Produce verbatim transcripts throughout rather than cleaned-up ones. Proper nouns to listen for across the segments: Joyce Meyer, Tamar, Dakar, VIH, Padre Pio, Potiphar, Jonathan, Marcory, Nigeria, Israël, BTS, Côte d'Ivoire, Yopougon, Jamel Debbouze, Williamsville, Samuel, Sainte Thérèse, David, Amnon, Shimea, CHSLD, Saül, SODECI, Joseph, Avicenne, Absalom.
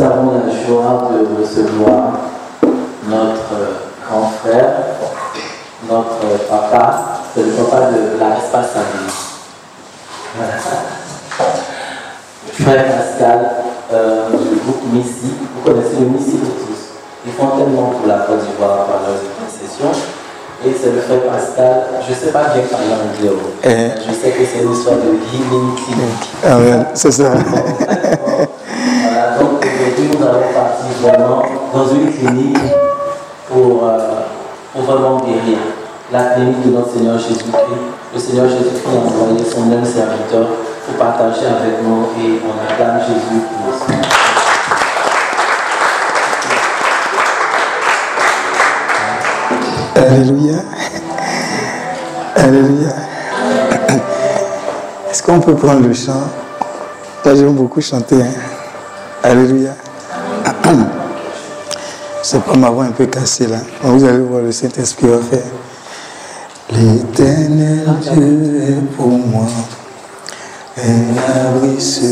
nous avons la joie de recevoir notre grand frère, notre papa, c'est le papa de la Respa Samuel. Frère Pascal, euh, du groupe Missi, vous connaissez le Missi de tous. Ils font tellement pour la Côte d'Ivoire par leurs intercessions. Et c'est le frère Pascal, je ne sais pas bien parler anglais. Eh. Je sais que c'est une histoire de healing clinique. Ah oui, c'est ça. Voilà, donc aujourd'hui nous allons partir vraiment dans une clinique pour, euh, pour vraiment guérir. La clinique de notre Seigneur Jésus-Christ. Le Seigneur Jésus-Christ a envoyé son même serviteur pour partager avec nous et on acclame Jésus pour nous. Alléluia. Alléluia. Est-ce qu'on peut prendre le chant? Là, j'aime beaucoup chanter. Hein? Alléluia. C'est pas ma voix un peu cassée là. Vous allez voir le Saint-Esprit va faire. L'éternel Dieu est pour moi un abri sûr.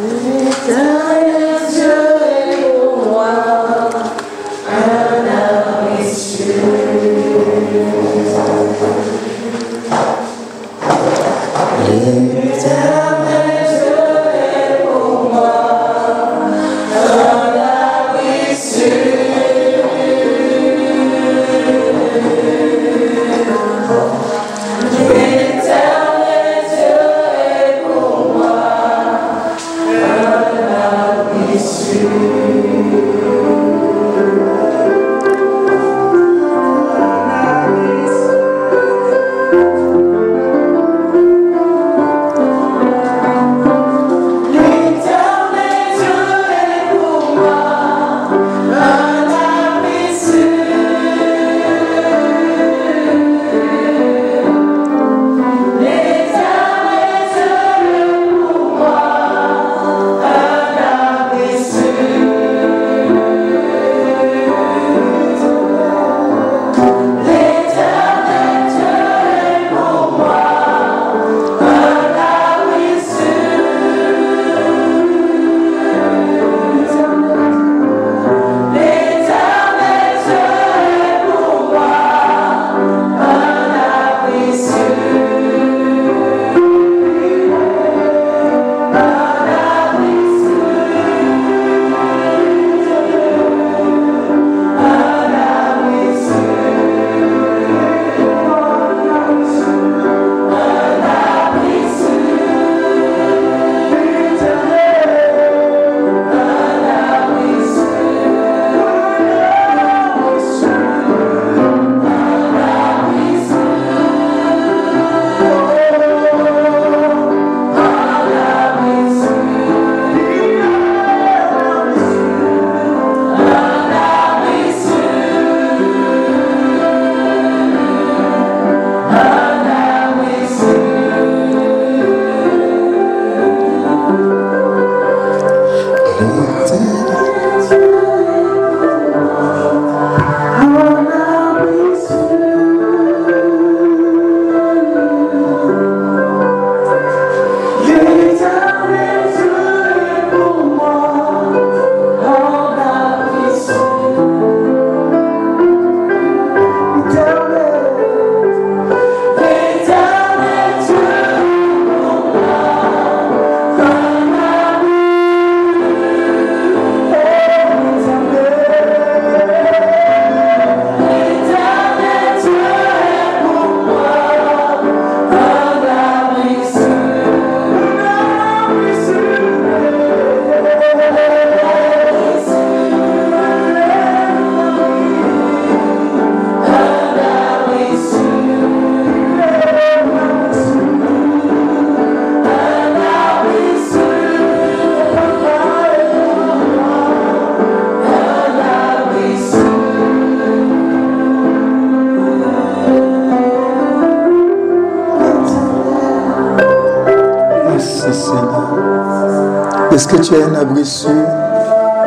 L'éternel Dieu. Est-ce que tu as un abri sûr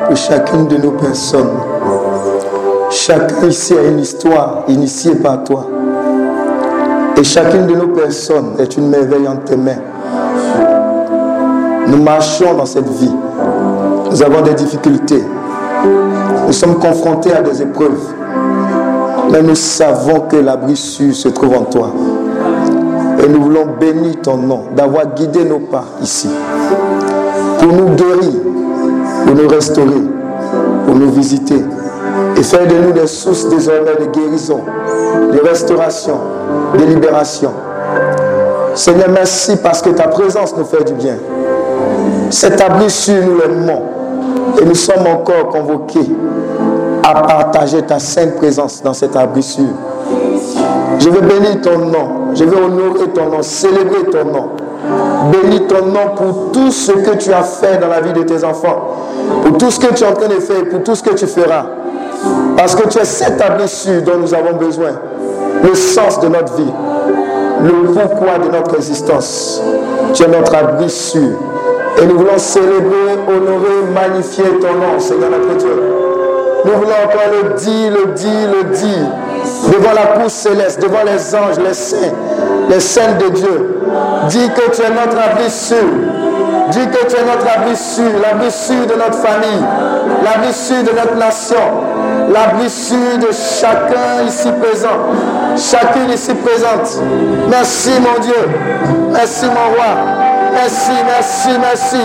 pour chacune de nos personnes? Chacun ici a une histoire initiée par toi. Et chacune de nos personnes est une merveille en tes mains. Nous marchons dans cette vie. Nous avons des difficultés. Nous sommes confrontés à des épreuves. Mais nous savons que l'abri sûr se trouve en toi. Et nous voulons bénir ton nom d'avoir guidé nos pas ici. Pour nous guérir, pour nous restaurer, pour nous visiter. Et faire de nous des sources désormais de guérison, de restauration, de libération. Seigneur, merci parce que ta présence nous fait du bien. Cet abri sûr, nous l'aimons. Et nous sommes encore convoqués à partager ta sainte présence dans cet abri sûr. Je veux bénir ton nom. Je veux honorer ton nom, célébrer ton nom. Bénis ton nom pour tout ce que tu as fait dans la vie de tes enfants. Pour tout ce que tu es en train de faire, pour tout ce que tu feras. Parce que tu es cet abri sûr dont nous avons besoin. Le sens de notre vie. Le pourquoi de notre existence. Tu es notre abri sûr. Et nous voulons célébrer, honorer, magnifier ton nom, Seigneur notre Dieu. Nous voulons encore le dire, le dire, le dire. Devant la cour céleste, devant les anges, les saints, les saints de Dieu. Dis que tu es notre abri sûr. Dis que tu es notre abri sûr, l'abri sûr de notre famille, l'abri sûr de notre nation, l'abri sûr de chacun ici présent, chacune ici présente. Merci mon Dieu, merci mon roi. Merci, merci, merci.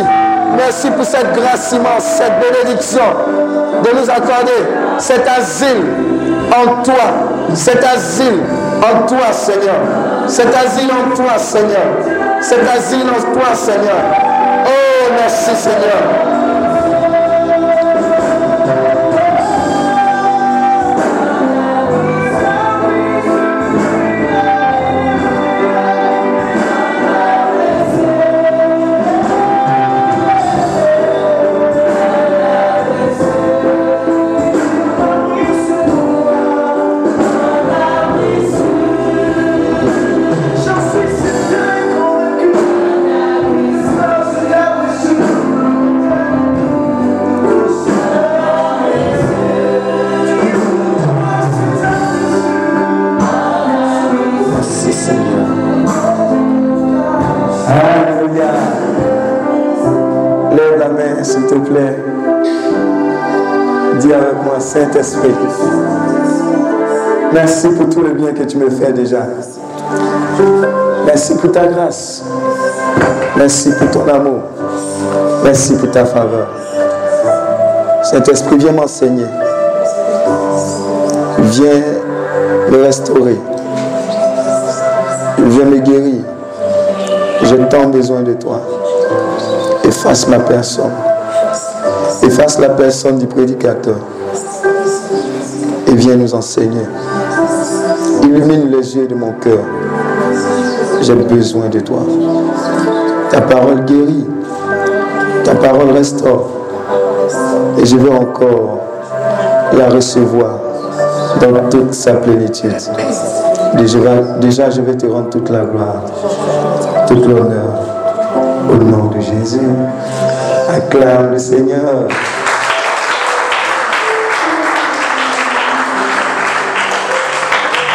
Merci pour cette grâce immense, cette bénédiction de nous accorder cet asile en toi. Cet asile en toi, Seigneur. Cet asile en toi, Seigneur. Cet asile en toi, Seigneur. Oh, merci, Seigneur. S'il te plaît, dis avec moi, Saint-Esprit, merci pour tout le bien que tu me fais déjà. Merci pour ta grâce. Merci pour ton amour. Merci pour ta faveur. Saint-Esprit, viens m'enseigner. Viens me restaurer. Viens me guérir. J'ai tant besoin de toi. Efface ma personne. Efface la personne du prédicateur et viens nous enseigner. Illumine les yeux de mon cœur. J'ai besoin de toi. Ta parole guérit. Ta parole restaure. Et je veux encore la recevoir dans toute sa plénitude. Déjà, je vais te rendre toute la gloire, toute l'honneur. Au nom de Jésus. Acclame le Seigneur.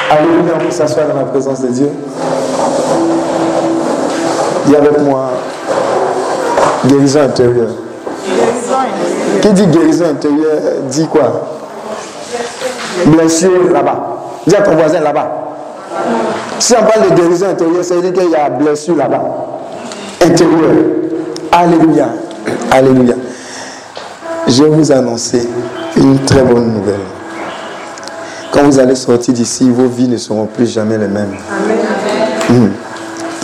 Alléluia, on peut s'asseoir dans la présence de Dieu. Dis avec moi, guérison intérieure. Qui dit guérison intérieure, dit quoi? Blessure là-bas. Dis à ton voisin là-bas. Si on parle de guérison intérieure, ça veut dire qu'il y a blessure là-bas. Intérieur. Alléluia. Alléluia. Je vais vous annoncer une très bonne nouvelle. Quand vous allez sortir d'ici, vos vies ne seront plus jamais les mêmes. Amen. Mmh.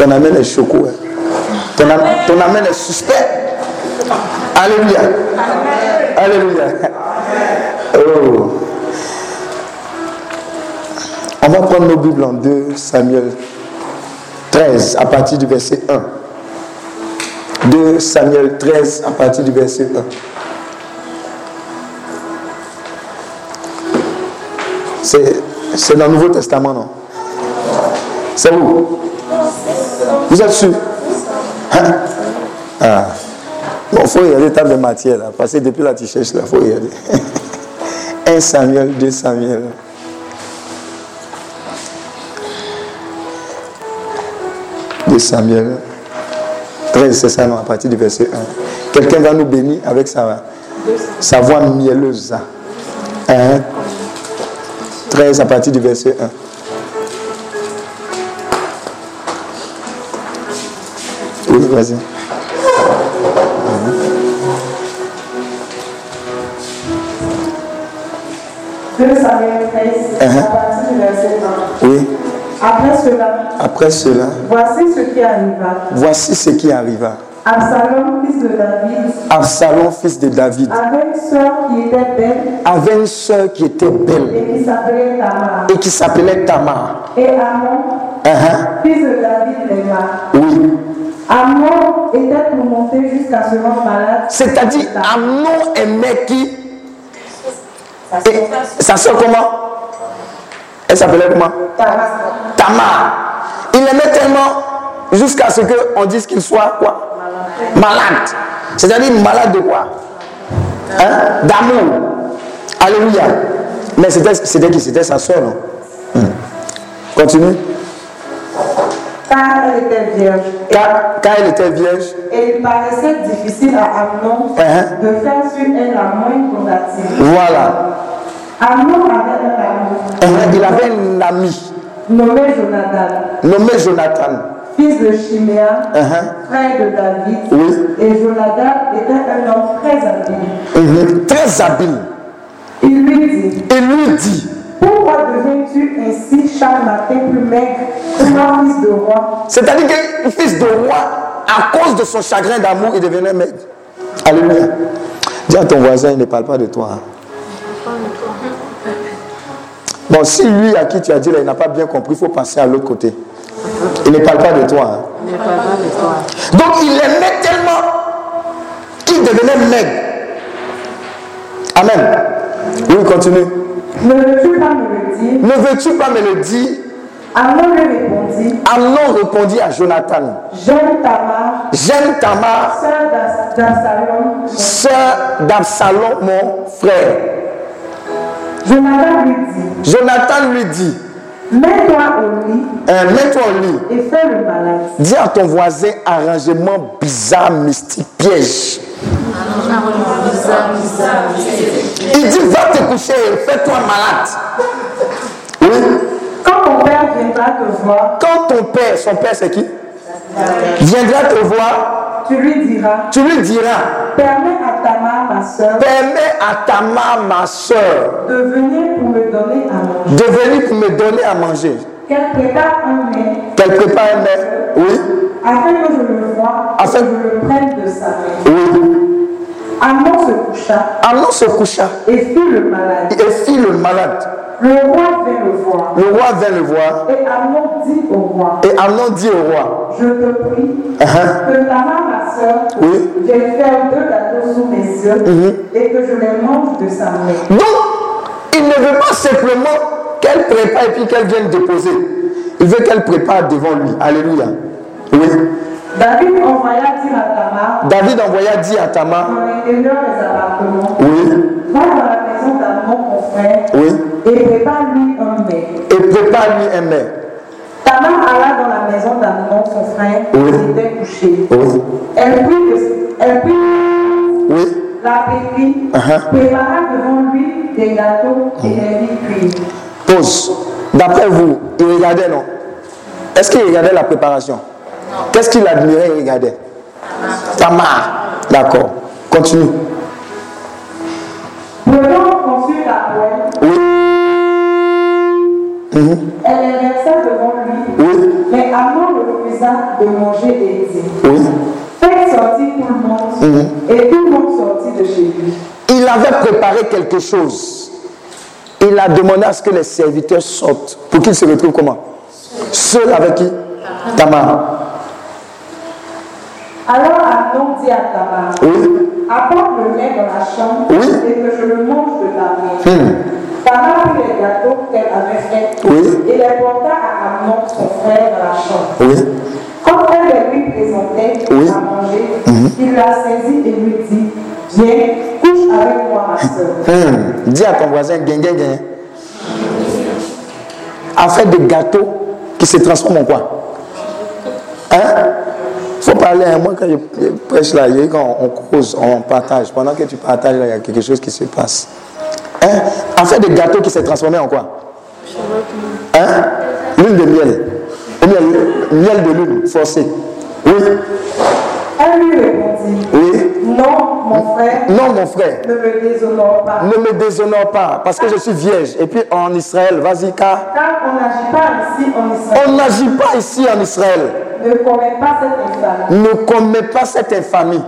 Ton amen est choco. Hein. Ton, am- ton amen est suspect. Alléluia. Amen. Alléluia. Oh. On va prendre nos Bibles en deux Samuel treize à partir du verset un. deux Samuel treize à partir du verset un. C'est, c'est dans le Nouveau Testament, non? C'est où? Vous êtes sûr? Hein? Ah. Bon, il faut regarder table de matière, là. Parce que depuis là, tu cherches, là, il faut regarder. un Samuel, deux Samuel. deux Samuel. treize, c'est ça, non, à partir du verset un. Quelqu'un va nous bénir avec sa, sa voix mielleuse. un, treize à partir du verset un. Oui, vas-y. deux Samuel treize, à partir du verset un. Oui. Après cela, Après cela, voici ce qui arriva. Voici ce qui arriva. Absalom, fils de David. Absalom, fils de David. Avait une sœur qui était belle. Avait une sœur qui était belle. Et qui s'appelait Tamar. Et qui s'appelait Tamar. Et Amnon, uh-huh. fils de David, l'aima. Oui. Amnon était tourmenté jusqu'à se rendre malade. C'est-à-dire, Amnon aimait qui? Et sa sœur comment? Elle s'appelait comment? Tamar. Tamar. Il aimait tellement jusqu'à ce qu'on dise qu'il soit quoi? Malade. malade. C'est-à-dire malade de quoi? Hein? D'amour. Alléluia. Mais c'était, c'était qui? C'était sa soeur, non? Hum. Continue. Car elle était vierge. Car, car elle était vierge. Et il paraissait difficile à Amnon uh-huh. de faire sur elle la moins combative. Voilà. Amnon avait un ami. Il avait un ami. Nommé Jonathan. Nommé Jonathan. Fils de Shimea, uh-huh. frère de David. Oui. Et Jonadab était un homme très habile. Uh-huh. Très habile. Il lui dit. Il lui dit. Pourquoi deviens-tu ainsi chaque matin plus maigre, toi fils de roi? C'est-à-dire que fils de roi, à cause de son chagrin d'amour, il devenait maigre. Alléluia. Dis à ton voisin, il ne parle pas de toi. Hein. Bon, si lui à qui tu as dit là, il n'a pas bien compris, il faut passer à l'autre côté. Il ne parle pas de toi. Hein. Il ne parle pas de toi. Donc il aimait tellement qu'il devenait maigre. Amen. Oui, continue. Ne veux-tu pas me le dire? Ne veux-tu pas me le dire? Amnon répondit. Amnon répondit à Jonathan. J'aime Tamar. J'aime Tamar. Sœur d'Absalom. Sœur d'Absalom, mon frère. Jonathan lui dit. Jonathan lui dit. Mets-toi au lit. Euh, mets-toi au lit. Et fais le malade. Dis à ton voisin arrangement bizarre, mystique, piège. Arrangement bizarre, bizarre, mystique. Il dit va te coucher, fais-toi malade. Oui. Quand ton père viendra te voir. Quand ton père, son père c'est qui? Viendra te voir. Tu lui diras. Tu lui diras. Permets à Tamar ma soeur. Permets à Tamar ma soeur. De venir pour me donner à manger. De venir pour me donner à manger. Qu'elle prépare un mets. Qu'elle prépare un mets. Oui. Afin que je le voie. Afin que je le prenne de sa main. Oui. Amnon se coucha. Amnon se coucha. Et fit le malade. Et fit le malade. Le roi vint le voir. Le roi vint le voir. Et Amnon dit au roi. Et Amnon dit au roi. Je te prie uh-huh. que Tamar, ma soeur, oui. j'ai fait deux gâteaux sous mes yeux mm-hmm. et que je les mange de sa main. Donc, il ne veut pas simplement qu'elle prépare et puis qu'elle vienne déposer. Il veut qu'elle prépare devant lui. Alléluia. Oui. David envoya dire à Tamar. David envoya dire à Tamar. Dans l'intérieur des appartements. Oui. Va dans la maison d'Amnon, mon frère. Oui. Et prépare-lui un mets. Et prépare-lui un mets. Tamar alla dans la maison d'Amnon, son frère, oui. qui était couché. Oui. Elle prit, elle prit oui. la béquille, uh-huh. prépara devant lui des gâteaux et des vins cuits. Pause. D'après vous, il regardait, non? Est-ce qu'il regardait la préparation? Non. Qu'est-ce qu'il admirait et regardait? Tamar. D'accord. Continue. Mmh. Elle les versa devant lui, oui. mais Amnon le refusa de manger et dit oui. Faites sortir tout le monde, mmh. et tout le monde sortit de chez lui. Il avait préparé quelque chose. Il a demandé à ce que les serviteurs sortent pour qu'ils se retrouvent comment? Seul avec qui? Tamar. Alors Amnon dit à Tamar oui. apporte le lait dans la chambre oui. et que je le mange de ta main. Mmh. Tamar prit les gâteaux qu'elle avait faits oui. et les porta à Amnon, son frère, dans la chambre. Oui. Quand elle les lui présentait oui. à manger, mm-hmm. il la saisit et lui dit viens, couche avec moi, ma soeur. Mmh. Dis à ton voisin gain, gain, gain. Affaire de gâteaux qui se transforment en quoi? Hein? Faut pas parler. Moi, quand je prêche là, quand on cause, on partage. Pendant que tu partages, il y a quelque chose qui se passe. Hein? En fait, des gâteaux qui s'est transformé en quoi? Hein? L'huile de miel. Miel, miel de lune, forcé. Oui. Elle lui répondit. Oui. Non, mon frère. Non, mon frère. Ne me déshonore pas. Ne me déshonore pas, parce que je suis vierge. Et puis en Israël, vas-y, car. Car on n'agit pas ici en Israël. On n'agit pas ici en Israël. Ne commets pas cette infamie. Ne commets pas cette infamie.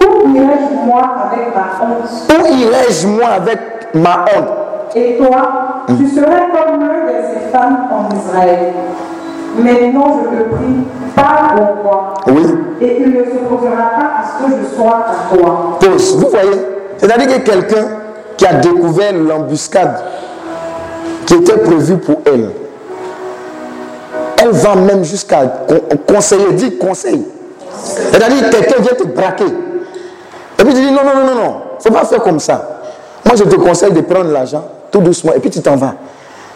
Où irais-je moi avec ma honte? Où irais-je moi avec ma honte? Et toi, mmh. tu serais comme l'un de ces femmes en Israël. Maintenant, je te prie, parle au roi. Oui. Et il ne s'opposera pas à ce que je sois à toi. Pause. Vous voyez, c'est-à-dire que quelqu'un qui a découvert l'embuscade qui était prévue pour elle, elle va même jusqu'à conseiller, dit conseil. C'est-à-dire que quelqu'un vient te braquer. Et puis tu dis non, non, non, non, non, il ne faut pas faire comme ça. Moi, je te conseille de prendre l'argent tout doucement et puis tu t'en vas.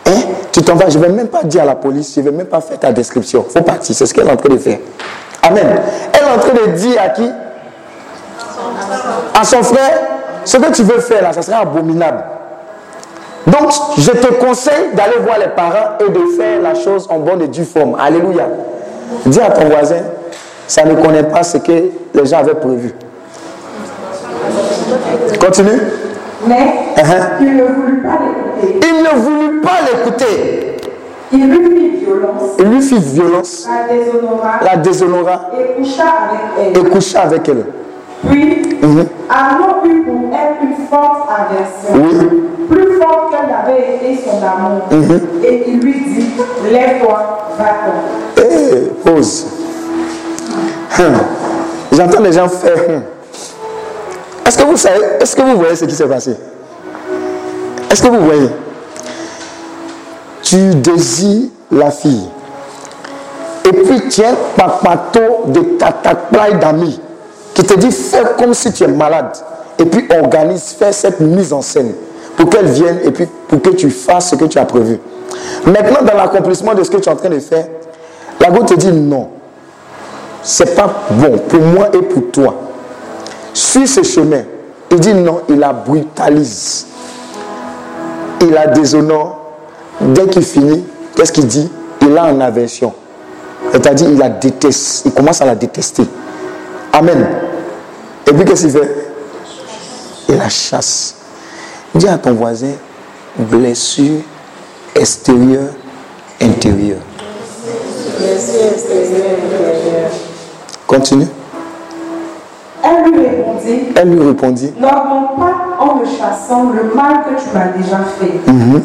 Hein? Tu t'en vas, je ne vais même pas dire à la police, je ne vais même pas faire ta description. Il faut partir, c'est ce qu'elle est en train de faire. Amen. Elle est en train de dire à qui? À son frère, ce que tu veux faire là, ça sera abominable. Donc, je te conseille d'aller voir les parents et de faire la chose en bonne et due forme. Alléluia. Dis à ton voisin, ça ne connaît pas ce que les gens avaient prévu. Continue. Mais uh-huh. il ne voulut pas l'écouter. Il ne voulut pas l'écouter. Il lui fit violence. Il lui fit violence. La déshonora. La déshonora. Et coucha avec elle. Et coucha avec elle. Puis, uh-huh. Amnon eut pour elle une forte aversion. Oui. Plus forte qu'elle n'avait été son amour. Uh-huh. Et il lui dit, lève-toi, va-t'en. Hé, hey, pause. Hum. J'entends les gens faire. Hum. Est-ce que vous savez, est-ce que vous voyez ce qui s'est passé? Est-ce que vous voyez? Tu désires la fille. Et puis tu es un papato de tataplaï d'amis qui te dit fais comme si tu es malade. Et puis organise, fais cette mise en scène pour qu'elle vienne et puis pour que tu fasses ce que tu as prévu. Maintenant, dans l'accomplissement de ce que tu es en train de faire, la go te dit non. C'est pas bon pour moi et pour toi. Suis ce chemin. Il dit non, il la brutalise. Il la déshonore. Dès qu'il finit, qu'est-ce qu'il dit? Il a en aversion. C'est-à-dire, il la déteste. Il commence à la détester. Amen. Et puis, qu'est-ce qu'il fait? Il la chasse. Dis à ton voisin, blessure extérieure, intérieure. Blessure extérieure, intérieure. Continue. Elle lui répondit, Elle lui répondit n'augmente pas en me chassant le mal que tu m'as déjà fait. Mm-hmm.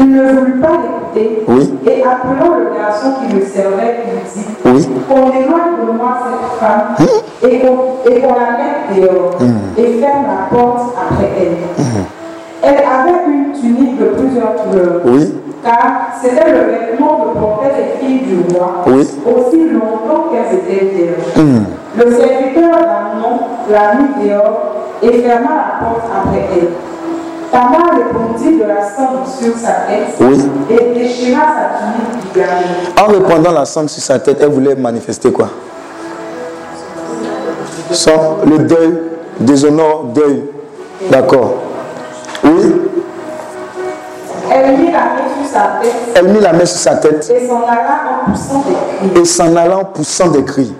Il ne voulut pas l'écouter. Oui. Et appelant le garçon qui le servait, il dit, oui. qu'on éloigne de moi cette femme, mm-hmm. et, qu'on, et qu'on la mette dehors, mm-hmm. et ferme la porte après elle. Mm-hmm. Elle avait une tunique de plusieurs couleurs, oui. car c'était le vêtement que portaient les filles du roi, oui. aussi longtemps qu'elles étaient dehors. Mm-hmm. Le serviteur d'Amnon la mit dehors et ferma la porte après elle. Tamar répandit de la cendre sur sa tête, oui. et déchira sa tunique du garçon. En répandant la cendre sur sa tête, elle voulait manifester quoi? Sans le deuil, déshonneur, deuil. D'accord. Oui. Elle mit la main sur sa tête. Elle mit la main sur sa tête. Et s'en alla en poussant des cris. Et s'en alla en poussant des cris.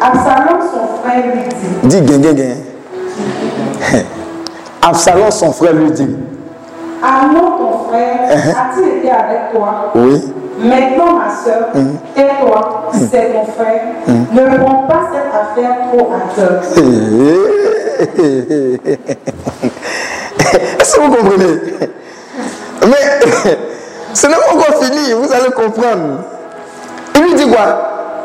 Absalom, son frère, lui dit. Dis, gain, gain, gain. Absalom, son frère, lui dit. Amnon, ton frère, a-t-il été avec toi? Oui. Maintenant, ma soeur, mmh. tais-toi, mmh. c'est mon frère. Mmh. Ne prends pas cette affaire trop à cœur. Est-ce que vous comprenez? Mais ce n'est pas encore fini, vous allez comprendre. Il lui dit quoi?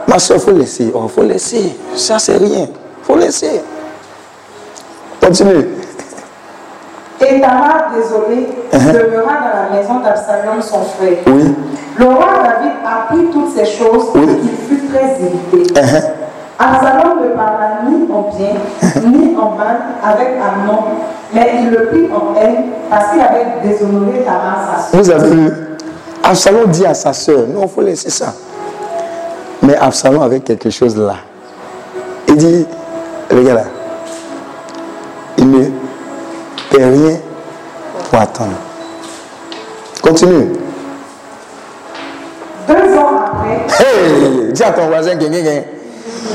Ma soeur, il faut laisser. Oh, il faut laisser. Ça, c'est rien. Il faut laisser. Continue. Et Tamar, désolée, uh-huh. demeura dans la maison d'Absalom, son frère. Oui. Le roi David apprit toutes ces choses, oui. et il fut très irrité. Uh-huh. Absalom ne parla ni en bien, uh-huh. ni en mal avec Amnon, mais il le prit en haine parce qu'il avait déshonoré Tamar, sa soeur. Vous avez vu, Absalom dit à sa soeur, non, il faut laisser ça. Mais Absalom avait quelque chose là. Il dit, regarde là, il ne fait rien pour attendre. Continue. Deux ans après. Hey, dis à ton voisin, quelqu'un.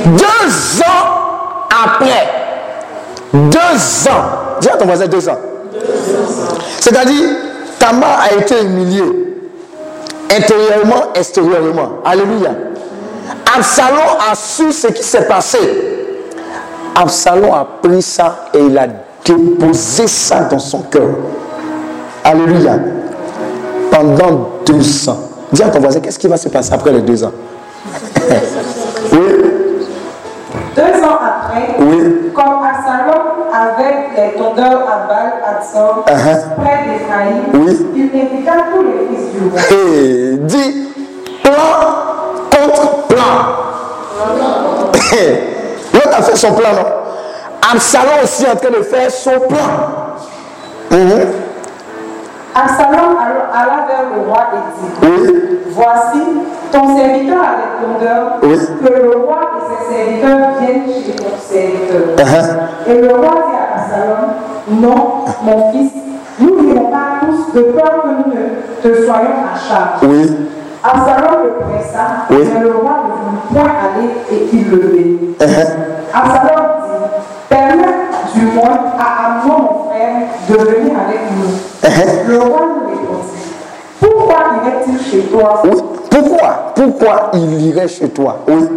Deux ans après. Deux ans. Dis à ton voisin, deux ans. Deux ans. C'est-à-dire, Tamar a été humiliée. Intérieurement, extérieurement. Alléluia. Absalom a su ce qui s'est passé. Absalom a pris ça et il a déposé ça dans son cœur. Alléluia. Pendant deux ans. Dis à ton voisin, qu'est-ce qui va se passer après les deux ans? Oui. Deux ans après, oui. Comme Absalom avec les tondeurs à balles à Tsor, uh-huh. près d'Ephraïm, oui. Il évita tous les fils du roi. Et dit plan contre plan. L'autre a fait son plan, non? Absalom aussi est en train de faire son plan. Mm-hmm. Absalom alla vers le roi et dit, oui. Voici ton serviteur avec grandeur, oui. Que le roi et ses serviteurs viennent chez ton serviteur. Uh-huh. Et le roi dit à Absalom, non, mon fils, nous n'irons pas tous de peur que nous ne te soyons à charge. Oui. Absalom le pressa, oui. Mais le roi ne voulut point aller et il le bénit. Uh-huh. Absalom dit, permets du moins à Amnon, mon frère, de venir avec nous. Uh-huh. Le roi nous répondit, pourquoi irait-il chez toi? Oui. Pourquoi? Pourquoi il irait chez toi? Oui.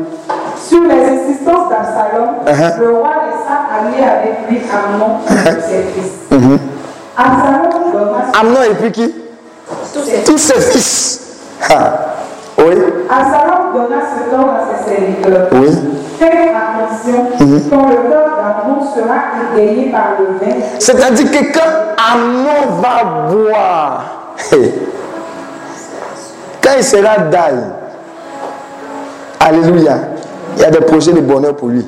Sur les insistances d'Absalom, uh-huh. le roi laissa aller avec lui Amnon et tous ses fils. Uh-huh. Absalom donna Amnon et puis qui? Tous ses fils. Ah. Oui. Absalom donna ce temps à ses serviteurs. Oui. Faites attention, mm-hmm. quand le cœur d'Amnon sera égayé par le vin. C'est-à-dire que quand Amnon va boire, hey, quand il sera d'âge, alléluia, il y a des projets de bonheur pour lui.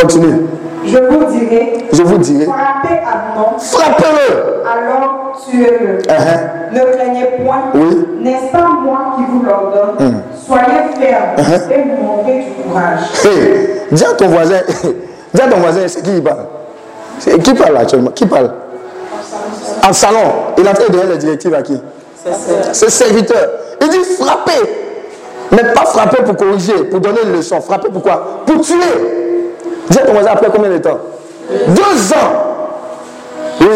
Continue. Je vous dirai. Je vous dirai. Frappez Amnon. Frappez-le. Alors tuez-le. Uh-huh. Ne craignez point. Oui. N'est-ce pas moi qui vous l'ordonne? Mm. Soyez fermes uh-huh. et vous montrez du courage. Hey, dis à ton voisin. Dis à ton voisin, c'est qui il parle? C'est qui parle actuellement? Qui parle? En salon. Il a fait donner la directive à qui? C'est serviteur. Il dit frapper. Mais pas frapper pour corriger, pour donner une leçon. Frapper pour quoi? Pour tuer. Dis à ton voisin après combien de temps? Deux ans. Oui.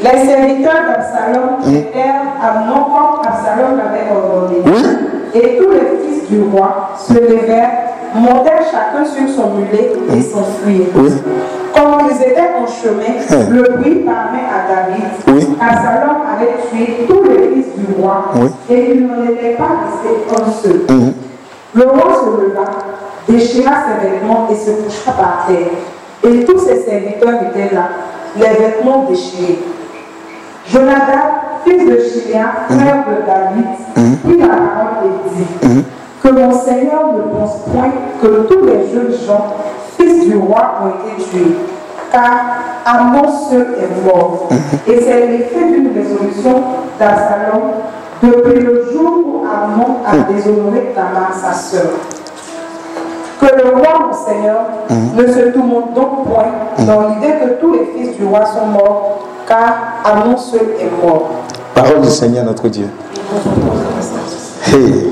Les serviteurs d'Absalom aidèrent Amnon comme Absalom l'avait ordonné. Oui. Et tous les fils du roi se levèrent, montèrent chacun sur son mulet et s'enfuirent. Oui. Quand ils étaient en chemin, oui. le bruit parvint à David. Oui. Absalom avait tué tous les fils du roi oui. et il n'en était pas resté un seul. Oui. Le roi se leva, déchira ses vêtements et se coucha par terre. Et tous ses serviteurs étaient là, les vêtements déchirés. Jonadab, fils de Shimea, frère de David, mm-hmm. prit la parole et dit, mm-hmm. que mon Seigneur ne pense point que tous les jeunes gens, fils du roi, ont été tués, car Amnon seul est mort. Mm-hmm. Et c'est l'effet d'une résolution d'Absalom depuis le jour où Amnon a mm-hmm. déshonoré Tamar, sa sœur. Que le roi, mon Seigneur, mm-hmm. ne se tourmente donc point dans l'idée que tous les fils du roi sont morts, car Amnon seul est mort. Parole du Seigneur, notre Dieu. Hey.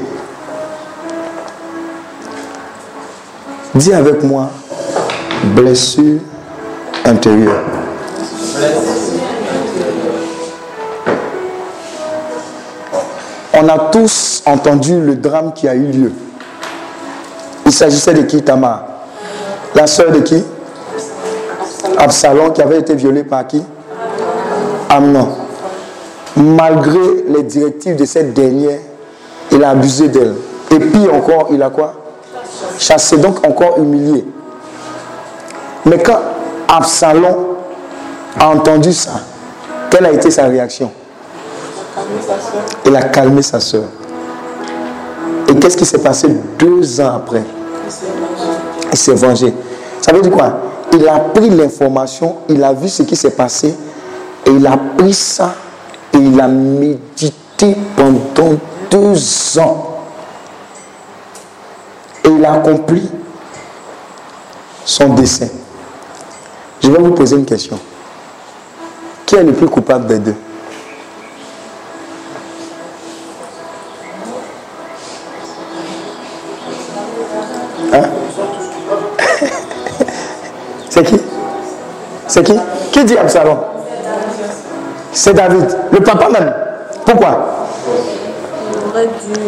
Dis avec moi, blessure intérieure. On a tous entendu le drame qui a eu lieu. Il s'agissait de qui? Tamar. La sœur de qui? Absalom. Absalom qui avait été violée par qui? Amnon. Malgré les directives de cette dernière, il a abusé d'elle. Et puis encore, il a quoi? Chassé, donc encore humilié. Mais quand Absalom a entendu ça, quelle a été sa réaction? Il a calmé sa sœur. Et qu'est-ce qui s'est passé deux ans après? Il s'est vengé. Ça veut dire quoi? Il a pris l'information, il a vu ce qui s'est passé, et il a pris ça, et il a médité pendant deux ans. Et il a accompli son dessein. Je vais vous poser une question. Qui est le plus coupable des deux? Hein? C'est qui? C'est qui? Qui dit Absalom? C'est David, le papa même. Pourquoi? Il aurait dû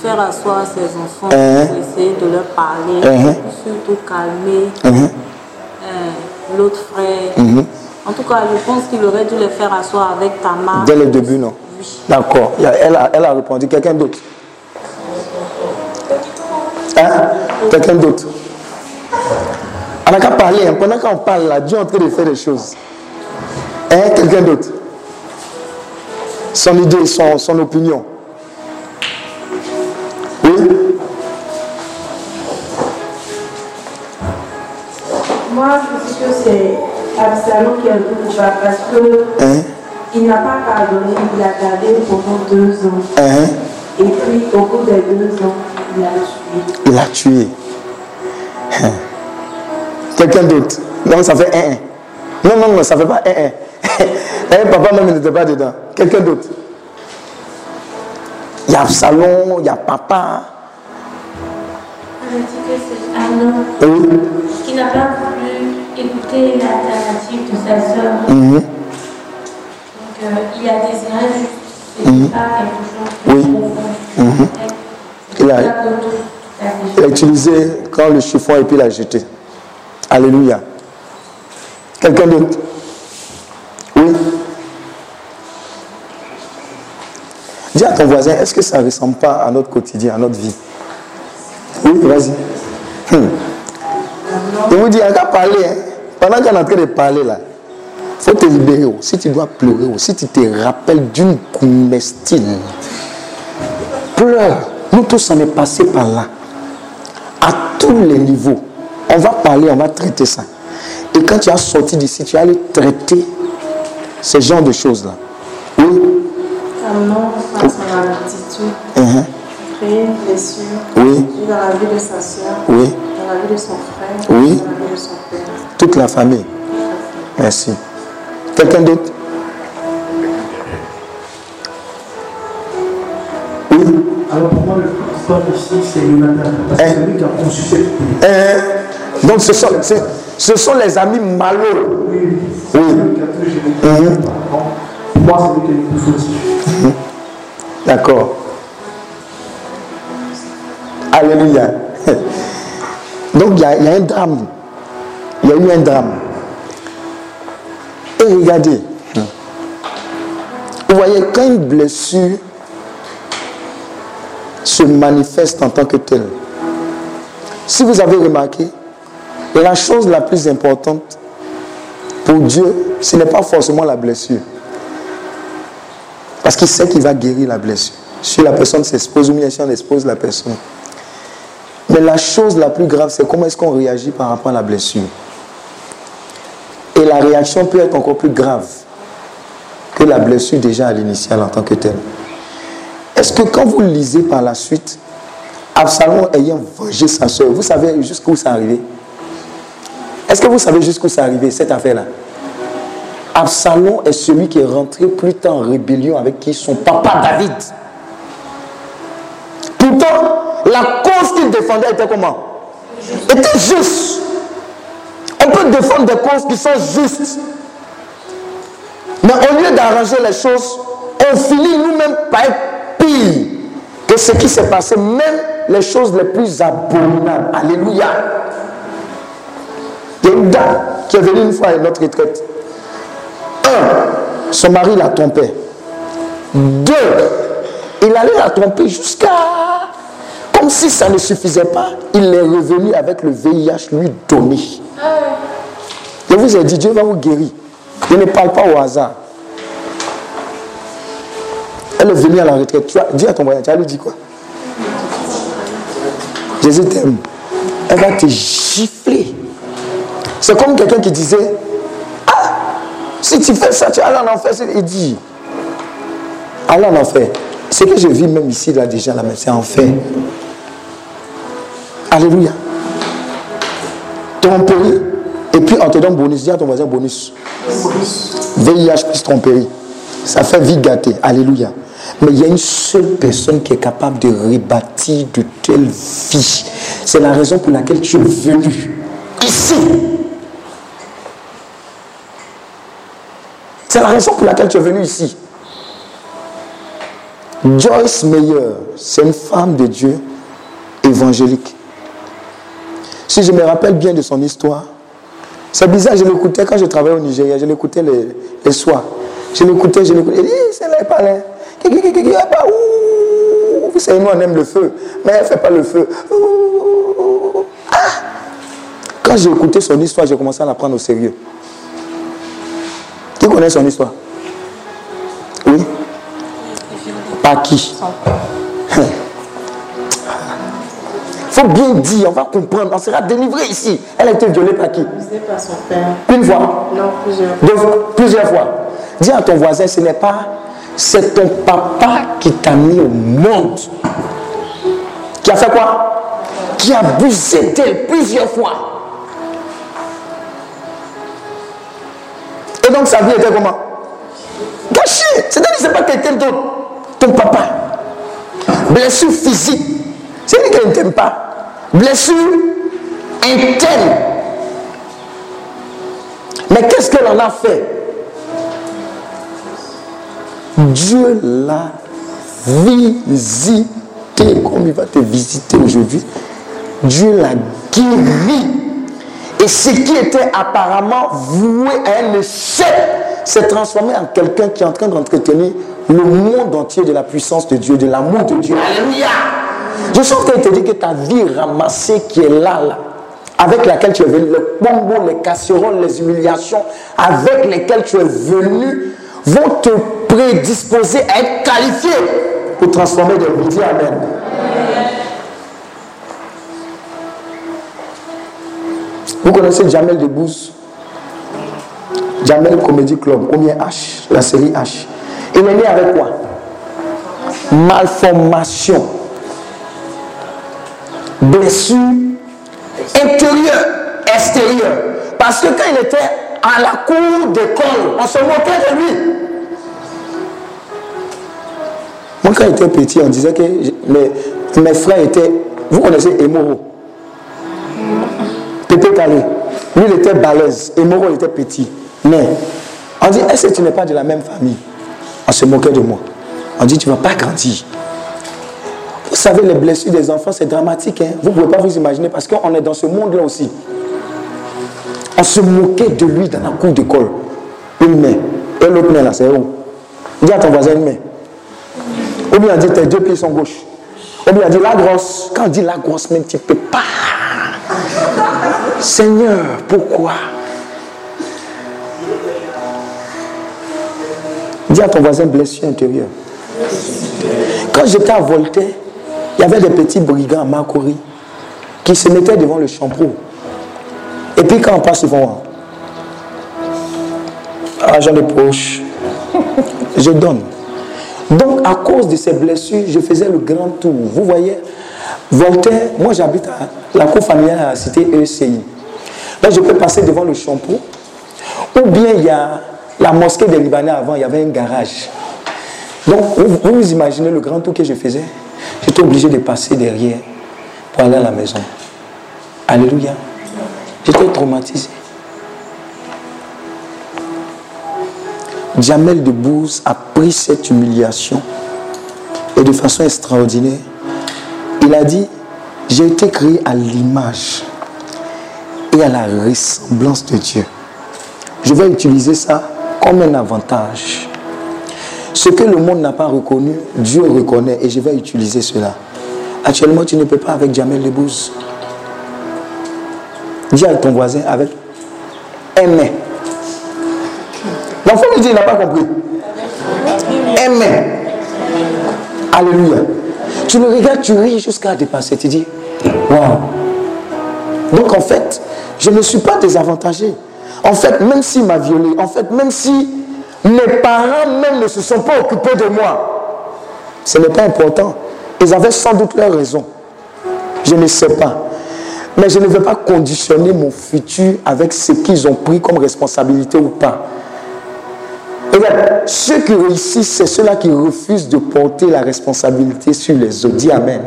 faire asseoir ses enfants, uh-huh. pour essayer de leur parler, uh-huh. surtout calmer uh-huh. euh, l'autre frère. Uh-huh. En tout cas, je pense qu'il aurait dû les faire asseoir avec Tamar. Dès le début, non? Oui. D'accord. Elle a, elle a répondu. Quelqu'un d'autre? Hein? Quelqu'un d'autre? On n'a qu'à parler. Pendant qu'on parle là, Dieu est en train de faire des choses. Hein? Quelqu'un d'autre? Son idée, son, son opinion. Oui? Moi, je suis que c'est Absalom qui est un peu coupable parce que hein? il n'a pas pardonné, il l'a gardé pendant deux ans. Hein? Et puis au bout des deux ans, il l'a tué. Il l'a tué. Hein? Quelqu'un d'autre? Non, ça fait un. Non, non, non, ça fait pas un. un. Papa même n'était pas dedans. Quelqu'un d'autre? Il y a Absalom, il y a papa. On a dit que c'est Amnon. Oui. Qui n'a pas voulu écouter l'alternative de sa soeur. Mm-hmm. Donc euh, il a désiré juste, c'est mm-hmm. pas quelque chose. Oui. Mm-hmm. Il, a, il a utilisé quand le chiffon et puis il a jeté. Alléluia. Quelqu'un d'autre? Oui. Dis à ton voisin, est-ce que ça ne ressemble pas à notre quotidien, à notre vie? Oui, vas-y. Hum. Je vous dis, on va parler. Hein. Pendant qu'on est en train de parler, là, il faut te libérer. Oh. Si tu dois pleurer, oh. si tu te rappelles d'une comestine, pleure. Nous tous, on est passé par là. À tous les niveaux. On va parler, on va traiter ça. Et quand tu as sorti d'ici, tu as allé traiter ce genre de choses-là. Oui. Amnon, face à son attitude, uh-huh. créer une blessure, oui. dans la vie de sa soeur, oui. dans la vie de son frère, oui. dans la vie de son père. Toute la famille. Merci. Quelqu'un d'autre? Oui. Alors pour moi, le plus fort ici, c'est Jonathan. Parce eh. que c'est lui qui a conçu cette eh. Donc ce sont, c'est, ce sont les amis malheureux. Oui. C'est oui. Lui mm-hmm. Pour moi, c'est lui qui est le plus fautif. Mmh. D'accord. Alléluia. Donc il y, y a un drame. Il y a eu un drame. Et regardez. Mmh. Vous voyez, quand une blessure se manifeste en tant que telle, si vous avez remarqué, la chose la plus importante pour Dieu, ce n'est pas forcément la blessure. Parce qu'il sait qu'il va guérir la blessure. Si la personne s'expose ou bien si on expose la personne. Mais la chose la plus grave, c'est comment est-ce qu'on réagit par rapport à la blessure. Et la réaction peut être encore plus grave que la blessure déjà à l'initiale en tant que telle. Est-ce que quand vous lisez par la suite, Absalom ayant vengé sa soeur, vous savez jusqu'où c'est arrivé? Est-ce que vous savez jusqu'où c'est arrivé, cette affaire-là? Absalom est celui qui est rentré plus tard en rébellion avec qui son papa David. Pourtant, la cause qu'il défendait était comment? Était juste. On peut défendre des causes qui sont justes. Mais au lieu d'arranger les choses, on finit nous-mêmes par être pire que ce qui s'est passé, même les choses les plus abominables. Alléluia. Il y a une dame qui est venue une fois à notre retraite. Un, son mari la trompait. Deux, il allait la tromper jusqu'à... Comme si ça ne suffisait pas, il est revenu avec le V I H lui donné. Je vous ai dit, Dieu va vous guérir. Je ne parle pas au hasard. Elle est venue à la retraite. Tu as, dis à ton voisin, tu as lui dit quoi? Jésus t'aime. Elle va te gifler. C'est comme quelqu'un qui disait... Si tu fais ça, tu vas aller en enfer. Il dit, allez en enfer. Ce que je vis même ici, là déjà, là, c'est enfer. Alléluia. Dis, on te donne bonus. Dis à ton voisin bonus. V I H plus tromperie. Ça fait vie gâtée. Alléluia. Mais il y a une seule personne qui est capable de rebâtir de telles vies. C'est la raison pour laquelle tu es venu ici. C'est la raison pour laquelle tu es venu ici. Joyce Meyer, c'est une femme de Dieu évangélique. Si je me rappelle bien de son histoire, c'est bizarre, je l'écoutais quand je travaillais au Nigeria, je l'écoutais les, les soirs. Je l'écoutais, je l'écoutais, elle dit, c'est là, elle parlait. Vous savez, nous on aime le feu, mais elle ne fait pas le feu. Ah! Quand j'ai écouté son histoire, j'ai commencé à la prendre au sérieux. Qui connaît son histoire? Oui? Pas qui? Il faut bien dire, on va comprendre, on sera délivré ici. Elle a été violée par qui? C'est par son père. Une fois? Non, plusieurs. Deux fois? Plusieurs fois. Dis à ton voisin, ce n'est pas, c'est ton papa qui t'a mis au monde. Qui a fait quoi? Qui a abusé d'elle plusieurs fois. Et donc sa vie était comment? Gâchée. C'est-à-dire que ce n'est pas quelqu'un d'autre. Ton papa. Blessure physique. C'est lui qui ne t'aime pas. Blessure interne. Mais qu'est-ce qu'elle en a fait? Dieu l'a visité. Comme il va te visiter aujourd'hui. Dieu l'a guéri. Et ce qui était apparemment voué à un échec s'est transformé en quelqu'un qui est en train d'entretenir le monde entier de la puissance de Dieu, de l'amour de Dieu. Alléluia! Je sens qu'elle te dit que ta vie ramassée qui est là, là, avec laquelle tu es venu, les bonbons, les casseroles, les humiliations, avec lesquelles tu es venu, vont te prédisposer à être qualifié pour transformer des vies. Amen. Vous connaissez Jamel Debbouze? Jamel Comedy Club, combien H? La série H. Il est né avec quoi? Malformation. Blessure intérieure, extérieure. Parce que quand il était à la cour d'école, on se moquait de lui. Moi, quand j'étais petit, on disait que mes, mes frères étaient. Vous connaissez Emoro? Pépé Calé. Lui, il était balèze. Emoro, il était petit. Mais on dit, est-ce que tu n'es pas de la même famille? On se moquait de moi. On dit, tu ne vas pas grandir. Vous savez, les blessures des enfants, c'est dramatique. Hein? Vous ne pouvez pas vous imaginer parce qu'on est dans ce monde-là aussi. On se moquait de lui dans la cour d'école. Une main. Et l'autre main, là, c'est où? Dis à ton voisin une main. Ou bien on dit, tes deux pieds sont gauches. Ou bien on dit, la grosse. Quand on dit la grosse, même tu ne peux pas. Seigneur, pourquoi? Dis à ton voisin, blessure intérieure. Quand j'étais à Voltaire, il y avait des petits brigands à Marcory qui se mettaient devant le champreau. Et puis quand on passe devant, ah, j'en ai proche, je donne. Donc à cause de ces blessures, je faisais le grand tour. Vous voyez, Voltaire, moi j'habite à la cour familiale à la cité E C I. Là je peux passer devant le champreau. Ou bien il y a la mosquée des Libanais avant, il y avait un garage. Donc vous, vous vous imaginez le grand tour que je faisais? J'étais obligé de passer derrière pour aller à la maison. Alléluia. J'étais traumatisé. Jamel Debbouze a pris cette humiliation et de façon extraordinaire, il a dit, j'ai été créé à l'image et à la ressemblance de Dieu. Je vais utiliser ça comme un avantage. Ce que le monde n'a pas reconnu, Dieu reconnaît et je vais utiliser cela. Actuellement, tu ne peux pas avec Jamel Debbouze. Dis à ton voisin avec aimer. L'enfant lui dit, il n'a pas compris. Aimer. Alléluia. Tu le regardes, tu ris jusqu'à dépasser. Tu dis, waouh. Donc en fait, je ne suis pas désavantagé. En fait, même s'il m'a violé, en fait, même si... mes parents même ne se sont pas occupés de moi. Ce n'est pas important. Ils avaient sans doute leur raison. Je ne sais pas. Mais je ne veux pas conditionner mon futur avec ce qu'ils ont pris comme responsabilité ou pas. Et bien, ceux qui réussissent, c'est ceux-là qui refusent de porter la responsabilité sur les autres. Dis amen.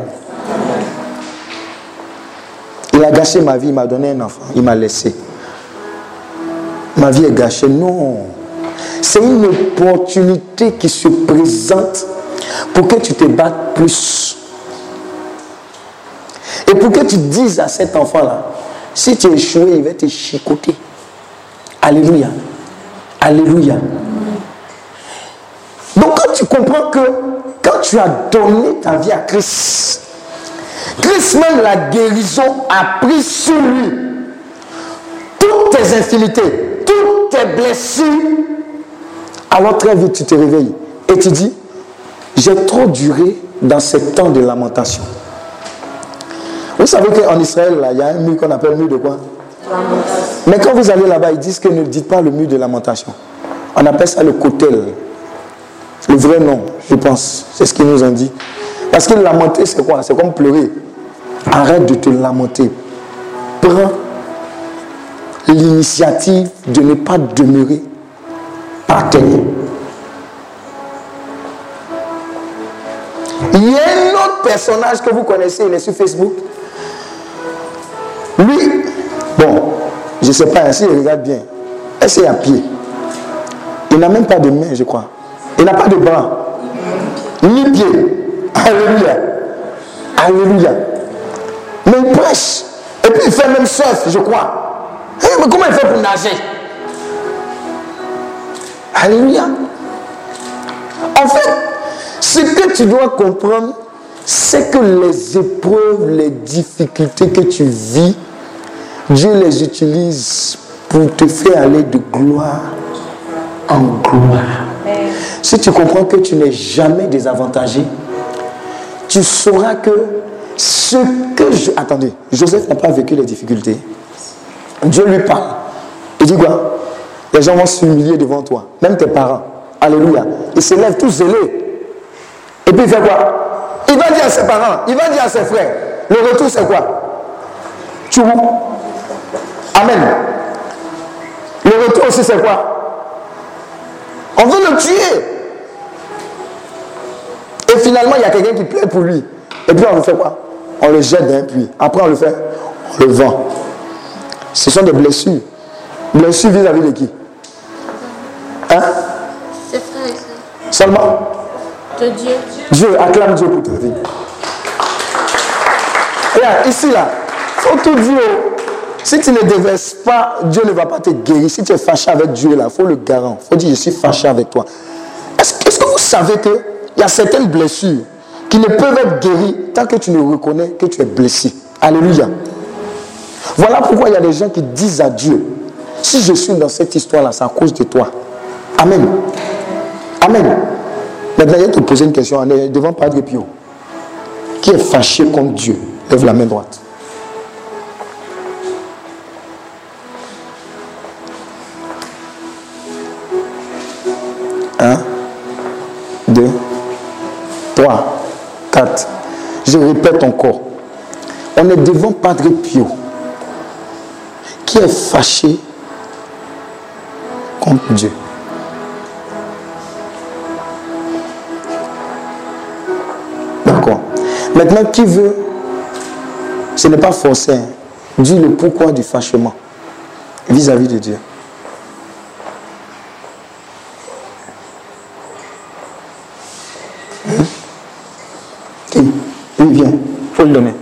Il a gâché ma vie, il m'a donné un enfant, il m'a laissé. Ma vie est gâchée. Non. C'est une opportunité qui se présente pour que tu te battes plus. Et pour que tu dises à cet enfant-là, si tu es échoué, il va te chicoter. Alléluia. Alléluia. Donc quand tu comprends que quand tu as donné ta vie à Christ, Christ même la guérison a pris sur lui toutes tes infinités, toutes tes blessures, alors très vite tu te réveilles et tu dis, j'ai trop duré dans ce temps de lamentation. Vous savez qu'en Israël, là, il y a un mur qu'on appelle mur de quoi? Lamentation. Mais quand vous allez là-bas, ils disent que ne dites pas le mur de lamentation. On appelle ça le kotel. Le vrai nom, je pense. C'est ce qu'ils nous ont dit. Parce que lamenter, c'est quoi? C'est comme pleurer. Arrête de te lamenter. Prends l'initiative de ne pas demeurer par terre. Il y a un autre personnage que vous connaissez, il est sur Facebook. Lui, bon, je ne sais pas, si il regarde bien, c'est à pied. Il n'a même pas de main, je crois. Il n'a pas de bras, ni pied. Alléluia. Alléluia. Mais il prêche. Et puis il fait même surf, je crois. Hey, mais comment il fait pour nager? Alléluia. En fait, ce que tu dois comprendre, c'est que les épreuves, les difficultés que tu vis, Dieu les utilise pour te faire aller de gloire en gloire. Si tu comprends que tu n'es jamais désavantagé, tu sauras que ce que je... Attendez, Joseph n'a pas vécu les difficultés. Dieu lui parle. Il dit quoi? Les gens vont s'humilier devant toi, même tes parents. Alléluia. Ils se lèvent tous zélés. Et puis il fait quoi? Il va dire à ses parents, il va dire à ses frères. Le retour c'est quoi? Tu vois? Amen. Le retour aussi c'est quoi? On veut le tuer. Et finalement, il y a quelqu'un qui plaît pour lui. Et puis on le fait quoi? On le jette d'un puits. Après on le fait, on le vend. Ce sont des blessures. Blessures vis-à-vis de qui? Hein? C'est frère. Seulement? De Dieu. Dieu, acclame Dieu pour ta vie. Regarde, ici là, faut tout dire. Si tu ne déverses pas, Dieu ne va pas te guérir. Si tu es fâché avec Dieu, il faut le garant. Il faut dire, je suis fâché avec toi. Est-ce, est-ce que vous savez qu'il y a certaines blessures qui ne peuvent être guéries tant que tu ne reconnais que tu es blessé? Alléluia. Voilà pourquoi il y a des gens qui disent à Dieu, si je suis dans cette histoire-là, c'est à cause de toi. Amen. Amen. Maintenant, je vais te poser une question. On est devant Padre Pio. Qui est fâché contre Dieu? Lève la main droite. un, deux, trois, quatre. Je répète encore. On est devant Padre Pio qui est fâché contre Dieu. D'accord. Maintenant, qui veut, ce n'est pas forcé, hein, dis le pourquoi du fâchement vis-à-vis de Dieu. Le donner.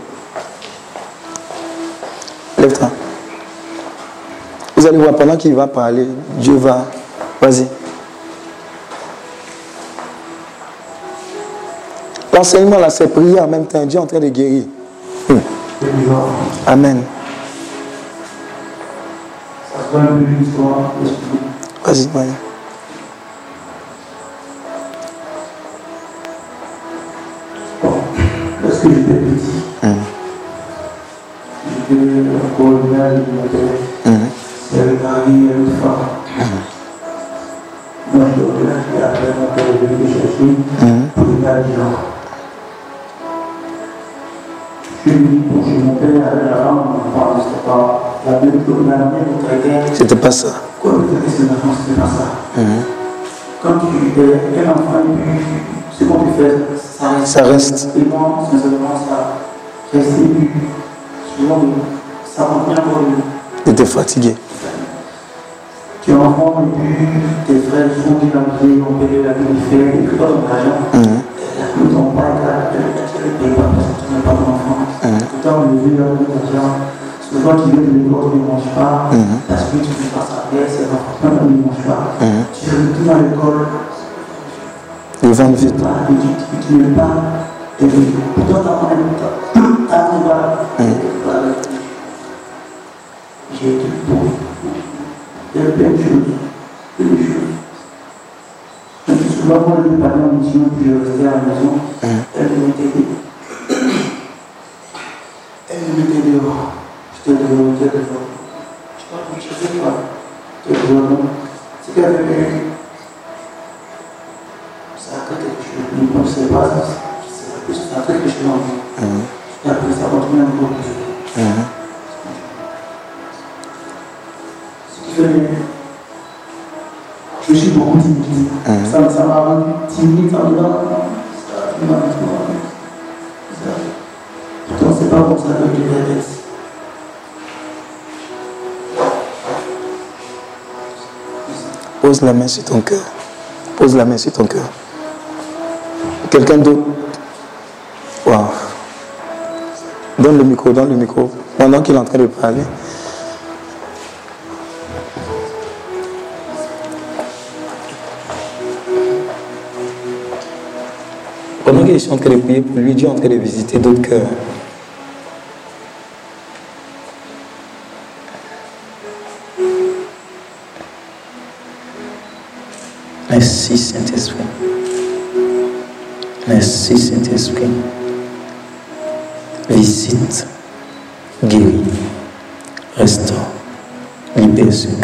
Lève-toi. Vous allez voir, pendant qu'il va parler, Dieu va. Vas-y. L'enseignement là, c'est prier en même temps. Dieu est en train de guérir. Hum. Amen. Vas-y, vas-y. Lorsque j'étais petit, mmh. j'étais encore au village de ma terre. C'est le mari et une femme. Moi, je suis au village et après, ma père est venue me chercher pour le village. Je C'était pas ça. Mmh. Quand tu es un enfant, ce qu'on peut faire, ça reste. Ça reste. T'étais fatigué. Tu es enfant, tes frères sont qui la vie, on peut la vérifier, et puis pas ton argent. Ils ne sont pas là, ils ne sont pas ton enfant. Tout le temps, on le vit là, on souvent tu veux que les autres ne mangent pas, parce que tu ne passes pas bien, c'est l'enfant qui ne mange pas. Tu retournes à l'école, le vingt-huit. Tu ne veux pas, et puis toi, tu as un j'ai été pauvre. Il y a plein de choses. Plein de choses. Je suis souvent moi, je parlais en mission, puis je restais à la maison. Elle me mettait dehors. Elle me mettait dehors. J'étais dehors, j'étais dehors. Je parle de choses, quoi. J'étais dehors, non. C'est qu'elle avait payé. Ça a créé quelque chose. Je ne pensais pas, c'est la plus, ça a créé quelque chose en vie. Et après, ça continue encore plus. Je suis beaucoup timide. Mmh. Ça m'a rendu timide, ça me donne. Pourtant, c'est pas comme ça que je devais être. Pose la main sur ton cœur. Pose la main sur ton cœur. Quelqu'un d'autre? Waouh. Donne le micro, donne le micro. Pendant qu'il est en train de parler. Pendant que je suis en train de prier pour lui, Dieu est en train de visiter d'autres cœurs. Merci Saint-Esprit. Merci Saint-Esprit. Visite, guéris, restaure, libère ce cœur.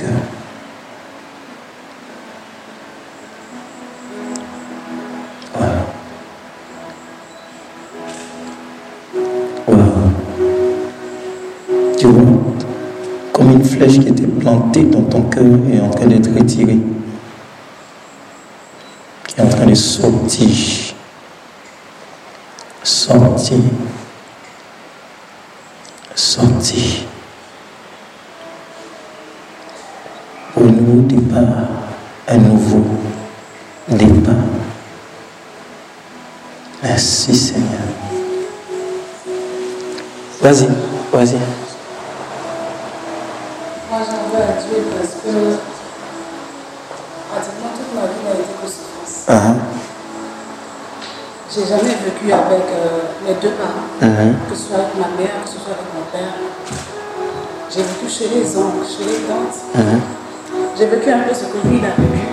Flèche qui était plantée dans ton cœur est en train d'être retirée, qui est en train de sortir, sortir, sortir, pour un nouveau départ, un nouveau départ. Merci Seigneur. Vas-y, vas-y. Parce que pratiquement toute ma vie n'a été que souffrance. Uh-huh. J'ai jamais vécu avec euh, les deux parents, uh-huh. que ce soit avec ma mère, que ce soit avec mon père. J'ai vécu chez les oncles, chez les tantes. Uh-huh. J'ai vécu un peu ce que lui il a vécu.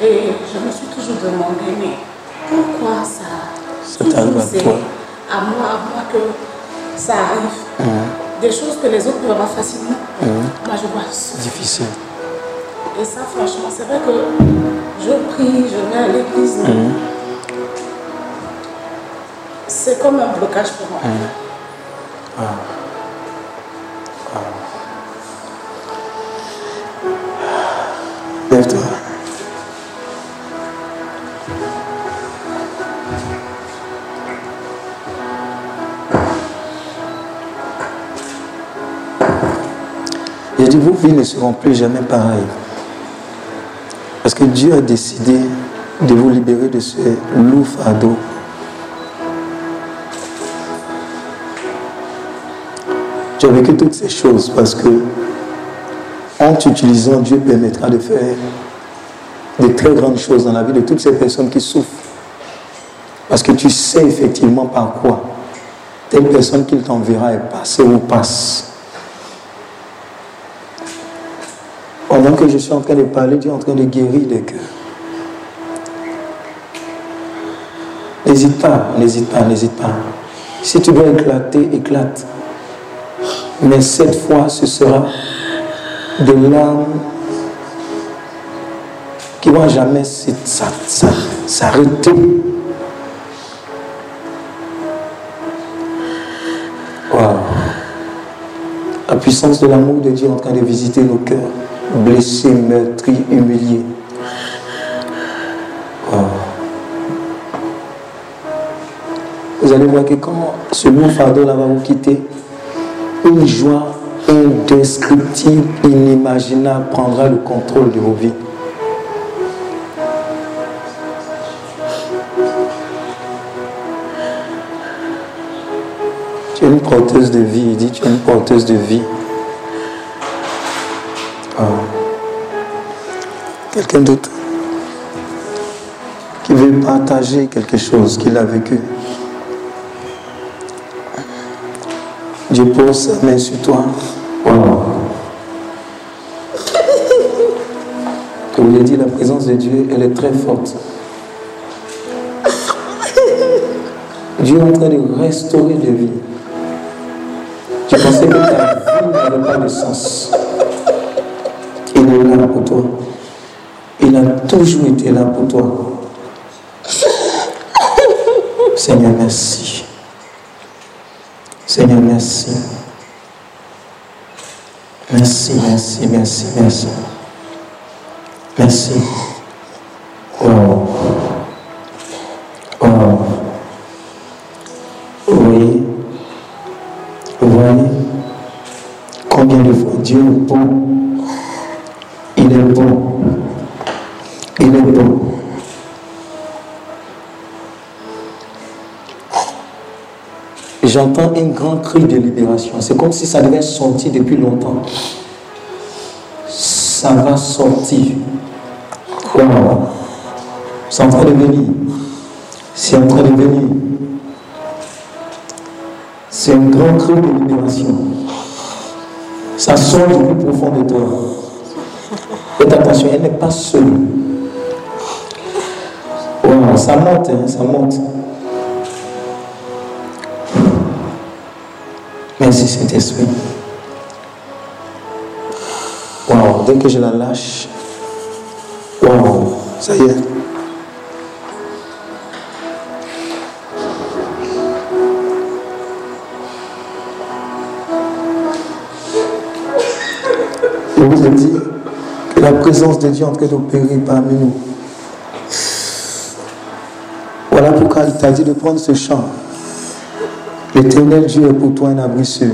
Et je me suis toujours demandé, mais pourquoi ça c'est à moi, à moi que ça arrive. Uh-huh. Des choses que les autres peuvent avoir facilement, mmh. moi je vois c'est difficile. Et ça franchement, c'est vrai que je prie, je vais à l'église, mais mmh. c'est comme un blocage pour moi. Mmh. Ah. Ah. Lève-toi. Vos vies ne seront plus jamais pareilles. Parce que Dieu a décidé de vous libérer de ce lourd fardeau. Tu as vécu toutes ces choses parce que en t'utilisant, Dieu permettra de faire de très grandes choses dans la vie de toutes ces personnes qui souffrent. Parce que tu sais effectivement par quoi telle personne qu'il t'enverra est passée ou passe. Pendant que je suis en train de parler, Dieu est en train de guérir les cœurs. N'hésite pas, n'hésite pas, n'hésite pas. Si tu dois éclater, éclate. Mais cette fois, ce sera des larmes qui ne vont jamais s'arrêter. la puissance de l'amour de Dieu est en train de visiter nos cœurs, blessés, meurtris, humiliés. Oh. Vous allez voir que quand ce long fardeau là va vous quitter, une joie indescriptible, inimaginable prendra le contrôle de vos vies. Tu es une porteuse de vie, il dit, tu es une porteuse de vie. Oh. Quelqu'un d'autre qui veut partager quelque chose qu'il a vécu. Dieu pose sa main sur toi. Wow. Comme je l'ai dit, la présence de Dieu, elle est très forte. Dieu est en train de restaurer les vies. Tu pensais que ta vie n'avait pas de sens. Il est là pour toi. Il a toujours été là pour toi. Seigneur, merci. Seigneur, merci. Merci, merci, merci, merci. Merci. Oh. Oh. Vous voyez? Vous voyez? Combien de fois Dieu est bon. Il est bon. Il est bon. J'entends un grand cri de libération. C'est comme si ça devait sortir depuis longtemps. Ça va sortir. Wow. C'est en train de venir. C'est en train de venir. C'est un grand cri de libération. Ça sort du plus profond de toi. Faites attention, elle n'est pas seule. Wow. Ça monte, hein, ça monte. Merci Saint-Esprit. Waouh, dès que je la lâche, waouh, ça y est. Je vous ai dit que la présence de Dieu est en train d'opérer parmi nous. Voilà pourquoi il t'a dit de prendre ce chant. L'éternel Dieu est pour toi un abri sûr.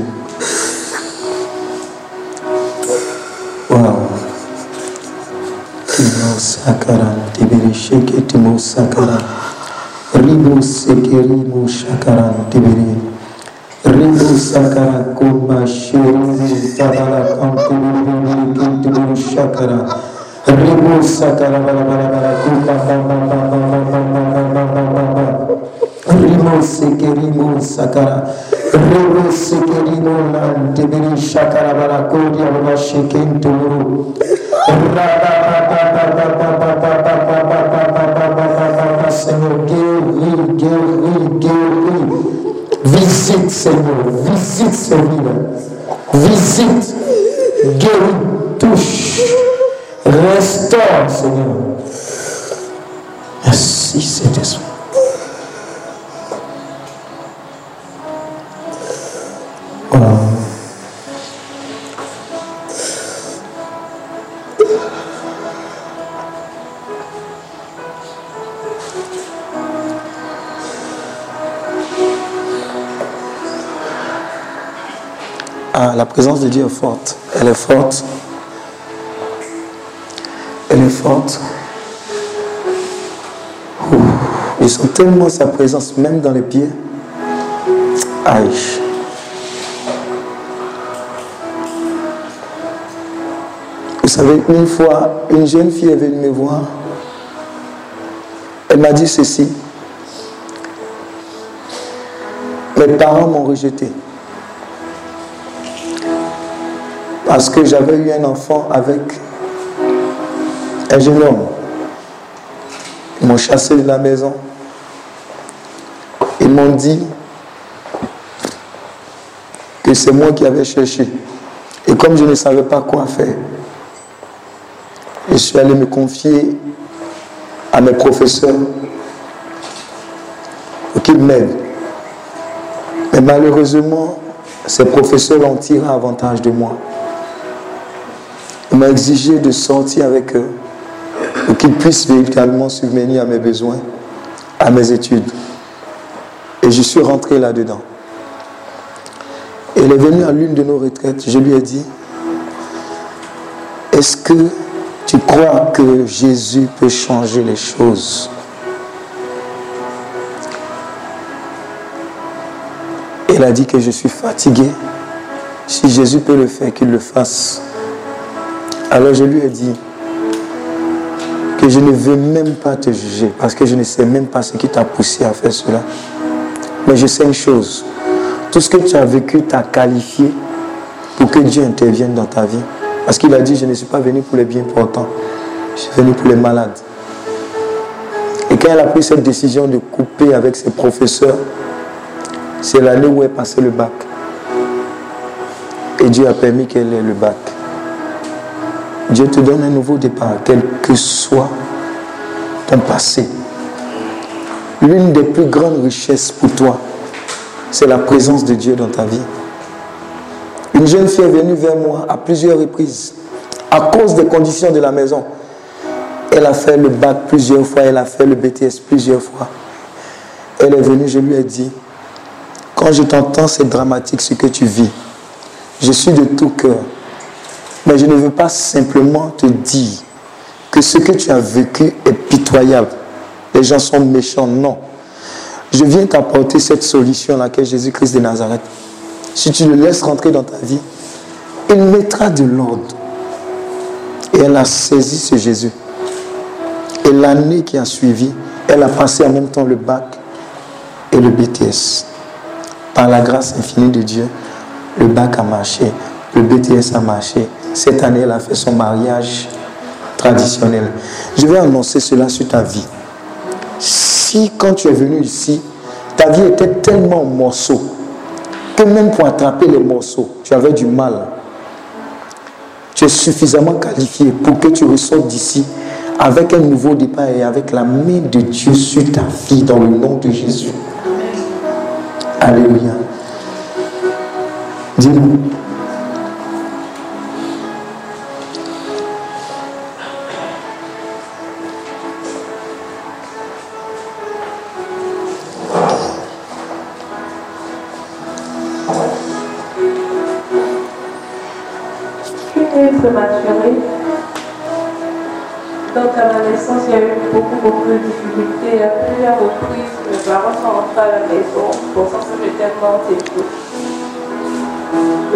Wow. Timo Sakara, Tiberi Sheke, Timo Sakara. Ribo Seke, Ribo Sakara, Tiberi. Ribo Sakara, Koma, Shiri, Tabala, Kantum, Timo Sakara. Ribo Sakara, Balabala, Kuka, Bamba, Bamba, Bamba, Bamba. Rimo Sekerimo Sakara, Rimo Sekerimo Lan, Tiberi Shakara Barakodia, Vashikin Turu, Rabba, Seigneur, guéris, guéris, guéris, visite, Seigneur, visite, Seigneur, visite, guéris, touche, restaure, Seigneur. Merci, Saint-Esprit. Ah, la présence de Dieu est forte. Elle est forte. Elle est forte. Ouh. Ils sont tellement sa présence, même dans les pieds. Aïe. Vous savez, une fois, une jeune fille est venue me voir. Elle m'a dit ceci. Mes parents m'ont rejeté. Parce que j'avais eu un enfant avec un jeune homme. Ils m'ont chassé de la maison. Ils m'ont dit que c'est moi qui avais cherché. Et comme je ne savais pas quoi faire, je suis allé me confier à mes professeurs pour qu'ils m'aident. Mais malheureusement, Ces professeurs ont tiré avantage de moi. Ils m'ont exigé de sortir avec eux pour qu'ils puissent véritablement subvenir à mes besoins, à mes études. Et je suis rentré là-dedans. Elle est venue à l'une de nos retraites. Je lui ai dit, est-ce que tu crois que Jésus peut changer les choses? Elle a dit que je suis fatigué. Si Jésus peut le faire, qu'il le fasse. Alors je lui ai dit que je ne veux même pas te juger parce que je ne sais même pas ce qui t'a poussé à faire cela. Mais je sais une chose. Tout ce que tu as vécu t'a qualifié pour que Dieu intervienne dans ta vie. Parce qu'il a dit, je ne suis pas venu pour les bien portants, je suis venu pour les malades. Et quand elle a pris cette décision de couper avec ses professeurs, c'est l'année où elle passait le bac. Et Dieu a permis qu'elle ait le bac. Dieu te donne un nouveau départ, quel que soit ton passé. L'une des plus grandes richesses pour toi, c'est la présence de Dieu dans ta vie. Une jeune fille est venue vers moi à plusieurs reprises. À cause des conditions de la maison, elle a fait le bac plusieurs fois, elle a fait le B T S plusieurs fois. Elle est venue, je lui ai dit, quand je t'entends, c'est dramatique ce que tu vis. Je suis de tout cœur. Mais je ne veux pas simplement te dire que ce que tu as vécu est pitoyable. Les gens sont méchants, non. Je viens t'apporter cette solution à laquelle Jésus-Christ de Nazareth. Si tu le laisses rentrer dans ta vie, il mettra de l'ordre. Et elle a saisi ce Jésus. Et l'année qui a suivi, elle a passé en même temps le bac et le B T S. Par la grâce infinie de Dieu, le bac a marché, le B T S a marché. Cette année, elle a fait son mariage traditionnel. Je vais annoncer cela sur ta vie. Si quand tu es venu ici, ta vie était tellement en morceaux que même pour attraper les morceaux, tu avais du mal. Tu es suffisamment qualifié pour que tu ressortes d'ici avec un nouveau départ et avec la main de Dieu sur ta vie dans le nom de Jésus. Alléluia. Dis-nous.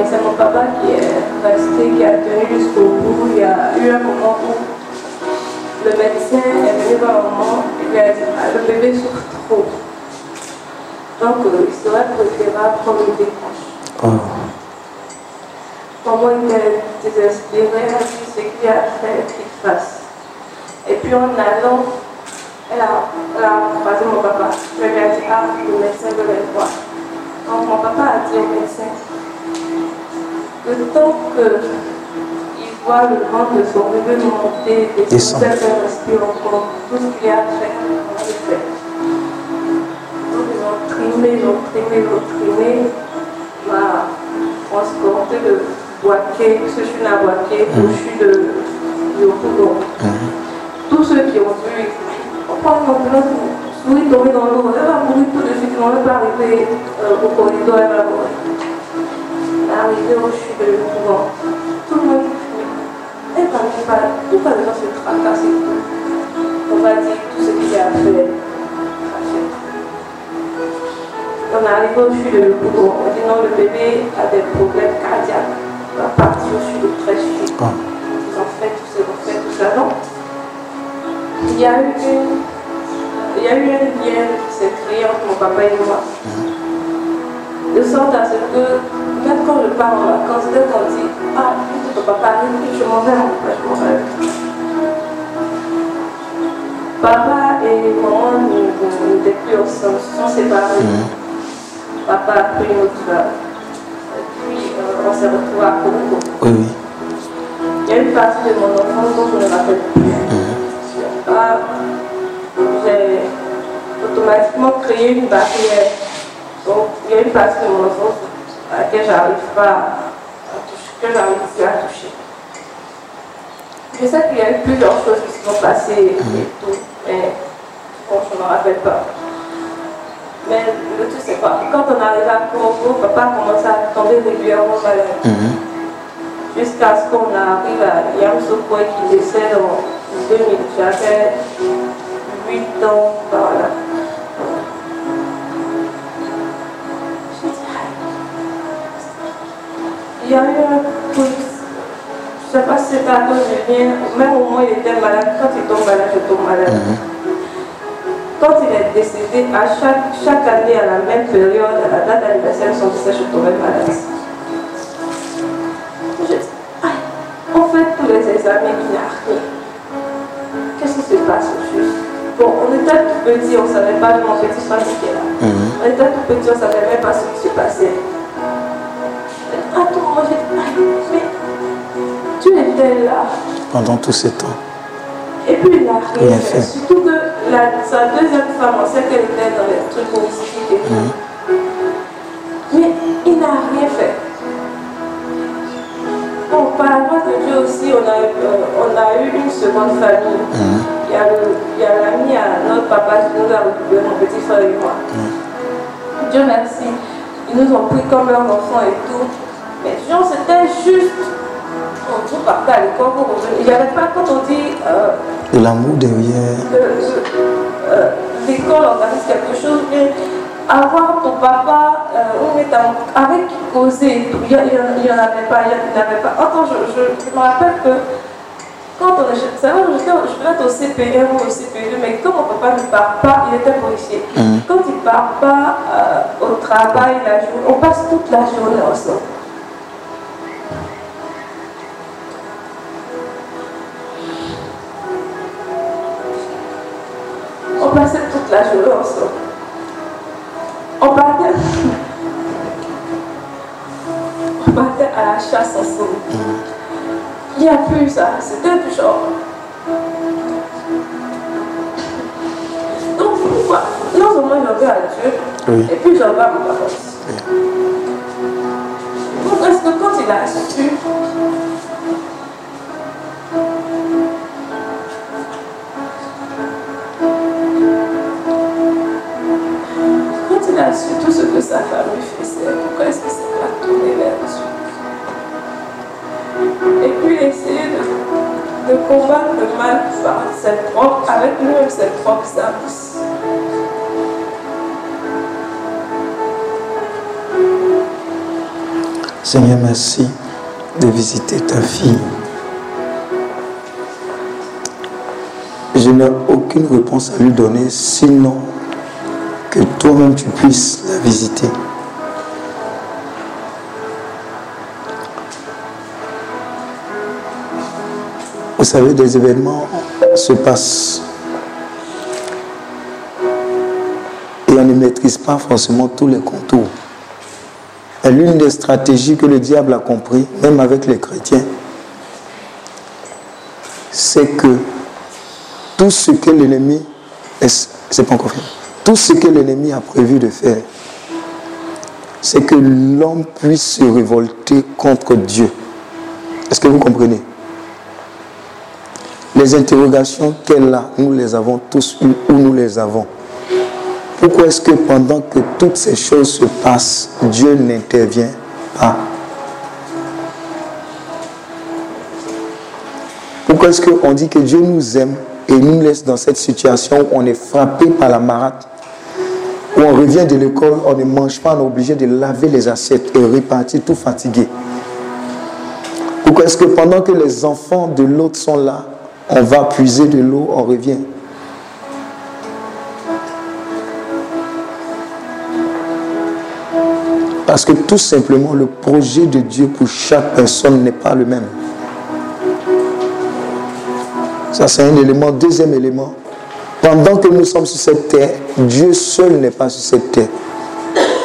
Mais c'est mon papa qui est resté, qui a tenu jusqu'au bout. Il y a eu un moment où le médecin est venu voir maman et lui a dit ah, le bébé souffre trop. Donc euh, il serait préférable prendre une déclenche. Maman était désespérée, elle a dit ce qu'il a fait, qu'il fasse. Et puis en allant, elle a, elle a croisé mon papa. Je lui ai dit ah, le médecin veut le voir. Donc mon papa a dit au médecin que tant qu'il voit le ventre de son bébé monter et qu'il se respire encore, tout ce qu'il y a à faire, on le fait. Donc ils ont trimé, ils ont trimé, ils ont trimé, on m'a transporté de Boaké, ce chine à Boaké, au de Yopougon. Tous ceux qui ont vu, on prend une ambulance, une souris tombée dans l'eau, elle va mourir tout de suite, on ne va pas arriver euh, au corridor, elle va mourir. Arrivé au chute de l'épouvant, tout le monde dit, eh ben, pourquoi les gens se tracassent et tout? On va dire tout ce qu'il y a à faire. On arrive au chute de l'épouvant, on dit non, le bébé a des problèmes cardiaques, on va partir au chute très vite. Ils ont fait tout ce qu'on fait, tout ça, non? Il y a eu une, il y a eu un lien qui s'est créé entre mon papa et moi. De sorte à ce que même quand je pars en vacances, dès qu'on dit « Ah, ton papa arrive, je m'en vais, je m'en vais. » Papa et maman n'étaient plus ensemble, se sont séparés. Mmh. Papa a pris une autre femme. Puis euh, on s'est retrouvés à Congo. Oui, oui. Il y a une partie de mon enfance dont je ne m'appelle plus. Mmh. Ah, j'ai automatiquement créé une barrière. Donc il y a une partie de mon enfance à laquelle j'arrive pas à toucher, que j'arrive plus à toucher. Je sais qu'il y a eu plusieurs choses qui se sont passées et tout, mais bon, je ne me rappelle pas. Mais le tout, c'est quoi? Quand on arrive à Congo, papa commence à tomber régulièrement malade. Mm-hmm. Jusqu'à ce qu'on arrive à Williamsville qui décède en deux mille. J'avais huit ans par là. Il y a eu un truc, je ne sais pas si c'était à cause du lien, même au moins il était malade, quand il tombe malade, je tombe malade. Mm-hmm. Quand il est décédé, à chaque, chaque année, à la même période, à la date d'anniversaire de son décès, je tombais malade. Je dis, aïe, on fait tous les examens, il n'y a rien. Qu'est-ce qui se passe au juste? Bon, on était tout petits, on ne savait pas, mon petit frère était là. Mm-hmm. On était tout petits, on ne savait même pas ce qui se passait. Attends, moi j'ai dit, mais tu étais là. Pendant tout ce temps. Et puis il a rien. Surtout que la, sa deuxième femme, on sait qu'elle était dans les trucs mystiques et tout. Mmh. Mais il n'a rien fait. Bon, par la grâce de Dieu aussi, on a, euh, on a eu une seconde famille. Mmh. Il y a l'ami à notre papa qui nous a récupéré, mon petit frère et moi. Mmh. Dieu merci. Ils nous ont pris comme leurs enfants et tout. Mais genre, c'était juste. On dit partait à l'école pour revenir. Il n'y avait pas, quand on dit. Euh, de l'amour derrière. De, euh, l'école organise quelque chose, mais avoir ton papa, euh, on met en, avec qui causer, il n'y en avait pas, il n'y en avait pas. Attends, je, je, je me rappelle que quand on achète ça, je vais être au C P M ou au C P E, mais quand mon papa ne part pas, il était policier. Mmh. Quand il ne part pas euh, au travail, la journée, on passe toute la journée ensemble. On passait toute la journée ensemble. On partait, on partait à la chasse ensemble. Mmh. Il n'y a plus ça, c'était du genre. Donc, pourquoi? Non seulement j'en veux à Dieu, oui. Et puis j'en veux à mon papa. Oui. Donc, est-ce que quand il a su, quand il a su tout ce que sa famille faisait, pourquoi est-ce qu'il s'est pas tourné vers Dieu? Et puis essayer de, de combattre le mal par cette propre, avec lui-même cette propre service. Seigneur, merci de visiter ta fille. Je n'ai aucune réponse à lui donner, sinon que toi-même tu puisses la visiter. Vous savez, des événements se passent et on ne maîtrise pas forcément tous les contours. Et l'une des stratégies que le diable a compris, même avec les chrétiens, c'est que tout ce que l'ennemi, c'est pas encore fait, tout ce que l'ennemi a prévu de faire, c'est que l'homme puisse se révolter contre Dieu. Est-ce que vous comprenez? Les interrogations qu'elle a, nous les avons tous eues ou nous les avons. Pourquoi est-ce que pendant que toutes ces choses se passent, Dieu n'intervient pas? Pourquoi est-ce qu'on dit que Dieu nous aime et nous laisse dans cette situation où on est frappé par la marate, où on revient de l'école, on ne mange pas, on est obligé de laver les assiettes et repartir tout fatigué? Pourquoi est-ce que pendant que les enfants de l'autre sont là, on va puiser de l'eau, on revient? Parce que tout simplement, le projet de Dieu pour chaque personne n'est pas le même. Ça, c'est un élément. Deuxième élément, pendant que nous sommes sur cette terre, Dieu seul n'est pas sur cette terre.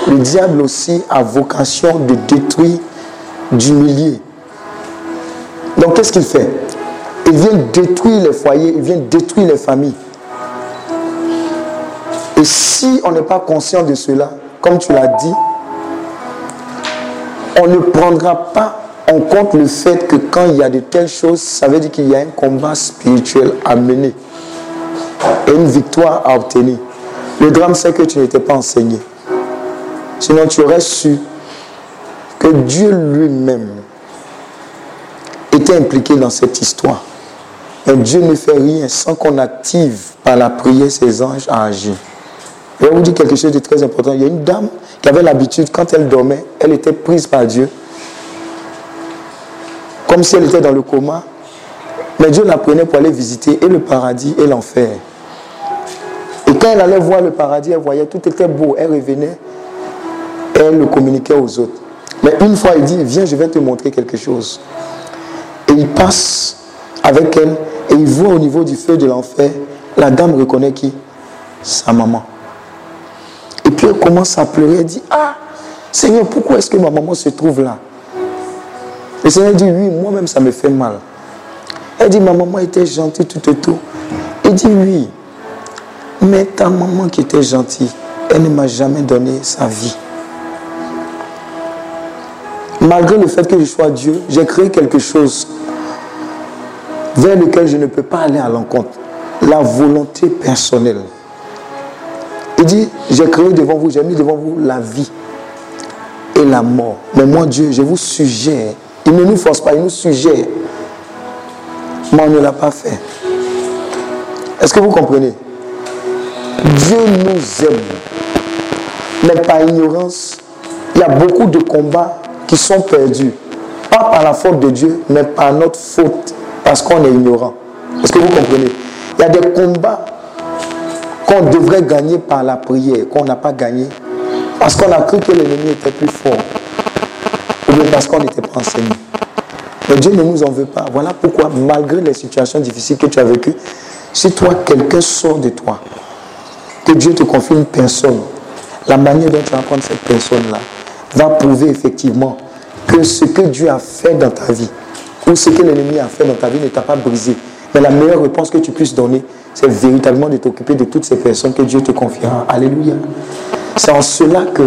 Le diable aussi a vocation de détruire, d'humilier. Donc, qu'est-ce qu'il fait? Il vient détruire les foyers, il vient détruire les familles. Et si on n'est pas conscient de cela, comme tu l'as dit, on ne prendra pas en compte le fait que quand il y a de telles choses, ça veut dire qu'il y a un combat spirituel à mener et une victoire à obtenir. Le drame, c'est que tu n'étais pas enseigné. Sinon, tu aurais su que Dieu lui-même était impliqué dans cette histoire. Et Dieu ne fait rien sans qu'on active par la prière ses anges à agir. Je vais vous dire quelque chose de très important. Il y a une dame qui avait l'habitude, quand elle dormait, elle était prise par Dieu. Comme si elle était dans le coma. Mais Dieu la prenait pour aller visiter et le paradis et l'enfer. Et quand elle allait voir le paradis, elle voyait, tout était beau. Elle revenait et elle le communiquait aux autres. Mais une fois, il dit, viens, je vais te montrer quelque chose. Et il passe avec elle et il voit au niveau du feu de l'enfer, la dame reconnaît qui ? Sa maman. Et puis elle commence à pleurer, elle dit, ah, Seigneur, pourquoi est-ce que ma maman se trouve là ? Le Seigneur dit, oui, moi-même ça me fait mal. Elle dit, ma maman était gentille tout et tout. Il dit, oui, mais ta maman qui était gentille, elle ne m'a jamais donné sa vie. Malgré le fait que je sois Dieu, j'ai créé quelque chose vers lequel je ne peux pas aller à l'encontre. La volonté personnelle. Il dit, j'ai créé devant vous, j'ai mis devant vous la vie et la mort. Mais moi, Dieu, je vous suggère, il ne nous force pas, il nous suggère. Mais on ne l'a pas fait. Est-ce que vous comprenez? Dieu nous aime. Mais par ignorance, il y a beaucoup de combats qui sont perdus. Pas par la faute de Dieu, mais par notre faute. Parce qu'on est ignorant. Est-ce que vous comprenez? Il y a des combats qu'on devrait gagner par la prière, qu'on n'a pas gagné. Parce qu'on a cru que l'ennemi était plus fort. Ou bien parce qu'on n'était pas enseigné. Mais Dieu ne nous en veut pas. Voilà pourquoi, malgré les situations difficiles que tu as vécues, si toi, quelqu'un sort de toi, que Dieu te confie une personne, la manière dont tu rencontres cette personne-là va prouver effectivement que ce que Dieu a fait dans ta vie, ou ce que l'ennemi a fait dans ta vie ne t'a pas brisé. Mais la meilleure réponse que tu puisses donner, c'est véritablement de t'occuper de toutes ces personnes que Dieu te confiera. Alléluia. C'est en cela que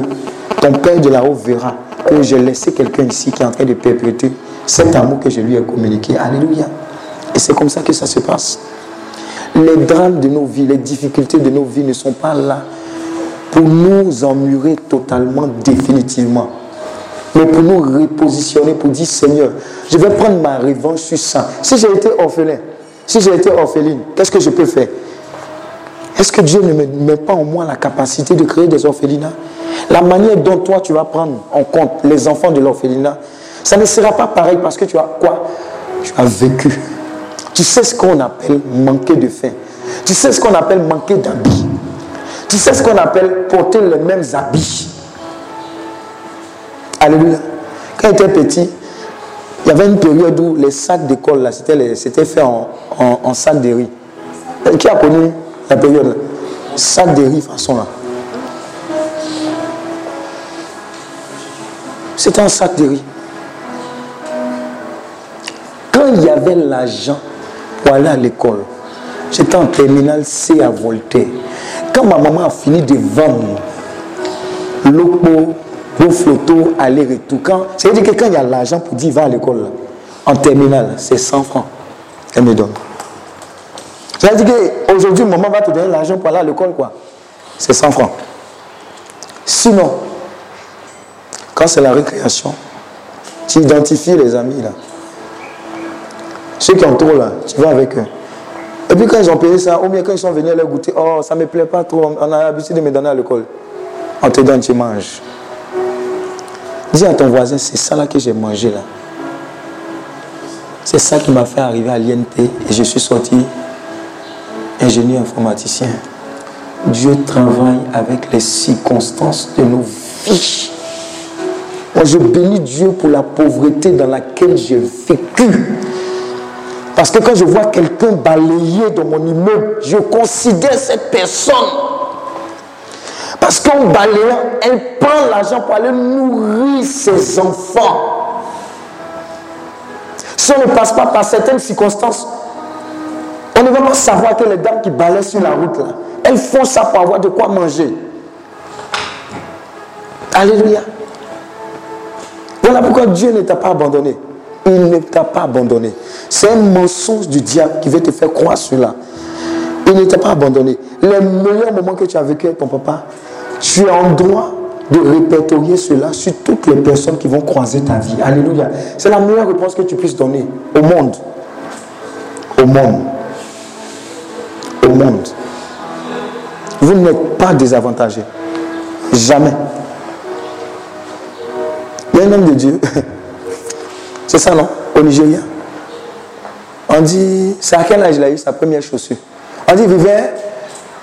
ton Père de là-haut verra que j'ai laissé quelqu'un ici qui est en train de perpétuer cet amour que je lui ai communiqué. Alléluia. Et c'est comme ça que ça se passe. Les drames de nos vies, les difficultés de nos vies ne sont pas là pour nous emmurer totalement, définitivement. Mais pour nous repositionner, pour dire, Seigneur, je vais prendre ma revanche sur ça. Si j'ai été orphelin, si j'ai été orpheline, qu'est-ce que je peux faire? Est-ce que Dieu ne me met pas en moi la capacité de créer des orphelinats? La manière dont toi tu vas prendre en compte les enfants de l'orphelinat, ça ne sera pas pareil parce que tu as quoi? Tu as vécu. Tu sais ce qu'on appelle manquer de faim. Tu sais ce qu'on appelle manquer d'habits. Tu sais ce qu'on appelle porter les mêmes habits. Alléluia. Quand j'étais petit, il y avait une période où les sacs d'école, là, c'était, les, c'était fait en, en, en sac de riz. Qui a connu la période là? Sac de riz, façon là. C'était un sac de riz. Quand il y avait l'argent pour aller à l'école, j'étais en terminale C à Voltaire. Quand ma maman a fini de vendre l'eau, vos photos, aller-retour. Ça veut dire que quand il y a l'argent pour dire va à l'école, là, en terminale, c'est cent francs qu'elle me donne. Ça veut dire qu'aujourd'hui, maman va te donner l'argent pour aller à l'école, quoi. C'est cent francs. Sinon, quand c'est la récréation, tu identifies les amis, là. Ceux qui entourent, là, tu vas avec eux. Et puis quand ils ont payé ça, ou bien quand ils sont venus leur goûter, oh, ça ne me plaît pas trop, on a l'habitude de me donner à l'école. On te donne, tu manges. Dis à ton voisin, c'est ça là que j'ai mangé là. C'est ça qui m'a fait arriver à l'I N P et je suis sorti ingénieur informaticien. Dieu travaille avec les circonstances de nos vies. Moi, je bénis Dieu pour la pauvreté dans laquelle j'ai vécu. Parce que quand je vois quelqu'un balayer dans mon immeuble, je considère cette personne. Parce qu'en balayant, elle prend l'argent pour aller nourrir ses enfants. Si on ne passe pas par certaines circonstances, on ne va pas savoir que les dames qui balayent sur la route, là, elles font ça pour avoir de quoi manger. Alléluia. Voilà Voilà pourquoi Dieu ne t'a pas abandonné. Il ne t'a pas abandonné. C'est un mensonge du diable qui veut te faire croire cela. Il ne t'a pas abandonné. Les meilleurs moments que tu as vécu avec ton papa, tu es en droit de répertorier cela sur toutes les personnes qui vont croiser ta vie. Alléluia. C'est la meilleure réponse que tu puisses donner au monde. Au monde. Au monde. Vous n'êtes pas désavantagés. Jamais. Il y a un homme de Dieu. C'est ça, non? Au Nigeria. On dit, c'est à quel âge il a eu sa première chaussure? On dit, il vivait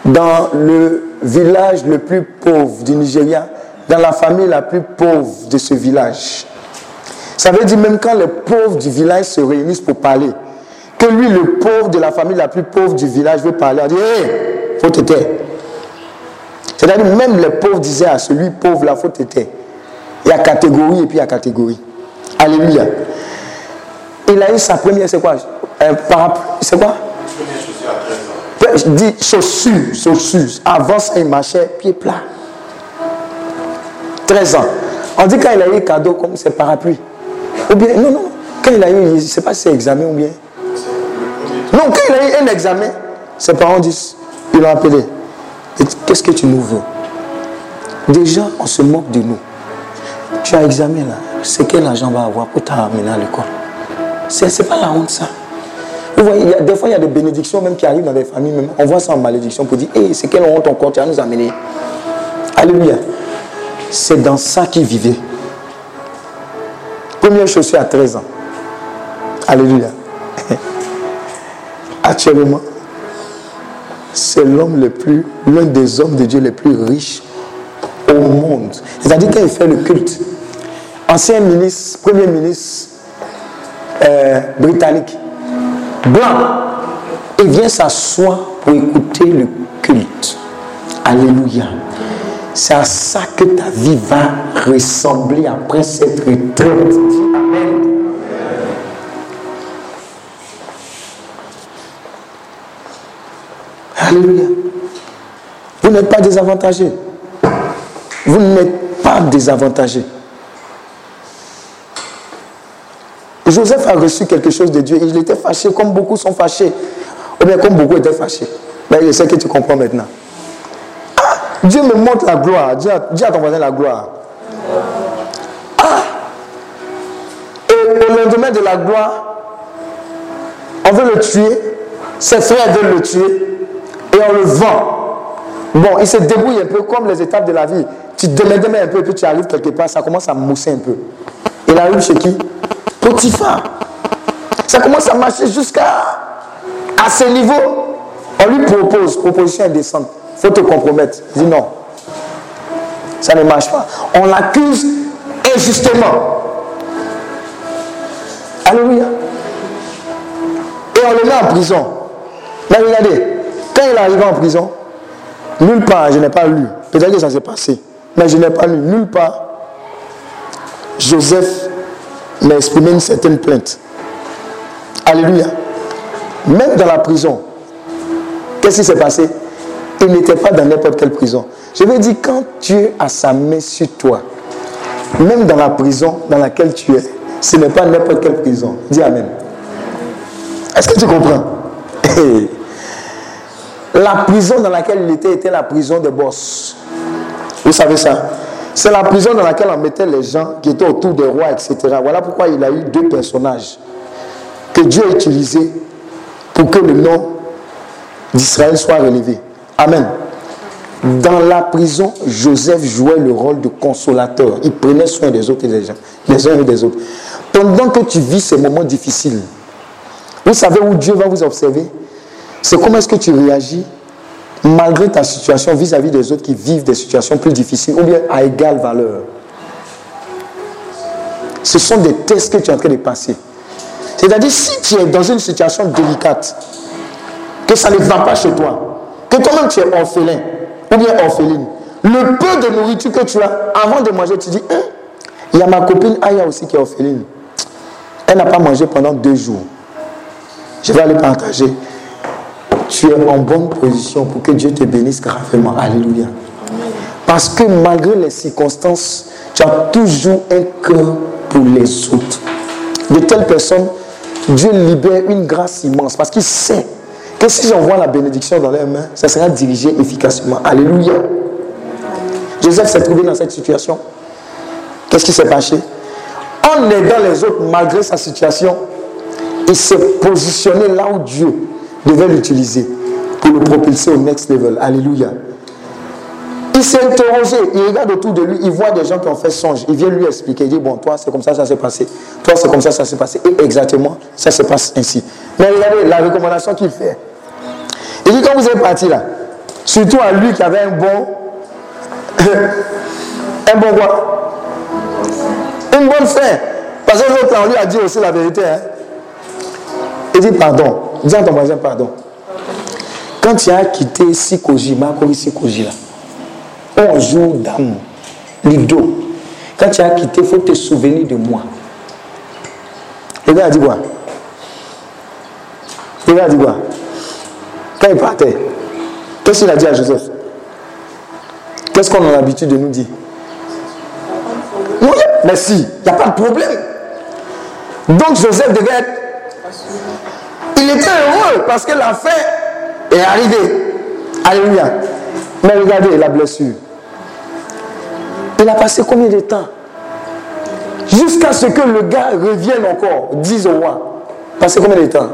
dans le village le plus pauvre du Nigeria, dans la famille la plus pauvre de ce village. Ça veut dire même quand les pauvres du village se réunissent pour parler, que lui, le pauvre de la famille la plus pauvre du village, veut parler, on dit, hé, hey, faut te taire. C'est-à-dire même les pauvres disaient à celui pauvre là, faut te taire. Il y a catégorie et puis il y a catégorie. Alléluia. Il a eu sa première, c'est quoi? Un parapluie, c'est quoi? Je dis chaussures, chaussures. Avant ça, il marchait pied plat. treize ans. On dit quand il a eu cadeau comme ses parapluies. Ou bien, non, non. Quand il a eu, je ne sais pas si c'est examen ou bien. Non, quand il a eu un examen, ses parents disent, ils l'ont appelé. Qu'est-ce que tu nous veux? Déjà, on se moque de nous. Tu as examen là. C'est quel argent va avoir pour t'amener à l'école? C'est, c'est pas la honte ça. Vous voyez, il y a, des fois, il y a des bénédictions même qui arrivent dans les familles. Même. On voit ça en malédiction pour dire, hé, hey, c'est quelle honte encore, tu vas nous amener. Alléluia. C'est dans ça qu'il vivait. Première chaussure à treize ans. Alléluia. Actuellement, c'est l'homme le plus, l'un des hommes de Dieu les plus riches au monde. C'est-à-dire qu'il fait le culte. Ancien ministre, premier ministre euh, britannique. Blanc, il vient s'asseoir pour écouter le culte. Alléluia. C'est à ça que ta vie va ressembler après cette retraite. Amen. Alléluia. Vous n'êtes pas désavantagés. Vous n'êtes pas désavantagés. Joseph a reçu quelque chose de Dieu. Il était fâché comme beaucoup sont fâchés. Ou bien comme beaucoup étaient fâchés. Mais je sais que tu comprends maintenant. Ah, Dieu me montre la gloire. Dieu a envoyé la gloire. Ah, et au lendemain de la gloire, on veut le tuer. Ses frères veulent le tuer. Et on le vend. Bon, il se débrouille un peu comme les étapes de la vie. Tu démènes un peu et puis tu arrives quelque part. Ça commence à mousser un peu. Il arrive chez qui? Potiphar. Ça commence à marcher jusqu'à à ce niveau. On lui propose, proposition indécente. Il faut te compromettre. Il dit non. Ça ne marche pas. On l'accuse injustement. Alléluia. Et on le met en prison. Mais regardez, quand il est arrivé en prison, nulle part, je n'ai pas lu. Peut-être que ça s'est passé. Mais je n'ai pas lu. Nulle part, Joseph mais exprimer une certaine plainte. Alléluia. Même dans la prison, qu'est-ce qui s'est passé? Il n'était pas dans n'importe quelle prison. Je veux dire, quand Dieu a sa main sur toi, même dans la prison dans laquelle tu es, ce n'est pas n'importe quelle prison. Dis amen. Est-ce que tu comprends? La prison dans laquelle il était était la prison de boss. Vous savez ça? C'est la prison dans laquelle on mettait les gens qui étaient autour des rois, et cetera. Voilà pourquoi il a eu deux personnages que Dieu a utilisés pour que le nom d'Israël soit relevé. Amen. Dans la prison, Joseph jouait le rôle de consolateur. Il prenait soin des autres et des gens, des uns et des autres. Pendant que tu vis ces moments difficiles, vous savez où Dieu va vous observer? C'est comment est-ce que tu réagis malgré ta situation vis-à-vis des autres qui vivent des situations plus difficiles ou bien à égale valeur. Ce sont des tests que tu es en train de passer. C'est-à-dire, si tu es dans une situation délicate, que ça ne va pas chez toi, que toi-même tu es orphelin ou bien orpheline, le peu de nourriture que tu as, avant de manger, tu dis, eh, il y a ma copine Aya aussi qui est orpheline. Elle n'a pas mangé pendant deux jours. Je vais aller partager. Tu es en bonne position pour que Dieu te bénisse gravement. Alléluia. Parce que malgré les circonstances, tu as toujours un cœur pour les autres. De telles personnes, Dieu libère une grâce immense parce qu'il sait que si j'envoie la bénédiction dans leurs mains, ça sera dirigé efficacement. Alléluia. Joseph s'est trouvé dans cette situation. Qu'est-ce qui s'est passé? En aidant les autres, malgré sa situation, il s'est positionné là où Dieu devait l'utiliser pour le propulser au next level. Alléluia. Il s'est interrogé, il regarde autour de lui, il voit des gens qui ont fait songe. Il vient lui expliquer, il dit, bon, toi, c'est comme ça, ça s'est passé. Toi, c'est comme ça, ça s'est passé. Et exactement, ça se passe ainsi. Mais regardez la recommandation qu'il fait. Il dit, quand vous êtes parti là, surtout à lui qui avait un bon... un bon quoi? Une bonne fin. Parce que l'autre, on lui a dit aussi la vérité. Hein? Il dit, pardon. Dis à ton voisin, pardon. Quand tu as quitté Sikoji, Marcory Sikoji là, onze jours d'amour, Ludo, quand tu as quitté, il faut te souvenir de moi. Le gars a dit quoi? Le gars a dit quoi? Quand il partait, qu'est-ce qu'il a dit à Joseph? Qu'est-ce qu'on a l'habitude de nous dire? Oui, mais si, il n'y a pas de problème. Donc Joseph devait être... Il était heureux parce que la fin est arrivée. Alléluia. Mais regardez la blessure. Il a passé combien de temps? Jusqu'à ce que le gars revienne encore, dise au roi. Passé combien de temps?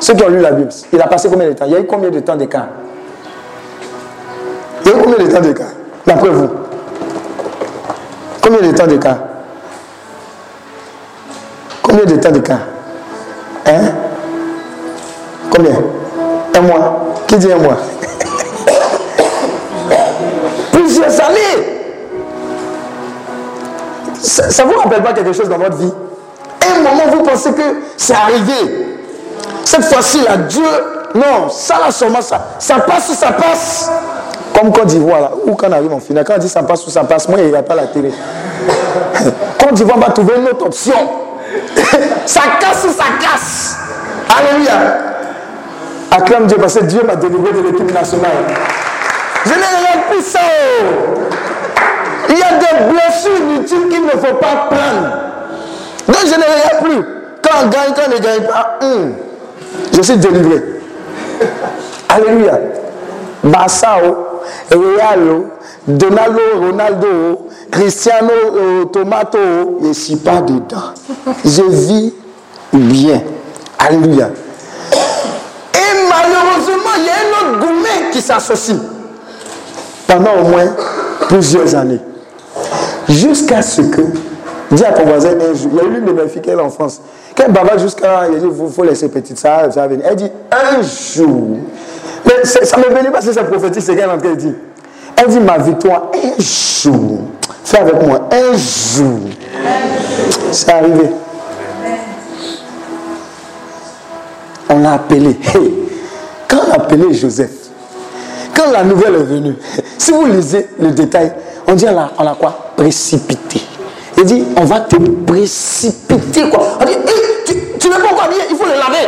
Ceux qui ont lu la Bible, il a passé combien de temps? Il y a eu combien de temps d'écart? Il y a eu combien de temps d'écart? D'après vous? Combien de temps d'écart? Combien de temps d'écart? Hein? Combien? Un mois? Qui dit un mois? Plusieurs années. Ça ne vous rappelle pas quelque chose dans votre vie? Un moment, vous pensez que c'est arrivé. Cette fois-ci, là, Dieu, non, ça là seulement, ça, ça passe ou ça passe. Comme Côte d'Ivoire, là, ou quand on arrive en finale, quand on dit ça passe ou ça passe, moi, il n'y a pas la télé. Côte d'Ivoire va trouver une autre option. Ça casse ou ça casse. Alléluia. Acclame Dieu, parce que Dieu m'a délivré de l'équipe nationale. Je n'ai rien plus ça. Il y a des blessures inutiles qu'il ne faut pas prendre. Donc je n'ai rien plus. Quand on gagne, quand on ne gagne pas, hum, je suis délivré. Alléluia. Bassao, Realo, Donaldo, Ronaldo, Cristiano, euh, Tomato, je ne suis pas dedans. Je vis bien. Alléluia. Et malheureusement, il y a un autre gourmet qui s'associe. Pendant au moins plusieurs années. Jusqu'à ce que, dis à ton voisin un jour, il y a eu l'une de mes filles qui est en France, qu'elle bavarde jusqu'à, il dit, il faut laisser petite, ça va venir. Elle dit, un jour, mais ça ne me venait pas si c'est prophétique, c'est qu'elle qu'elle dit. Elle dit, ma victoire, un jour, fais avec moi, un jour, c'est arrivé. On l'a appelé. Hey, quand on a appelé Joseph, quand la nouvelle est venue, si vous lisez le détail, on dit on a, on a quoi? Précipité. Il dit on va te précipiter quoi. On dit tu, tu n'es pas encore habillé, il faut le laver.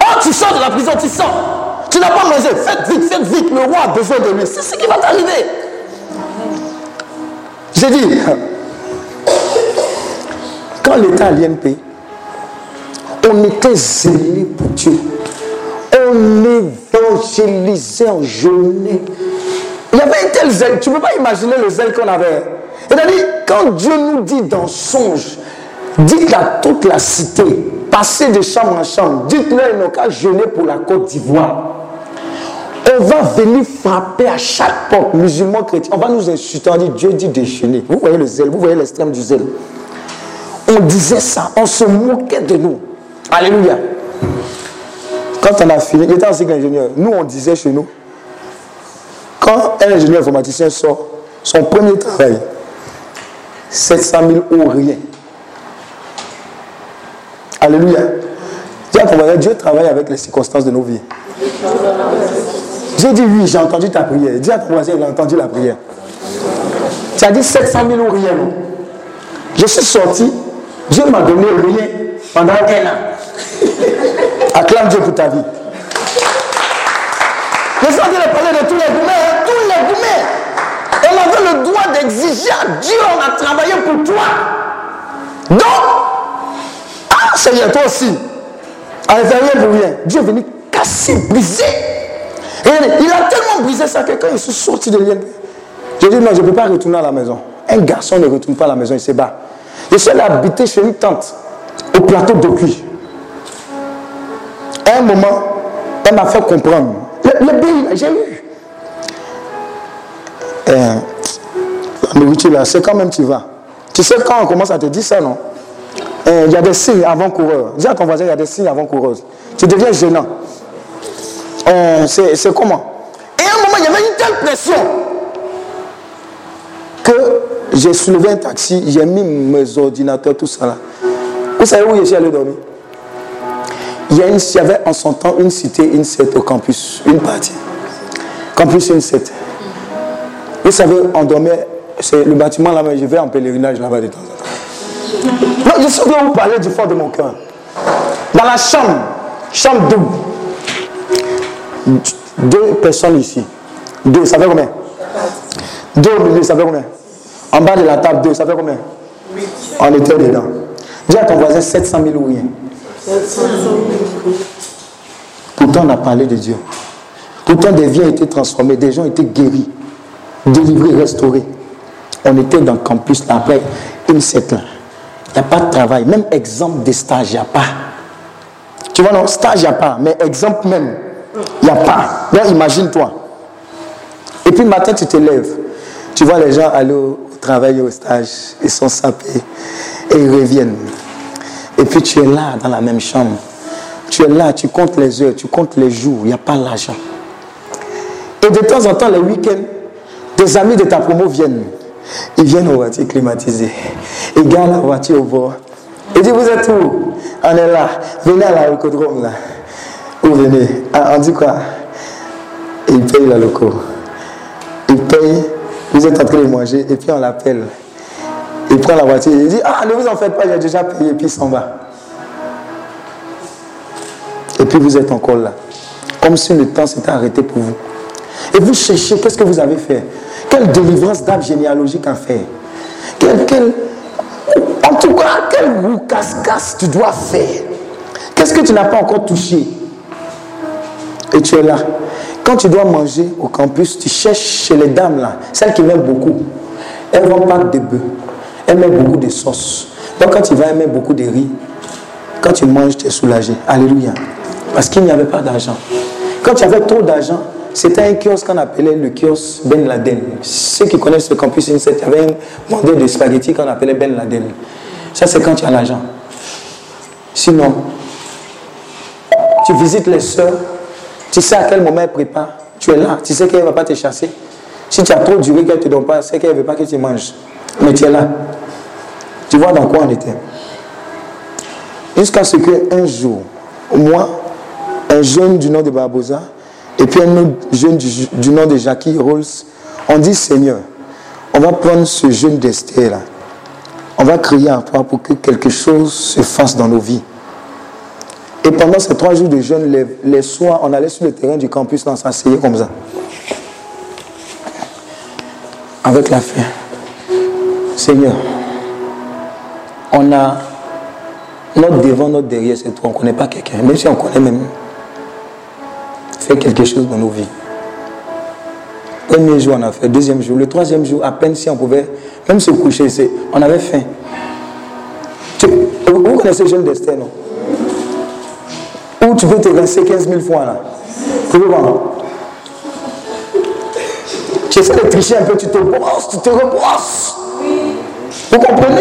Oh, tu sors de la prison, tu sors. Tu n'as pas mangé, faites vite, faites vite, le roi a besoin de lui. C'est ce qui va t'arriver. J'ai dit, quand l'État à l'I N P, on était zélé pour Dieu. On évangélisait en journée. Il y avait un tel zèle, tu ne peux pas imaginer le zèle qu'on avait. C'est-à-dire, quand Dieu nous dit dans songe, dites à toute la cité, passez de chambre en chambre, dites-leur nos cas jeûner pour la Côte d'Ivoire. On va venir frapper à chaque porte, musulmans, chrétiens. On va nous insulter, on dit Dieu dit déchaîner. Vous voyez le zèle, vous voyez l'extrême du zèle. On disait ça, on se moquait de nous. Alléluia. Quand on a fini, il était en cycle ingénieur. Nous, on disait chez nous, quand un ingénieur informaticien sort, son premier travail, sept cent mille euros rien. Alléluia. Dieu travaille avec les circonstances de nos vies. J'ai dit oui, j'ai entendu ta prière. Dis à ton voisin, il a entendu la prière. Tu as dit sept cent mille euros rien. Non? Je suis sorti, Dieu m'a donné rien pendant un an. Acclame Dieu pour ta vie. Je suis en train de parler de tous les gourmets. Hein? Tous les gourmets. On avait le droit d'exiger à Dieu. On a travaillé pour toi. Donc, ah Seigneur, toi aussi, on ne fait rien pour rien. Dieu est venu casser, briser. Et il a tellement brisé ça que quand je suis sorti de l'île, j'ai dit non, je ne peux pas retourner à la maison. Un garçon ne retourne pas à la maison, il se bat. Je suis allé habiter chez une tante, au plateau d'Okui. À un moment, elle m'a fait comprendre. Le, le bébé, j'ai eu. Euh, la nourriture, là, c'est quand même tu vas. Tu sais, quand on commence à te dire ça, non? Il euh, y a des signes avant-coureurs. Dis à ton voisin, il y a des signes avant-coureuses. Tu deviens gênant. Euh, c'est, c'est comment? Et à un moment, il y avait une telle pression que j'ai soulevé un taxi, j'ai mis mes ordinateurs, tout ça là. Vous savez où je suis allé dormir? Il y, a une, il y avait en son temps une cité, une secte au campus, une partie. Campus, une secte. Vous savez, on dormait, c'est le bâtiment là-bas, je vais en pèlerinage là-bas de temps en temps. Non, je sais que vous parlez du fort de mon cœur. Dans la chambre, chambre double, deux personnes ici. Deux, ça fait combien? Deux au milieu, ça fait combien? En bas de la table, deux, ça fait combien? On était dedans. Dis à ton voisin sept cent mille ou rien. Pourtant, on a parlé de Dieu. Pourtant, des vies ont été transformées, des gens ont été guéris, délivrés, restaurés. On était dans le campus, là, après une sept ans. Il n'y a pas de travail. Même exemple de stage, il n'y a pas. Tu vois, non, stage, il n'y a pas. Mais exemple même, il n'y a pas. Là, imagine-toi. Et puis, le matin, tu te lèves. Tu vois les gens aller au travail, au stage. Ils sont sapés. Et ils reviennent. Et puis tu es là, dans la même chambre. Tu es là, tu comptes les heures, tu comptes les jours. Il n'y a pas l'argent. Et de temps en temps, les week-ends, des amis de ta promo viennent. Ils viennent aux voitures climatisées. Ils gardent la voiture au bord. Ils disent, vous êtes où? On est là. Venez à la locodrome, là. Où venez? Ah, on dit quoi? Ils payent la loco. Ils payent. Vous êtes en train de manger. Et puis on l'appelle. Il prend la voiture et il dit, ah, ne vous en faites pas, j'ai déjà payé, et puis il s'en va. Et puis vous êtes encore là. Comme si le temps s'était arrêté pour vous. Et vous cherchez, qu'est-ce que vous avez fait? Quelle délivrance d'arbre généalogique à faire? Quelle, quelle, en tout cas, quelle casse-casse tu dois faire? Qu'est-ce que tu n'as pas encore touché? Et tu es là. Quand tu dois manger au campus, tu cherches chez les dames là, celles qui m'aiment beaucoup. Elles vont pas de bœuf. Elle met beaucoup de sauce. Donc quand tu vas, elle met beaucoup de riz. Quand tu manges, tu es soulagé. Alléluia. Parce qu'il n'y avait pas d'argent. Quand tu avais trop d'argent, c'était un kiosque qu'on appelait le kiosque Ben Laden. Ceux qui connaissent ce campus, il y avait un vendeur de spaghettis qu'on appelait Ben Laden. Ça, c'est quand tu as l'argent. Sinon, tu visites les sœurs, tu sais à quel moment elles préparent. Tu es là, tu sais qu'elle ne va pas te chasser. Si tu as trop du riz qu'elle ne te donne pas, c'est qu'elle ne veut pas que tu manges. Mais tu es là. Tu vois dans quoi on était. Jusqu'à ce qu'un jour, moi, un jeune du nom de Barbosa, et puis un autre jeune du, du nom de Jackie Rolls, on dit, Seigneur, on va prendre ce jeune d'Esther là. On va crier à toi pour que quelque chose se fasse dans nos vies. Et pendant ces trois jours de jeûne, les, les soirs, on allait sur le terrain du campus, on s'asseyait comme ça. Avec la faim. Seigneur, on a notre devant, notre derrière, c'est toi. On ne connaît pas quelqu'un, même si on connaît même. Fais quelque chose dans nos vies. Premier jour, on a fait. Deuxième jour. Le troisième jour, à peine si on pouvait même se coucher, c'est, on avait faim. Tu, vous connaissez Jeune Destin, non? Où tu veux te rincer quinze mille fois, là. Tu veux voir, non? Tu essaies de tricher un peu, tu te brosses, tu te rebrosses. Vous comprenez?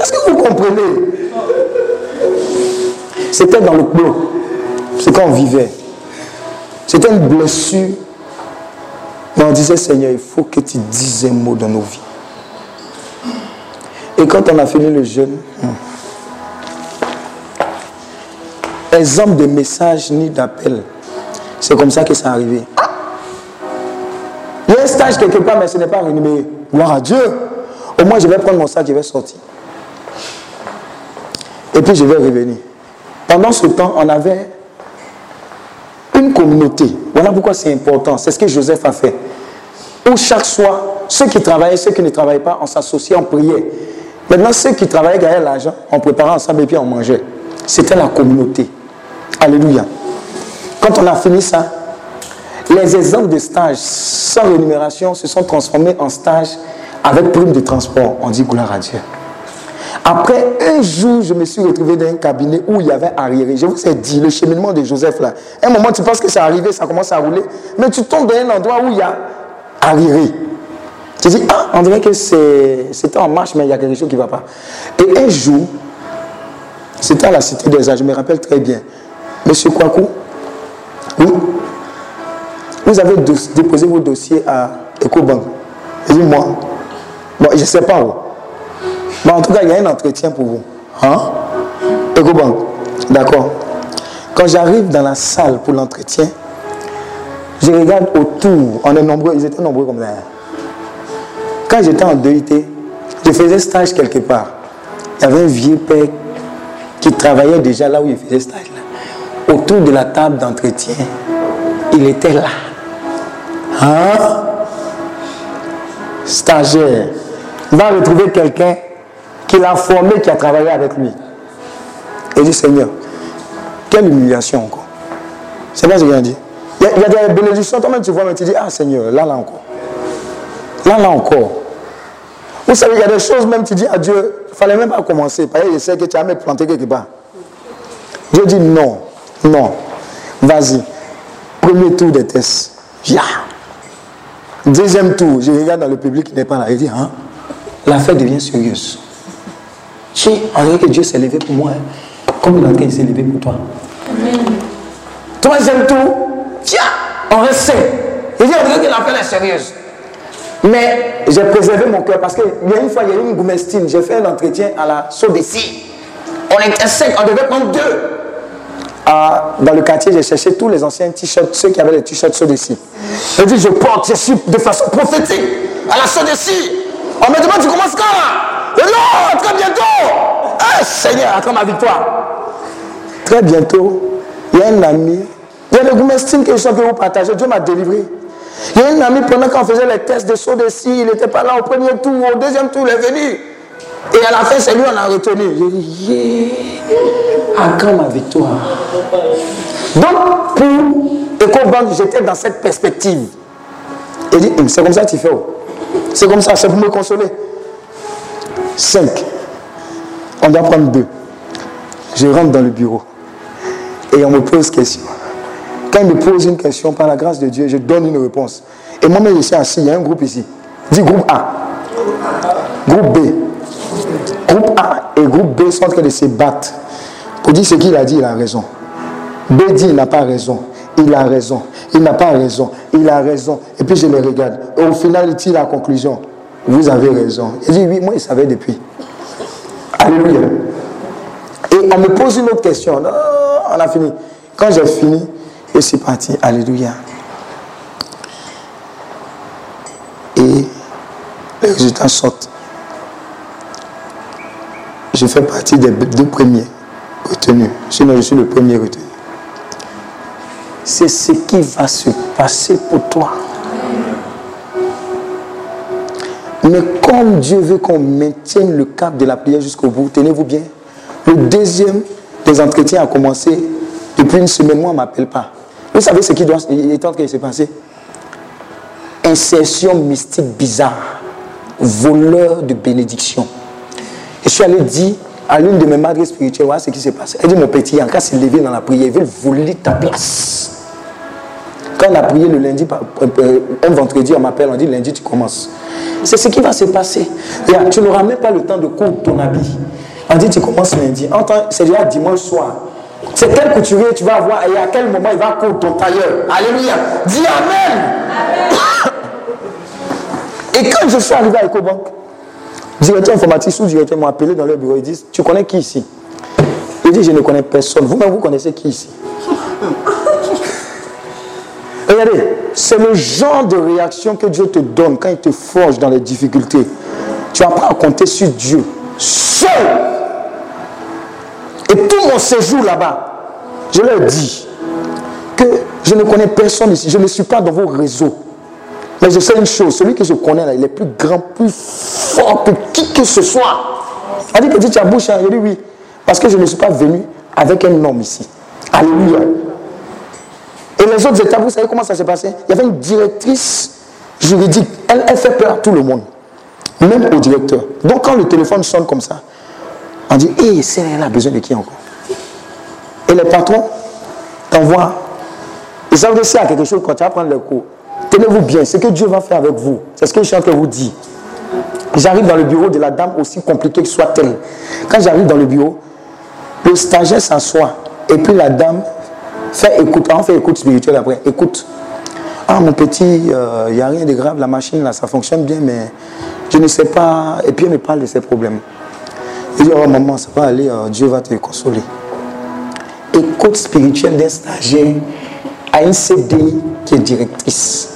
Est-ce que vous comprenez? C'était dans le bloc. C'est quand on vivait. C'était une blessure. Mais on disait, Seigneur, il faut que tu dises un mot dans nos vies. Et quand on a fini le jeûne, exemple de message ni d'appel. C'est comme ça que ça arrivait. Il y a un stage quelque part, mais ce n'est pas rémunéré. Gloire à Dieu. Au moins, je vais prendre mon sac, je vais sortir. Et puis, je vais revenir. Pendant ce temps, on avait une communauté. Voilà pourquoi c'est important. C'est ce que Joseph a fait. Où chaque soir, ceux qui travaillaient, ceux qui ne travaillaient pas, on s'associait, on priait. Maintenant, ceux qui travaillaient gagnaient l'argent, on préparait ensemble et puis on mangeait. C'était la communauté. Alléluia. Quand on a fini ça, les exemples de stages sans rémunération se sont transformés en stages avec prime de transport. On dit gloire à Dieu. Après un jour, je me suis retrouvé dans un cabinet où il y avait arriéré. Je vous ai dit, le cheminement de Joseph là. À un moment, tu penses que c'est arrivé, ça commence à rouler. Mais tu tombes dans un endroit où il y a arriéré. Tu dis, ah, on dirait que c'est, c'était en marche, mais il y a quelque chose qui ne va pas. Et un jour, c'était à la Cité des Arts, je me rappelle très bien. Monsieur Kouakou, oui, vous avez déposé vos dossiers à Ecobank. Je dis, moi, bon, je ne sais pas où. Mais en tout cas, il y a un entretien pour vous. Hein? Ecobank. D'accord. Quand j'arrive dans la salle pour l'entretien, je regarde autour. On est nombreux, ils étaient nombreux comme ça. Quand j'étais en D U T, je faisais stage quelque part. Il y avait un vieux père qui travaillait déjà là où il faisait stage. Là. Autour de la table d'entretien, il était là. Hein? Stagiaire. Va retrouver quelqu'un qui l'a formé, qui a travaillé avec lui. Et dit, Seigneur, quelle humiliation encore. C'est pas ce qu'il a dit. Il y a, il y a des bénédictions, toi-même tu vois, mais tu dis, ah Seigneur, là, là encore. Là, là encore. Vous savez, il y a des choses, même tu dis à Dieu, il ne fallait même pas commencer. Parce que je sais que tu as même planté quelque part. Dieu dit, non, non, vas-y. Premier tour des tests. Yeah. Deuxième tour, je regarde dans le public qui n'est pas là. Il dit, hein, l'affaire devient sérieuse. Tu sais, en vrai que Dieu s'est levé pour moi, hein, comme il a été élevé pour toi. Amen. Troisième tour, tiens, on reste. Il dit, on dirait que l'affaire est sérieuse. Mais j'ai préservé mon cœur parce que il y a une fois, il y a eu une goumestine. J'ai fait un entretien à la SODECI. On était cinq, on devait prendre deux. Ah, dans le quartier, j'ai cherché tous les anciens t-shirts, ceux qui avaient les t-shirts SODECI. J'ai dit, je porte, je suis de façon prophétique à la SODECI. On me demande, tu commences quand là? Et non, très bientôt. Eh, Seigneur, attends ma victoire. Très bientôt, il y a un ami, il y a le goumestine que je sens que vous partagez, Dieu m'a délivré. Il y a un ami, pendant qu'on faisait les tests de saut de scie, il n'était pas là au premier tour, au deuxième tour, il est venu. Et à la fin, c'est lui qu'on a retenu. J'ai dit, yeah, à quand ma victoire? Donc, pour Ecobank, j'étais dans cette perspective. Il dit, c'est comme ça que tu fais. C'est comme ça, c'est pour me consoler. Cinq. On doit prendre deux. Je rentre dans le bureau. Et on me pose question. Quand il me pose une question, par la grâce de Dieu, je donne une réponse. Et moi-même, je suis assis, il y a un groupe ici. Dit groupe A, groupe B. Groupe A et groupe B sont en train de se battre. Pour dire ce qu'il a dit, il a raison. B dit, il n'a pas raison. Il a raison. Il n'a pas raison. Il a raison. Et puis je le regarde. Et au final, il tire la conclusion. Vous avez raison. Il dit, oui, moi, il savait depuis. Alléluia. Et on me pose une autre question. Non, on a fini. Quand j'ai fini, et c'est parti, alléluia. Et les résultats sortent. Je fais partie des deux premiers retenus. Sinon, je suis le premier retenu. C'est ce qui va se passer pour toi. Mais comme Dieu veut qu'on maintienne le cap de la prière jusqu'au bout, tenez-vous bien. Le deuxième des entretiens a commencé depuis une semaine, moi, on ne m'appelle pas. Vous savez ce qui doit, est en train de se passer? Insertion mystique bizarre. Voleur de bénédiction. Et je suis allé dire à l'une de mes madres spirituelles, voilà ce qui s'est passé. Elle dit, mon petit, en cas de se lever dans la prière, ils veulent voler ta place. Quand on a prié le lundi, un vendredi, on m'appelle, on dit, lundi, tu commences. C'est ce qui va se passer. Là, tu n'auras même pas le temps de coudre ton habit. On dit, tu commences lundi. C'est déjà dimanche soir. C'est quel couturier tu vas avoir et à quel moment il va coudre ton tailleur. Alléluia. Dis Amen. Amen. Et quand je suis arrivé à Ecobank, directeur informatique, sous-directeur m'a appelé dans leur bureau. Ils disent, tu connais qui ici? Je dis, je ne connais personne. Vous-même, vous connaissez qui ici? Regardez, c'est le genre de réaction que Dieu te donne quand il te forge dans les difficultés. Tu n'as pas à compter sur Dieu. Seul. Et tout mon séjour là-bas, je leur dis que je ne connais personne ici. Je ne suis pas dans vos réseaux. Mais je sais une chose, celui que je connais là, il est plus grand, plus fort que qui que ce soit. On dit que Dieu t'a bouché. Il dit oui. Parce que je ne suis pas venu avec un homme ici. Alléluia. Et les autres étapes, vous savez comment ça s'est passé? Il y avait une directrice juridique. Elle, elle fait peur à tout le monde. Même au directeur. Donc quand le téléphone sonne comme ça, on dit, hé, hey, celle-là a besoin de qui encore? Et les patrons t'envoient. Ils savent que s'il y a quelque chose, quand tu vas prendre le cours, tenez-vous bien, ce que Dieu va faire avec vous, c'est ce que je suis en train de vous dire. J'arrive dans le bureau de la dame, aussi compliquée que soit-elle. Quand j'arrive dans le bureau, le stagiaire s'assoit, et puis la dame fait écoute. Ah, on fait écoute spirituelle après. Écoute. Ah, mon petit, il euh, n'y a rien de grave, la machine là, ça fonctionne bien, mais je ne sais pas. Et puis elle me parle de ses problèmes. Je dis, oh maman, ça va aller, euh, Dieu va te consoler. Écoute spirituelle d'un stagiaire à une C D I qui est directrice.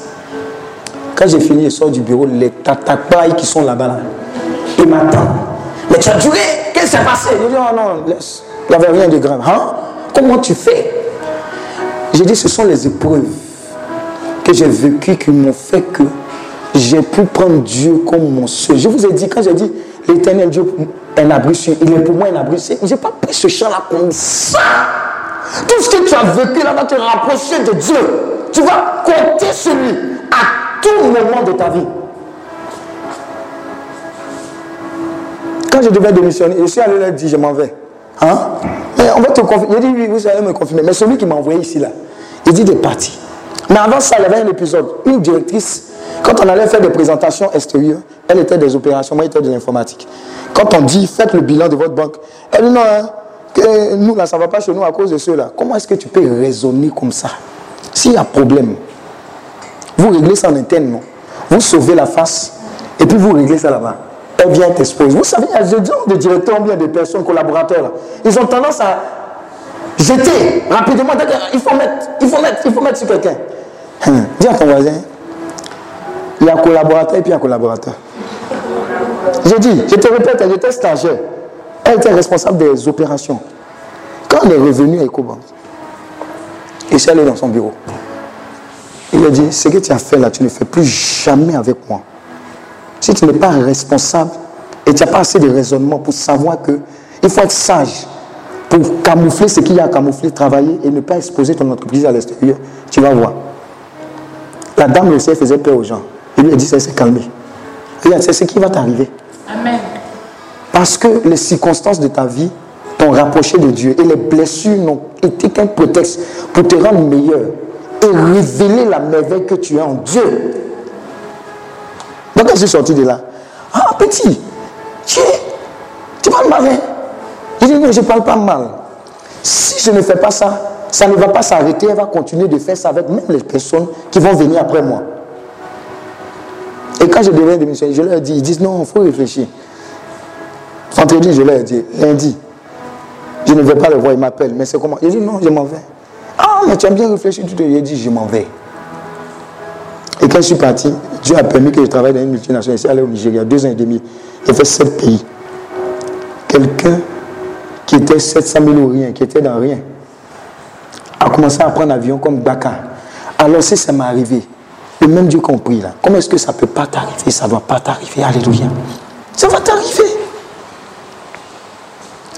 Quand j'ai fini, je sors du bureau, les tatapailles qui sont là-bas, là, ils m'attendent. Mais tu as duré, qu'est-ce qui s'est passé? Je dis, oh non, laisse. Il n'y avait rien de grave. Hein? Comment tu fais? J'ai dit, ce sont les épreuves que j'ai vécues qui m'ont fait que j'ai pu prendre Dieu comme mon seul. Je vous ai dit, quand j'ai dit, l'éternel Dieu est un abri sûr, il est pour moi un abri sûr. Je n'ai pas pris ce champ-là comme ça. Tout ce que tu as vécu là va te rapprocher de Dieu. Tu vas compter sur lui à tout moment de ta vie. Quand je devais démissionner, je suis allé leur dire, je m'en vais. Hein? Mais on va te confirmer. Il dit, oui, vous allez me confirmer. Mais celui qui m'a envoyé ici, là, il dit de partir. Mais avant ça, il y avait un épisode. Une directrice, quand on allait faire des présentations extérieures, elle était des opérations, moi, j'étais de l'informatique. Quand on dit, faites le bilan de votre banque, elle dit, non, hein, que nous, là, ça ne va pas chez nous à cause de ceux-là. Comment est-ce que tu peux raisonner comme ça? S'il y a problème, vous réglez ça en interne, non? Vous sauvez la face, et puis vous réglez ça là-bas. Elle vient t'exposer. Vous savez, il y a des directeurs, bien des personnes, collaborateurs, là. Ils ont tendance à jeter rapidement. Il faut mettre, il faut mettre, il faut mettre sur quelqu'un. Hum. Dis à ton voisin, il y a un collaborateur et puis un collaborateur. Je dis, je te répète, j'étais stagiaire. Elle était responsable des opérations. Quand elle est revenue à Ecobank, je suis allé dans son bureau. Il a dit, ce que tu as fait là, tu ne fais plus jamais avec moi. Si tu n'es pas responsable et tu n'as pas assez de raisonnement pour savoir que il faut être sage pour camoufler ce qu'il y a à camoufler, travailler et ne pas exposer ton entreprise à l'extérieur, tu vas voir. La dame aussi faisait peur aux gens. Il lui a dit, ça s'est calmé. Regarde, c'est ce qui va t'arriver. Amen. Parce que les circonstances de ta vie t'ont rapproché de Dieu et les blessures n'ont été qu'un prétexte pour te rendre meilleur et révéler la merveille que tu as en Dieu. Donc, quand je suis sorti de là, ah petit, tu, tu parles mal. Je dis non, je ne parle pas mal. Si je ne fais pas ça, ça ne va pas s'arrêter, elle va continuer de faire ça avec même les personnes qui vont venir après moi. Et quand je deviens démissionnaire, je leur dis, ils disent non, il faut réfléchir. Vendredi, je leur dis, lundi, je ne vais pas le voir, il m'appelle, mais c'est comment? Je dis non, je m'en vais. Ah, mais tu as bien réfléchi, tu te dis, je m'en vais. Et quand je suis parti, Dieu a permis que je travaille dans une multinationale. Je suis allé au Nigeria, deux ans et demi. J'ai fait sept pays. Quelqu'un qui était sept cent mille ou rien, qui était dans rien, a commencé à prendre avion comme Dakar. Alors si ça m'est arrivé, le même Dieu qu'on prie là, comment est-ce que ça ne peut pas t'arriver? Ça ne va pas t'arriver, alléluia. Ça va t'arriver.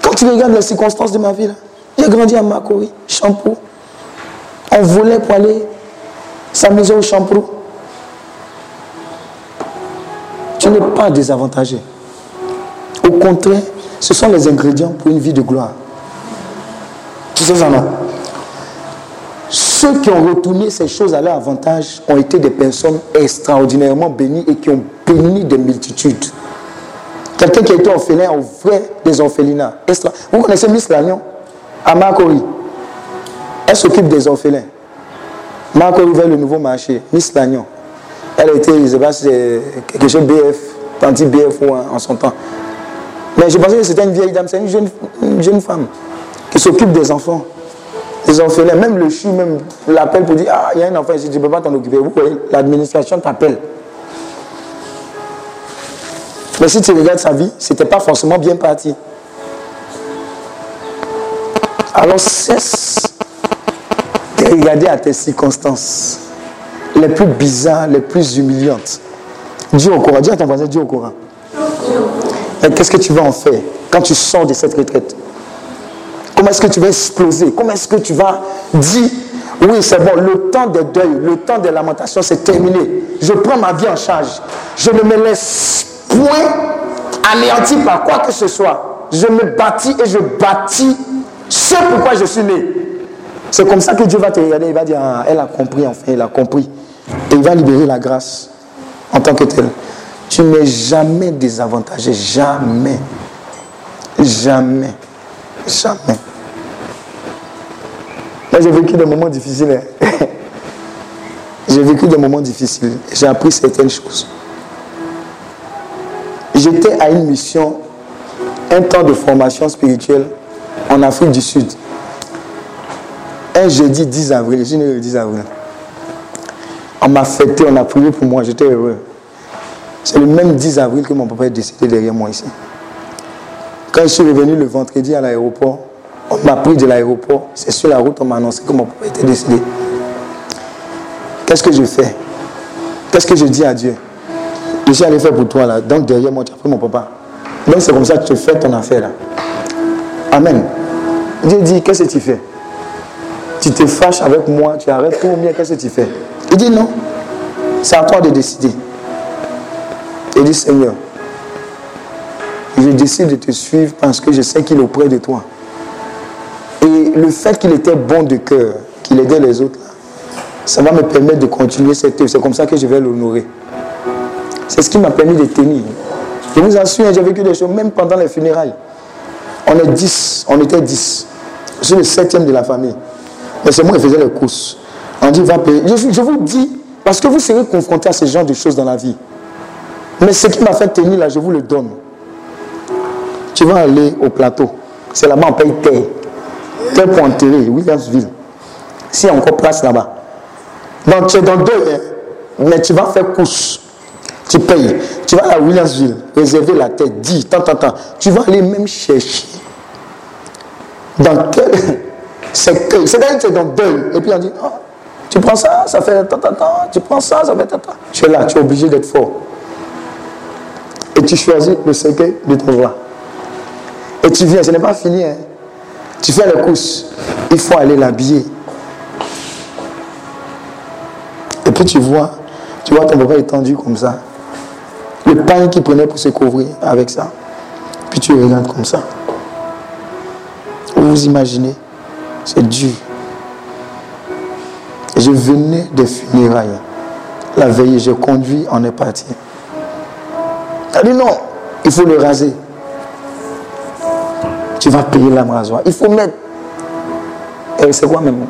Quand tu regardes les circonstances de ma vie là, j'ai grandi à Marcory, Champrou. On volait pour aller s'amuser au Champrou. Tu n'es pas désavantagé. Au contraire, ce sont les ingrédients pour une vie de gloire. Tu sais ça, non? Ceux qui ont retourné ces choses à leur avantage ont été des personnes extraordinairement bénies et qui ont béni des multitudes. Quelqu'un qui a été orphelin au vrai des orphelinats. Extra... Vous connaissez Miss Lagnon? À Marcory. Elle s'occupe des orphelins. Marcory vers le nouveau marché. Miss Lagnon. Elle a été, je ne sais pas si c'est quelque chose B F, tanti B F ou en son temps. Mais je pensais que c'était une vieille dame, c'est une jeune, une jeune femme qui s'occupe des enfants, des orphelins. Même le C H U, même l'appel pour dire, ah, il y a un enfant ici, tu ne peux pas t'en occuper. Vous voyez, l'administration t'appelle. Mais si tu regardes sa vie, ce n'était pas forcément bien parti. Alors cesse de regarder à tes circonstances. Les plus bizarres, les plus humiliantes. Dieu au Coran, dis à ton voisin, Dieu au Coran. Et qu'est-ce que tu vas en faire quand tu sors de cette retraite? Comment est-ce que tu vas exploser? Comment est-ce que tu vas dire, oui c'est bon, le temps des deuils, le temps des lamentations c'est terminé. Je prends ma vie en charge. Je ne me laisse point anéanti par quoi que ce soit. Je me bâtis et je bâtis ce pourquoi je suis né. C'est comme ça que Dieu va te regarder, il va dire, ah, elle a compris, enfin, elle a compris. Et il va libérer la grâce en tant que telle. Tu n'es jamais désavantagé, jamais, jamais, jamais. Là, j'ai vécu des moments difficiles. J'ai vécu des moments difficiles. J'ai appris certaines choses. J'étais à une mission, un temps de formation spirituelle en Afrique du Sud. Un jeudi dix avril, jeudi le dix avril. On m'a fêté, on a prié pour moi, j'étais heureux. C'est le même dix avril que mon papa est décédé derrière moi ici. Quand je suis revenu le vendredi à l'aéroport, on m'a pris de l'aéroport, c'est sur la route, on m'a annoncé que mon papa était décédé. Qu'est-ce que je fais? Qu'est-ce que je dis à Dieu? Je suis allé faire pour toi là, donc derrière moi tu as pris mon papa. Donc c'est comme ça que tu fais ton affaire là. Amen. Dieu dit, qu'est-ce que tu fais? Tu te fâches avec moi, tu arrêtes tout ou bien qu'est-ce que tu fais? Il dit non, c'est à toi de décider. Il dit, Seigneur, je décide de te suivre parce que je sais qu'il est auprès de toi. Et le fait qu'il était bon de cœur, qu'il aidait les autres, ça va me permettre de continuer cette œuvre. C'est comme ça que je vais l'honorer. C'est ce qui m'a permis de tenir. Je vous assure, j'ai vécu des choses, même pendant les funérailles. On est dix, on était dix. Je suis le septième de la famille. Mais c'est moi qui faisais les courses. On dit, va payer. Je, je vous dis, parce que vous serez confrontés à ce genre de choses dans la vie. Mais ce qui m'a fait tenir là, je vous le donne. Tu vas aller au plateau. C'est là-bas, on paye terre. Terre pour enterrer, Williamsville. S'il y a encore place là-bas. Donc tu es dans deux, mais tu vas faire course. Tu payes. Tu vas à Williamsville, réserver la terre, dis, tant, tant, tant. Tu vas aller même chercher. Dans quel. C'est que. C'est d'ailleurs que tu es dans deux. Et puis on dit, oh, tu prends ça, ça fait tant, tant, tant. Tu prends ça, ça fait tant, tant. Tu es là, tu es obligé d'être fort. Et tu choisis le secret de ton roi. Et tu viens, ce n'est pas fini. Hein. Tu fais les courses. Il faut aller l'habiller. Et puis tu vois, tu vois ton papa étendu comme ça. Le pain qu'il prenait pour se couvrir avec ça. Puis tu regardes comme ça. Vous vous imaginez, c'est dur. Je venais des funérailles. La veille, j'ai conduit, on est parti. Elle dit non, il faut le raser. Tu vas payer la rasoir. Il faut mettre. Et c'est quoi même?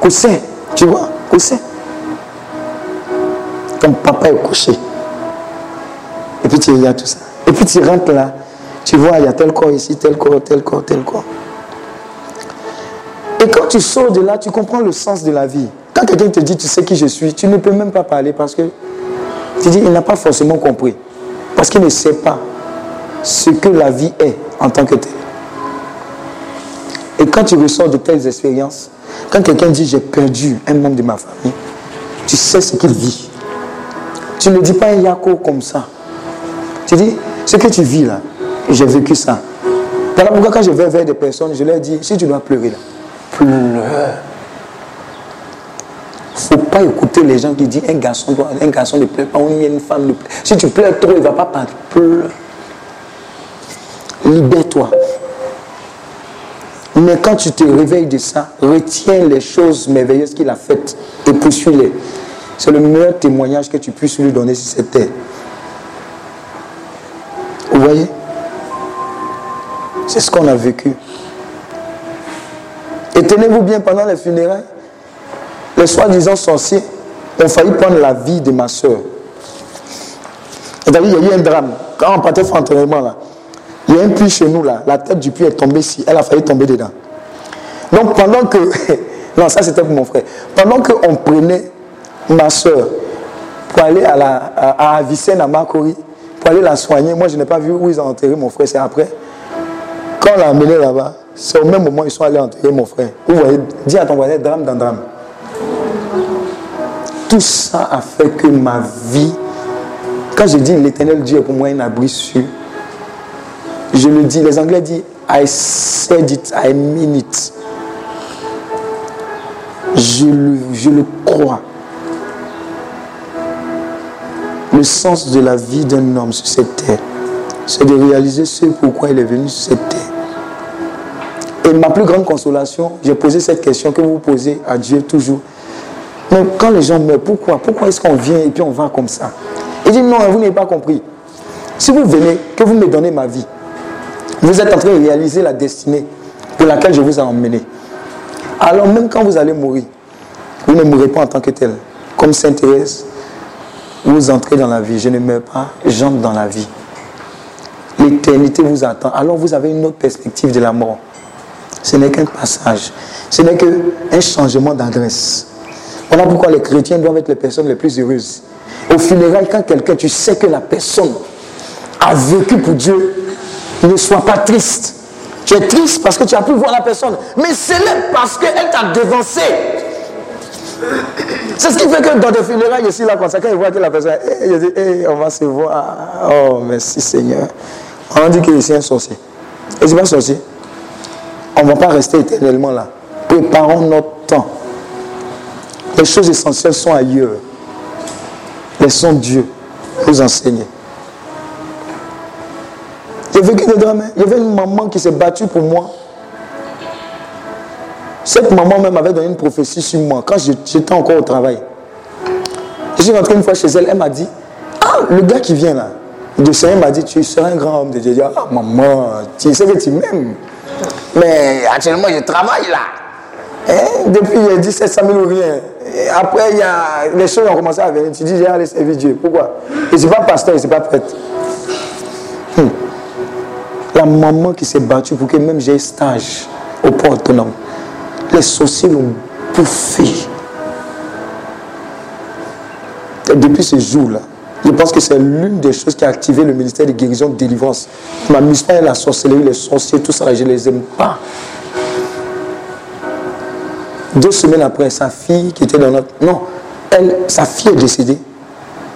Coussin, tu vois, coussin. Ton papa est couché. Et puis tu regardes tout ça. Et puis tu rentres là. Tu vois, il y a tel corps ici, tel corps, tel corps, tel corps. Et quand tu sors de là, tu comprends le sens de la vie. Quand quelqu'un te dit, tu sais qui je suis, tu ne peux même pas parler parce que. Tu dis, il n'a pas forcément compris. Parce qu'il ne sait pas ce que la vie est en tant que telle. Et quand tu ressors de telles expériences, quand quelqu'un dit, j'ai perdu un membre de ma famille, tu sais ce qu'il vit. Tu ne dis pas un yako comme ça. Tu dis, ce que tu vis là, j'ai vécu ça. Voilà pourquoi quand je vais vers des personnes, je leur dis, si tu dois pleurer là, pleure. Il ne faut pas écouter les gens qui disent un garçon, doit, un garçon ne pleure pas, ou une femme ne pleure. Si tu pleures trop, il ne va pas parler. Pleure. Libère-toi. Mais quand tu te réveilles de ça, retiens les choses merveilleuses qu'il a faites et poursuis-les. C'est le meilleur témoignage que tu puisses lui donner sur cette terre. Vous voyez? C'est ce qu'on a vécu. Et tenez-vous bien pendant les funérailles. Les soi-disant sorciers ont failli prendre la vie de ma soeur. C'est-à-dire, il y a eu un drame. Quand on partait faire l'entraînement, là, il y a un puits chez nous, là. La tête du puits est tombée ici. Elle a failli tomber dedans. Donc, pendant que... Non, ça, c'était pour mon frère. Pendant qu'on prenait ma soeur pour aller à, la... à Avicenne, à Marcory, pour aller la soigner, moi, je n'ai pas vu où ils ont enterré mon frère. C'est après. Quand on l'a emmené là-bas, c'est au même moment qu'ils sont allés enterrer mon frère. Vous voyez, dis à ton voisin, drame dans drame. Tout ça a fait que ma vie Quand je dis l'éternel Dieu est pour moi un abri sûr, je le dis, les Anglais disent I said it, I mean it. Je le, je le crois. Le sens de la vie d'un homme sur cette terre, c'est de réaliser ce pourquoi il est venu sur cette terre. Et ma plus grande consolation, j'ai posé cette question que vous posez à Dieu toujours. Mais quand les gens meurent, pourquoi? Pourquoi est-ce qu'on vient et puis on va comme ça? Il dit non, vous n'avez pas compris. Si vous venez, que vous me donnez ma vie, vous êtes en train de réaliser la destinée pour laquelle je vous ai emmené. Alors même quand vous allez mourir, vous ne mourrez pas en tant que tel. Comme Sainte Thérèse, vous entrez dans la vie. Je ne meurs pas, j'entre dans la vie. L'éternité vous attend. Alors vous avez une autre perspective de la mort. Ce n'est qu'un passage. Ce n'est qu'un changement d'adresse. Voilà pourquoi les chrétiens doivent être les personnes les plus heureuses. Au funérail, quand quelqu'un, tu sais que la personne a vécu pour Dieu, ne sois pas triste. Tu es triste parce que tu as pu voir la personne, mais célèbre parce qu'elle t'a devancé. C'est ce qui fait que dans des funérailles, je suis là comme ça, quand je vois que la personne, hey, je dis, hey, on va se voir. Oh, merci Seigneur. On dit que je suis un sorcier. Je ne suis pas un sorcier. On ne va pas rester éternellement là. Préparons notre temps. Les choses essentielles sont ailleurs. Laissons Dieu nous enseigner. J'ai vécu des drames. Il y avait une maman qui s'est battue pour moi. Cette maman même avait donné une prophétie sur moi quand j'étais encore au travail. Je suis rentré une fois chez elle, elle m'a dit, ah, le gars qui vient là, le Seigneur m'a dit, tu seras un grand homme de Dieu. Je dis, ah maman, tu sais que tu m'aimes. Mais actuellement je travaille là. Et depuis il y a dix-sept cent mille ou rien. Et après il y a, les choses ont commencé à venir. Tu dis, j'ai allé servir Dieu. Pourquoi? Je ne suis pas pasteur, je ne suis pas prêtre. Hum. La maman qui s'est battue pour que même j'ai un stage au port autonome. Les sorciers l'ont bouffé. Et depuis ce jour-là, je pense que c'est l'une des choses qui a activé le ministère de guérison de délivrance. Ma mystère, la sorcellerie, les sorciers, tout ça, je ne les aime pas. Deux semaines après, sa fille qui était dans notre... Non, elle, sa fille est décédée.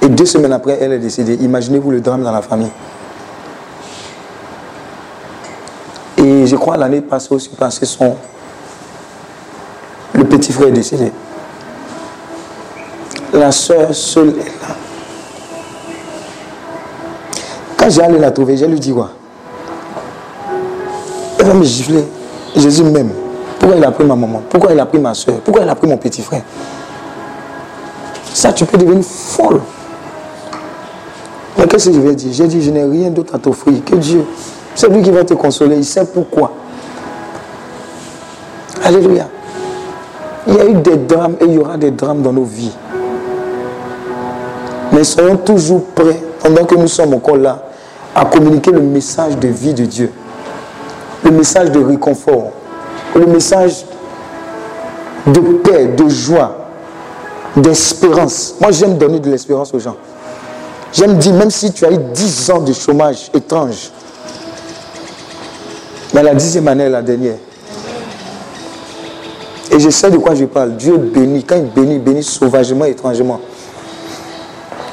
Et deux semaines après, elle est décédée. Imaginez-vous le drame dans la famille. Et je crois l'année passée aussi, passée son... Le petit frère est décédé. La soeur seule est là. Quand j'ai allé la trouver, j'ai lui dit quoi? Elle va me gifler. Jésus m'aime. Pourquoi il a pris ma maman? Pourquoi il a pris ma soeur? Pourquoi il a pris mon petit frère? Ça, tu peux devenir folle. Mais qu'est-ce que je vais dire? J'ai dit, je n'ai rien d'autre à t'offrir que Dieu. C'est lui qui va te consoler. Il sait pourquoi. Alléluia. Il y a eu des drames et il y aura des drames dans nos vies. Mais soyons toujours prêts, pendant que nous sommes encore là, à communiquer le message de vie de Dieu. Le message de réconfort. Le message de paix, de joie, d'espérance. Moi, j'aime donner de l'espérance aux gens. J'aime dire, même si tu as eu dix ans de chômage étrange, mais la dixième année, la dernière, et je sais de quoi je parle. Dieu bénit. Quand il bénit, bénit sauvagement, étrangement.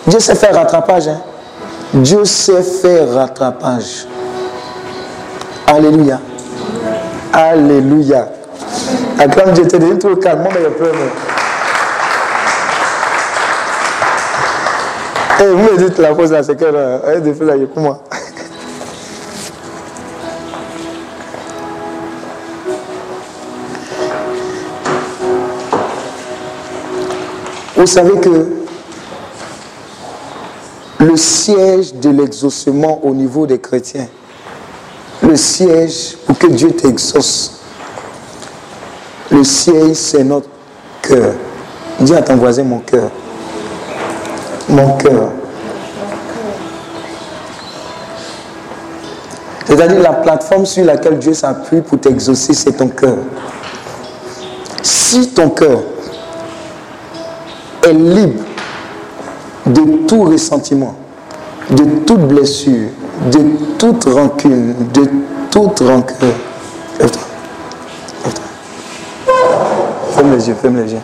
Dieu sait faire rattrapage. Hein? Dieu sait faire rattrapage. Alléluia. Alléluia. Acclame Dieu. T'es déjà trop calme. Moi, mais je peux. Et vous me dites la pause là, c'est que euh, des fois là, il est pour moi. Vous savez que le siège de l'exaucement au niveau des chrétiens, le siège pour que Dieu t'exauce, le siège c'est notre cœur. Dis à ton voisin mon cœur. Mon cœur. C'est-à-dire la plateforme sur laquelle Dieu s'appuie pour t'exaucer, c'est ton cœur. Si ton cœur est libre de tout ressentiment, de toute blessure, de toute rancune, de toute rancœur. Lève-toi. Lève-toi. Ferme les yeux, ferme les yeux.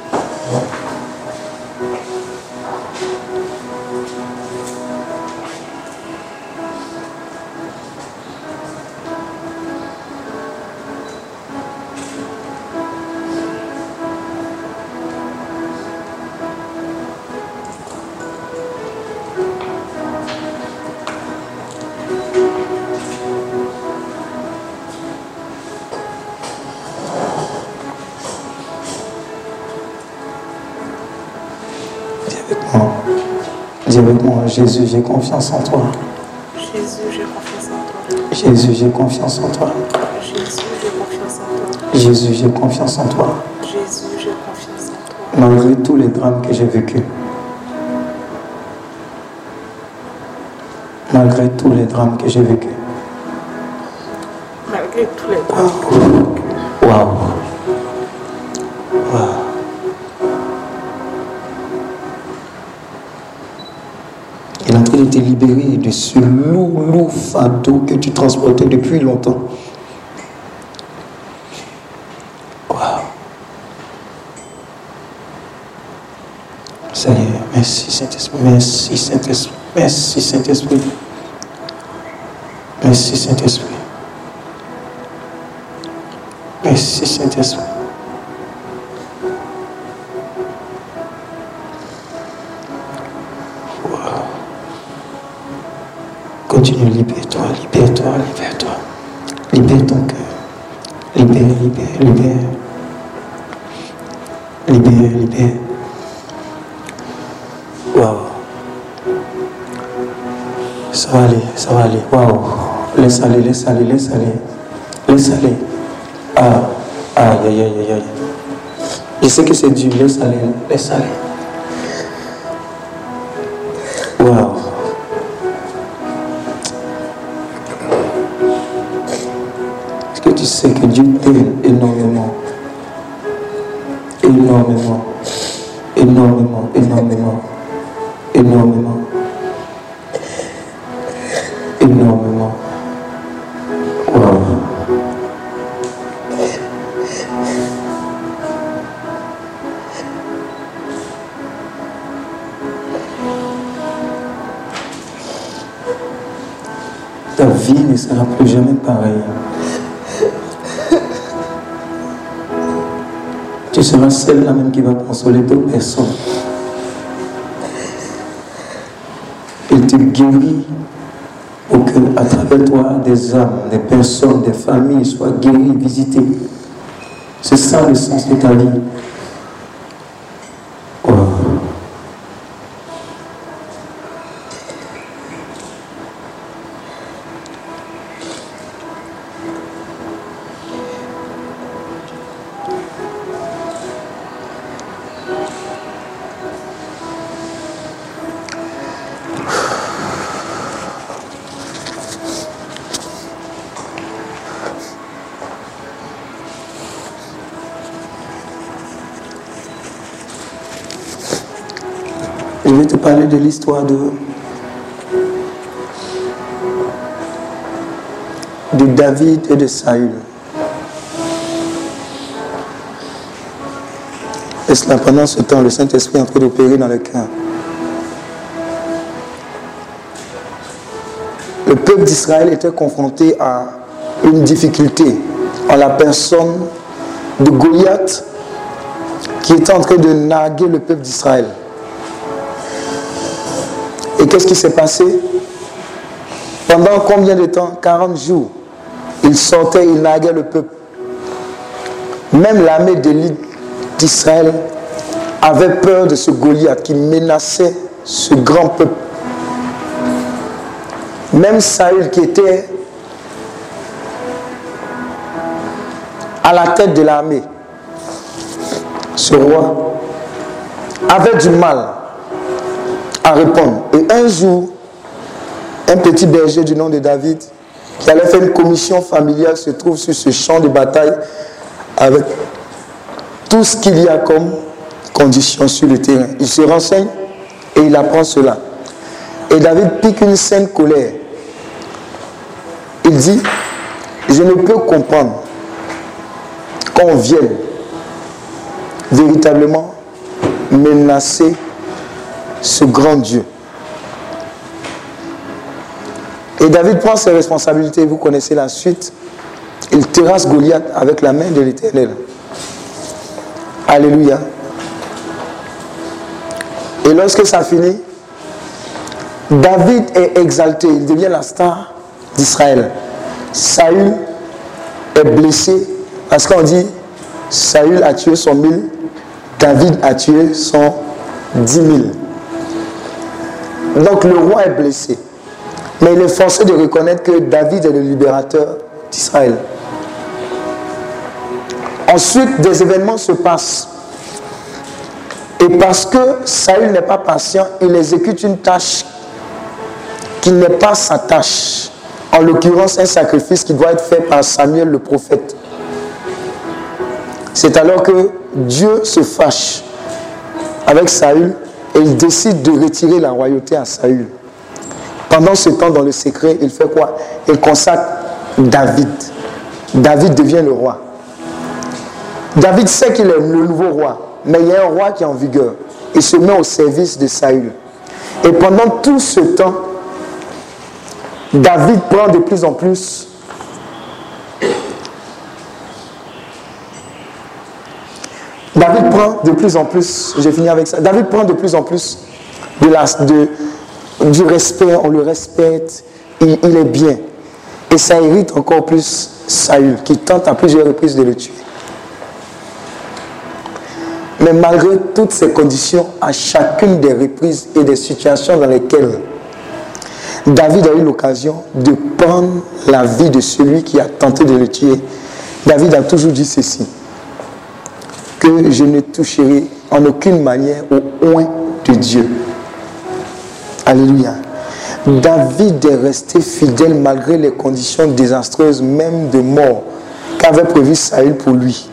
avec moi. Dis avec moi, Jésus, j'ai confiance en toi. Jésus, j'ai confiance en toi. Jésus, j'ai confiance en toi. Jésus, j'ai confiance en toi. Jésus, j'ai confiance en toi. Malgré tous les drames que j'ai vécus. Malgré tous les drames que j'ai vécus. Malgré tous les drames que j'ai vécus. Waouh. Wow. Wow. Il est en train de te libérer de ce lourd, lourd fardeau que tu transportais depuis longtemps. Seigneur, merci Saint-Esprit, merci Saint-Esprit, merci Saint-Esprit, merci Saint-Esprit, merci Saint-Esprit. Wow. Continue, libère-toi, libère-toi, libère-toi, libère ton cœur, libère, libère, libère, libère, libère. Wow. Ça va aller, ça va aller. Waouh. Laisse aller, laisse aller, laisse aller. Laisse aller. Ah, aïe, aïe, aïe, aïe. Je sais que c'est dur, laisse aller, laisse aller. Waouh. Est-ce que tu sais que Dieu t'aime énormément? Énormément. Énormément, énormément. Énormément. Énormément. Wow. Ta vie ne sera plus jamais pareille. Tu seras celle-là même qui va consoler d'autres personnes. Tu guéris pour que, à travers toi, des âmes, des personnes, des familles soient guéries, visitées. C'est ça le sens de ta vie. Wow. Parler de l'histoire de, de David et de Saül. Et cela pendant ce temps, le Saint-Esprit est en train d'opérer dans le cœur. Le peuple d'Israël était confronté à une difficulté en la personne de Goliath qui était en train de narguer le peuple d'Israël. Et qu'est-ce qui s'est passé? Pendant combien de temps? quarante jours. Il sortait, il narguait le peuple. Même l'armée d'élite d'Israël avait peur de ce Goliath qui menaçait ce grand peuple. Même Saül qui était à la tête de l'armée, ce roi, avait du mal à répondre. Et un jour, un petit berger du nom de David, qui allait faire une commission familiale, se trouve sur ce champ de bataille avec tout ce qu'il y a comme conditions sur le terrain. Il se renseigne et il apprend cela. Et David pique une saine colère. Il dit, je ne peux comprendre qu'on vienne véritablement menacer ce grand Dieu. Et David prend ses responsabilités, vous connaissez la suite. Il terrasse Goliath avec la main de l'Éternel. Alléluia. Et lorsque ça finit, David est exalté, il devient la star d'Israël. Saül est blessé parce qu'on dit Saül a tué son mille, David a tué son dix mille. Donc le roi est blessé. Mais il est forcé de reconnaître que David est le libérateur d'Israël. Ensuite, des événements se passent. Et parce que Saül n'est pas patient, il exécute une tâche qui n'est pas sa tâche. En l'occurrence, un sacrifice qui doit être fait par Samuel le prophète. C'est alors que Dieu se fâche avec Saül et il décide de retirer la royauté à Saül. Pendant ce temps, dans le secret, il fait quoi? Il consacre David. David devient le roi. David sait qu'il est le nouveau roi, mais il y a un roi qui est en vigueur. Il se met au service de Saül. Et pendant tout ce temps, David prend de plus en plus David prend de plus en plus, j'ai fini avec ça, David prend de plus en plus de la, de, du respect, on le respecte, il, il est bien. Et ça irrite encore plus Saül, qui tente à plusieurs reprises de le tuer. Mais malgré toutes ces conditions, à chacune des reprises et des situations dans lesquelles David a eu l'occasion de prendre la vie de celui qui a tenté de le tuer, David a toujours dit ceci: que je ne toucherai en aucune manière au oint de Dieu. Alléluia. David est resté fidèle malgré les conditions désastreuses, même de mort, qu'avait prévu Saül pour lui.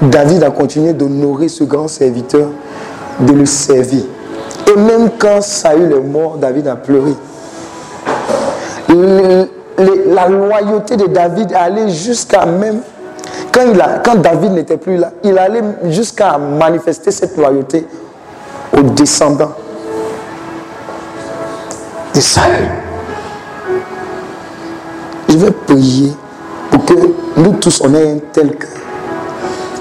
David a continué d'honorer ce grand serviteur, de le servir. Et même quand Saül est mort, David a pleuré. Le, le, la loyauté de David allait jusqu'à même... Quand, il a, quand David n'était plus là, il allait jusqu'à manifester cette loyauté aux descendants de Saül. Je vais prier pour que nous tous, on ait un tel cœur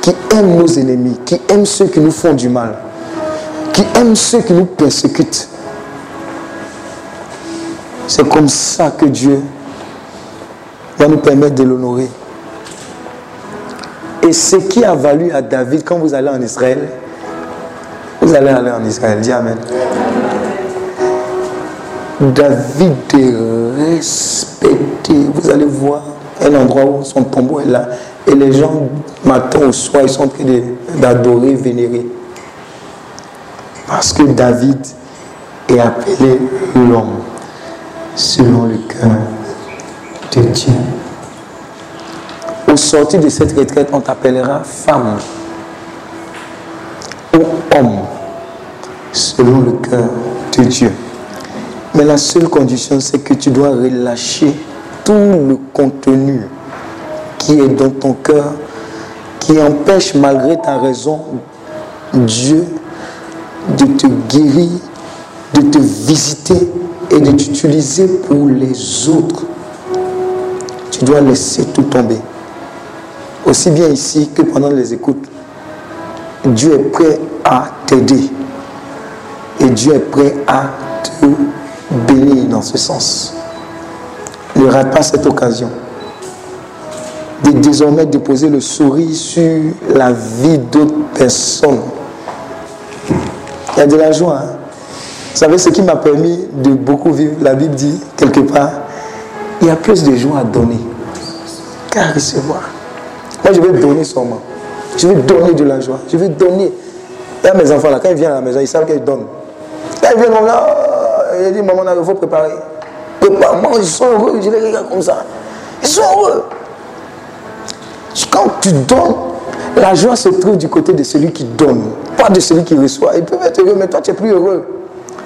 qui aime nos ennemis, qui aime ceux qui nous font du mal, qui aime ceux qui nous persécutent. C'est comme ça que Dieu va nous permettre de l'honorer. Et ce qui a valu à David, quand vous allez en Israël, vous allez aller en Israël, dis Amen. David est respecté. Vous allez voir un endroit où son tombeau est là. Et les gens, matin au soir, ils sont en train d'adorer, vénérer. Parce que David est appelé l'homme selon le cœur de Dieu. Au sortir de cette retraite, on t'appellera femme ou homme selon le cœur de Dieu. Mais la seule condition, c'est que tu dois relâcher tout le contenu qui est dans ton cœur, qui empêche malgré ta raison Dieu de te guérir, de te visiter et de t'utiliser pour les autres. Tu dois laisser tout tomber. Aussi bien ici que pendant les écoutes, Dieu est prêt à t'aider et Dieu est prêt à te bénir dans ce sens. Ne rate pas cette occasion de désormais déposer le sourire sur la vie d'autres personnes. Il y a de la joie, hein? Vous savez ce qui m'a permis de beaucoup vivre, la Bible dit quelque part, il y a plus de joie à donner qu'à recevoir. Moi, je vais donner seulement. Je vais donner de la joie. Je vais donner. Là, mes enfants, là, quand ils viennent à la maison, ils savent qu'ils donnent. Quand ils viennent là, ils disent, maman, il faut préparer. Prépare-moi, ils sont heureux. Je les regarde comme ça. Ils sont heureux. Quand tu donnes, la joie se trouve du côté de celui qui donne, pas de celui qui reçoit. Ils peuvent être heureux, mais toi, tu es plus heureux.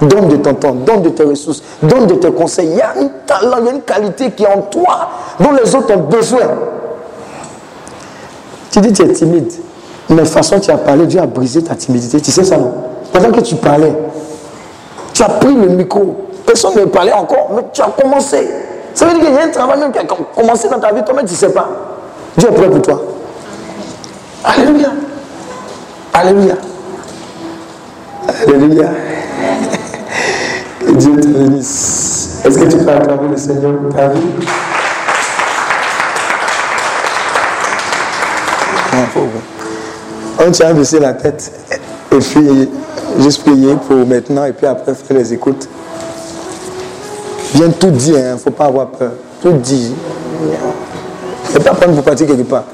Donne de ton temps, donne de tes ressources, donne de tes conseils. Il y a un talent, il y a une qualité qui est en toi, dont les autres ont besoin. Tu dis que tu es timide, mais de toute façon tu as parlé, Dieu a brisé ta timidité. Tu sais ça, non? Pendant que tu parlais, tu as pris le micro. Personne ne parlait encore, mais tu as commencé. Ça veut dire qu'il y a un travail même qui a commencé dans ta vie, toi-même tu ne sais pas. Dieu est prêt pour toi. Alléluia. Alléluia. Alléluia. Que Dieu te bénisse. Est-ce que tu peux acclamer le Seigneur pour ta vie? On tient à baisser la tête. Et puis, juste prier pour maintenant, et puis après, frère, les écoutes. Bien tout dire, il hein, ne faut pas avoir peur. Tout dire. Et pas prendre pour partir quelque part.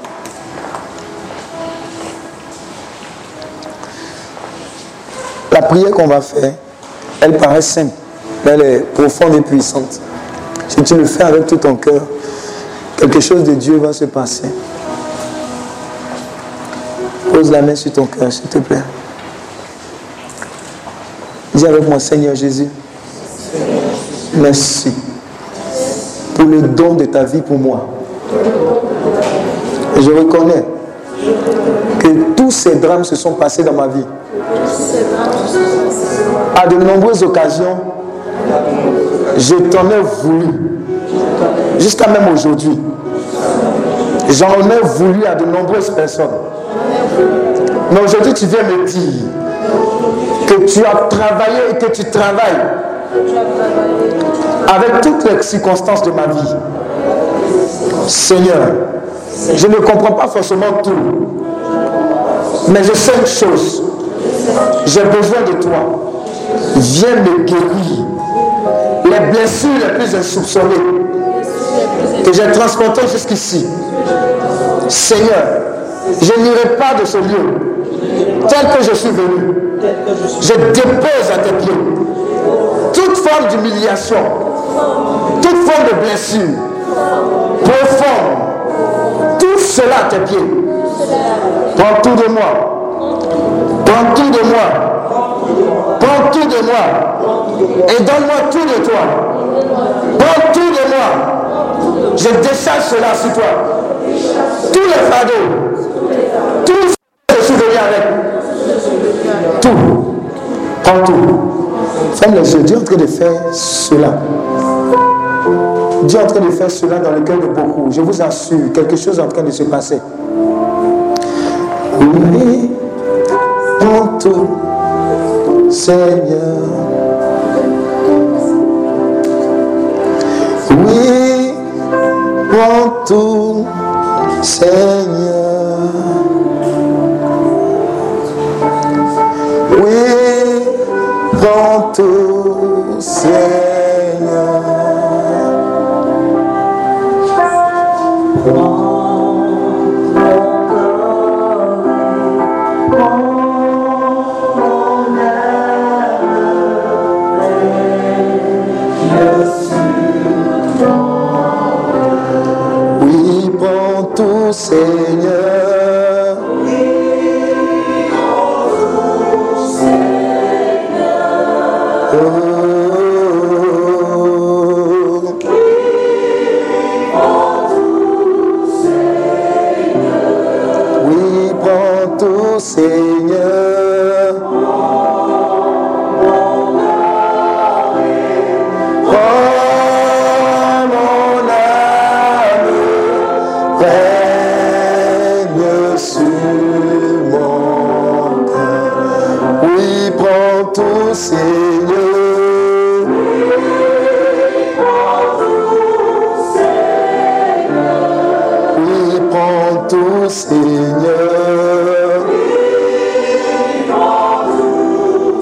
La prière qu'on va faire, elle paraît simple, mais elle est profonde et puissante. Si tu le fais avec tout ton cœur, quelque chose de Dieu va se passer. Pose la main sur ton cœur, s'il te plaît. Dis avec moi, Seigneur Jésus, merci pour le don de ta vie pour moi. Et je reconnais que tous ces drames se sont passés dans ma vie. À de nombreuses occasions, je t'en ai voulu. Jusqu'à même aujourd'hui. J'en ai voulu à de nombreuses personnes. Mais aujourd'hui, tu viens me dire que tu as travaillé et que tu travailles avec toutes les circonstances de ma vie. Seigneur, je ne comprends pas forcément tout, mais je sais une chose. J'ai besoin de toi. Viens me guérir. Les blessures les plus insoupçonnées que j'ai transportées jusqu'ici. Seigneur, je n'irai pas de ce lieu tel que je suis venu. Je dépose à tes pieds toute forme d'humiliation, toute forme de blessure profonde. Tout cela à tes pieds. Prends tout de moi. Prends tout de moi. Prends tout de moi. Et donne-moi tout de toi. Prends tout de moi. Je décharge cela sur toi. Tous les fardeaux. Tout ce que je suis venu avec. Tout. Prends tout. Ferme les yeux. Dieu est en train de faire cela. Dieu est en train de faire cela dans le cœur de beaucoup. Je vous assure, quelque chose est en train de se passer. Oui. Prends tout, Seigneur. Oui, prends tout, Seigneur. Oui, prends tout, Seigneur. Prends Seigneur, oh, oui, prends tout, Seigneur, prends mon âme, frère. Seigneur, oui, prends tout, Seigneur. Oui, prends tout, Seigneur. Oui, prends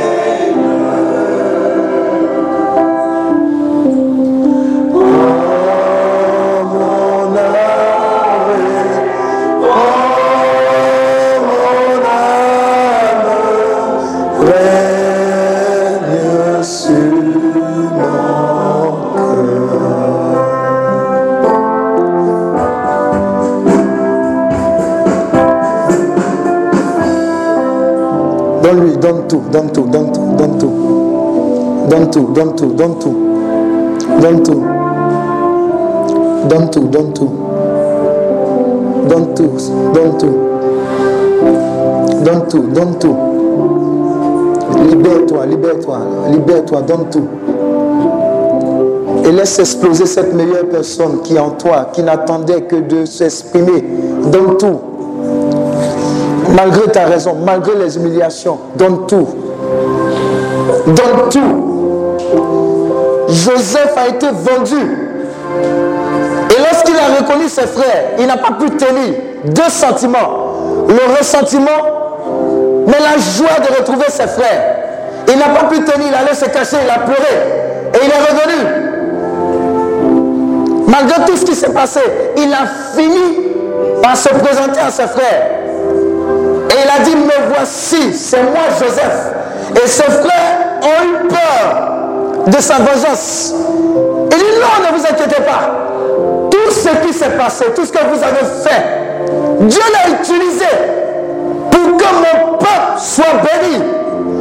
tout, Seigneur. Oh, mon âme, oh, mon âme, ouais. Donne-lui, donne tout, donne tout, donne tout, donne tout. Donne tout, donne tout, donne tout. Donne tout. Donne tout, donne tout. Donne tout, donne tout. Donne tout, donne tout. Libère-toi, libère-toi, libère-toi, donne tout. Et laisse exploser cette meilleure personne qui est en toi, qui n'attendait que de s'exprimer. Donne tout. Malgré ta raison, malgré les humiliations, donne tout. Donne tout. Joseph a été vendu. Et lorsqu'il a reconnu ses frères, il n'a pas pu tenir deux sentiments. Le ressentiment Mais la joie de retrouver ses frères, il n'a pas pu tenir, il allait se cacher, il a pleuré. Et il est revenu. Malgré tout ce qui s'est passé, il a fini par se présenter à ses frères. Et il a dit, me voici, c'est moi Joseph. Et ses frères ont eu peur de sa vengeance. Il dit, non, ne vous inquiétez pas. Tout ce qui s'est passé, tout ce que vous avez fait, Dieu l'a utilisé pour que mon peuple soit béni.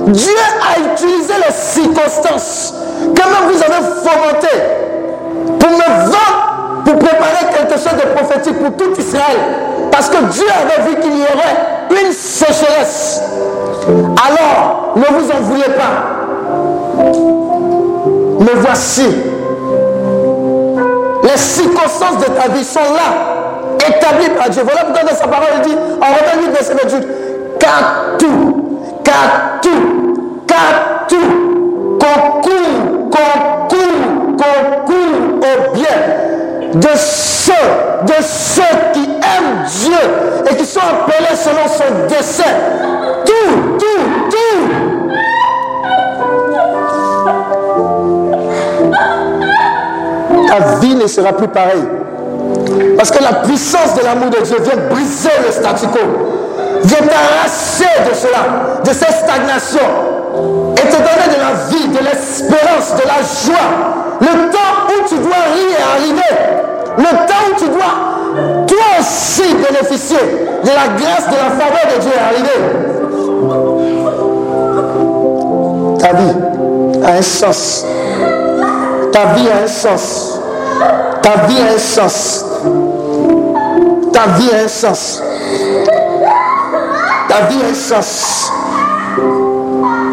Dieu a utilisé les circonstances que même vous avez fomentées pour me vendre, pour préparer quelque chose de prophétique pour tout Israël. Parce que Dieu avait vu qu'il y aurait une sécheresse. Alors, ne vous en voulez pas. Mais voici, les circonstances de ta vie sont là, établies par Dieu. Voilà pourquoi dans sa parole, il dit, en revenant de verset de Jude, car tout, car tout, car tout concourt, concourt, concourt au bien de ceux, de ceux qui aiment Dieu et qui sont appelés selon son dessein. Tout, tout, tout. Ta vie ne sera plus pareille. Parce que la puissance de l'amour de Dieu vient briser le statu quo. Viens t'arracher de cela, de cette stagnation, et te donner de la vie, de l'espérance, de la joie. Le temps où tu dois rire est arrivé. Le temps où tu dois, toi aussi, bénéficier de la grâce, de la faveur de Dieu est arrivé. Ta vie a un sens. Ta vie a un sens. Ta vie a un sens. Ta vie a un sens. La vie a un sens.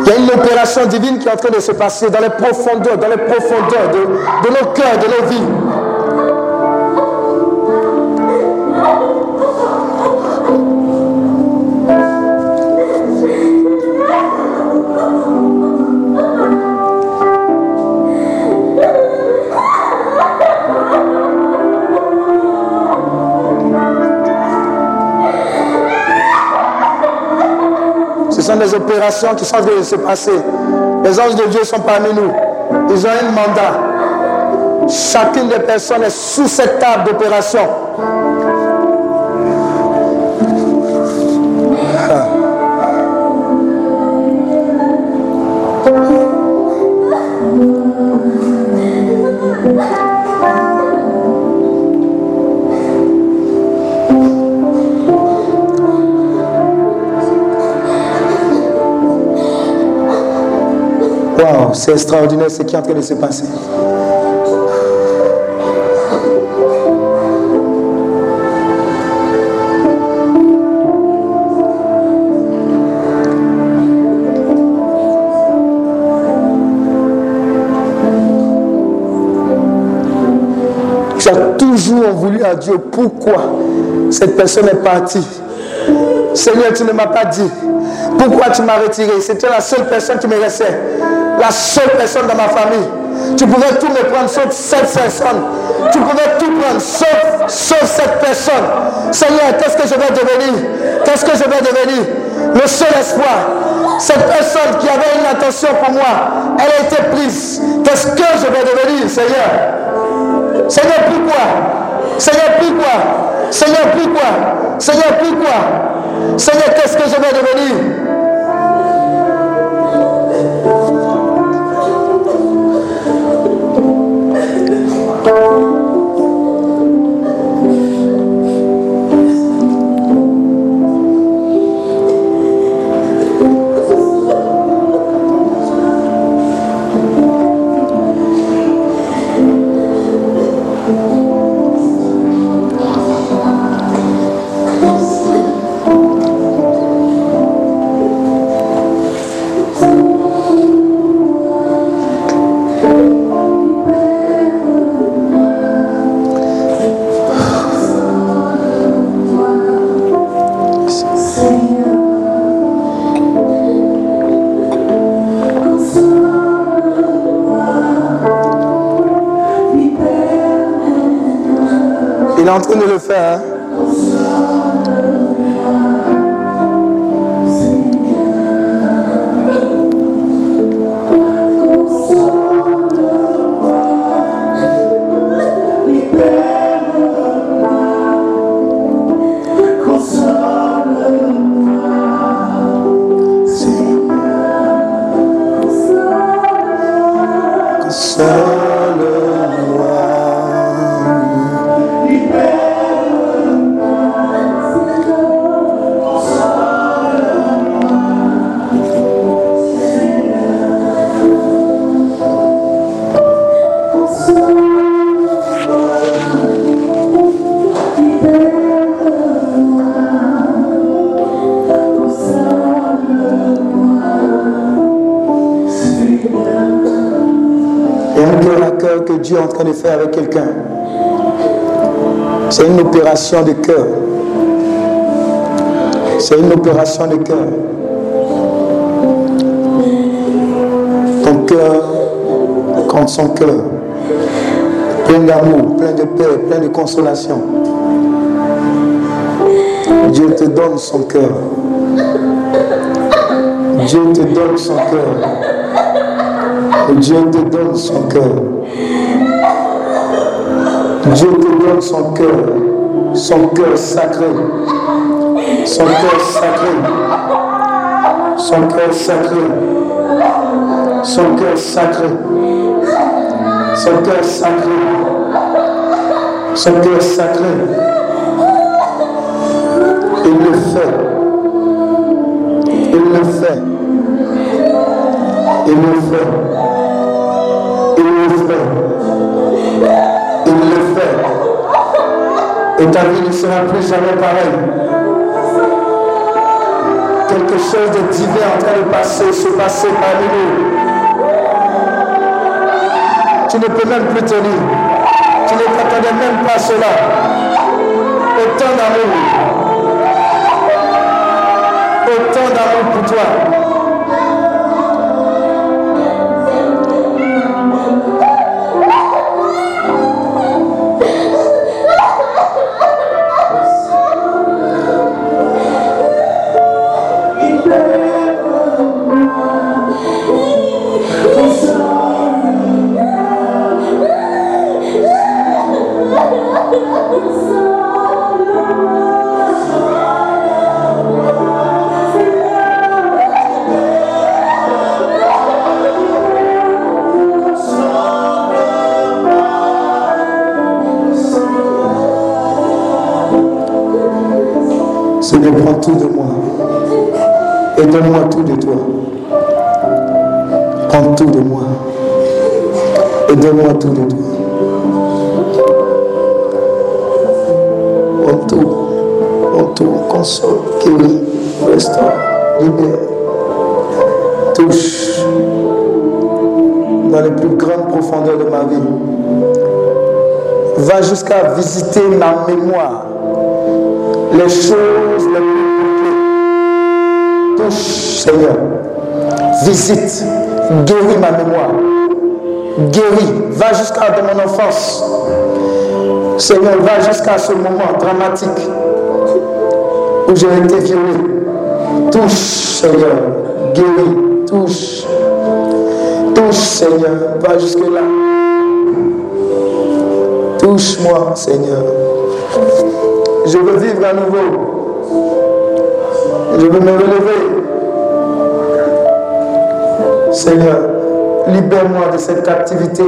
Il y a une opération divine qui est en train de se passer dans les profondeurs, dans les profondeurs de, de nos cœurs, de nos vies. Ce sont des opérations qui sont en train de se passer. Les anges de Dieu sont parmi nous. Ils ont un mandat. Chacune des personnes est sous cette table d'opération. C'est extraordinaire ce qui est en train de se passer. Tu as toujours voulu à Dieu pourquoi cette personne est partie. Seigneur, tu ne m'as pas dit pourquoi tu m'as retiré. C'était la seule personne qui me restait. La seule personne dans ma famille. Tu pouvais tout me prendre sauf cette personne. Tu pouvais tout prendre sauf, sauf cette personne. Seigneur, qu'est-ce que je vais devenir? Qu'est-ce que je vais devenir? Le seul espoir. Cette personne qui avait une attention pour moi, elle a été prise. Qu'est-ce que je vais devenir, Seigneur? Seigneur, pourquoi? Seigneur, pourquoi? Seigneur, pourquoi? Seigneur, pourquoi? Seigneur, qu'est-ce que je vais devenir? En train de le faire. Hein? cœur que Dieu est en train de faire avec quelqu'un. C'est une opération de cœur. C'est une opération de cœur. Ton cœur compte son cœur. Plein d'amour, plein de paix, plein de consolation. Dieu te donne son cœur. Dieu te donne son cœur. Dieu te donne son cœur. Dieu te donne son cœur. Son cœur sacré. Son cœur sacré. Son cœur sacré. Son cœur sacré. Son cœur sacré. Son cœur sacré. Il le fait. Il le fait. Il le fait. Il le fait. Il le fait. Et ta vie ne sera plus jamais pareille. Quelque chose de divin en train de passer, se passer parmi nous. Tu ne peux même plus tenir. Tu ne t'attendais même pas cela. Autant d'amour. Autant d'amour pour toi. Seigneur, prends tout de moi et donne-moi tout de toi. Prends tout de moi et donne-moi tout de toi. Prends tout, prends tout, console, guéris, restaure, libère, touche dans les plus grandes profondeurs de ma vie. Va jusqu'à visiter ma mémoire. Les choses les plus compliquées. Touche, Seigneur. Visite. Guéris ma mémoire. Guéris. Va jusqu'à de mon enfance. Seigneur, va jusqu'à ce moment dramatique où j'ai été violé. Touche, Seigneur. Guéris. Touche. Touche, Seigneur. Va jusque-là. Touche-moi, Seigneur. Je veux vivre à nouveau. Je veux me relever. Seigneur, libère-moi de cette captivité.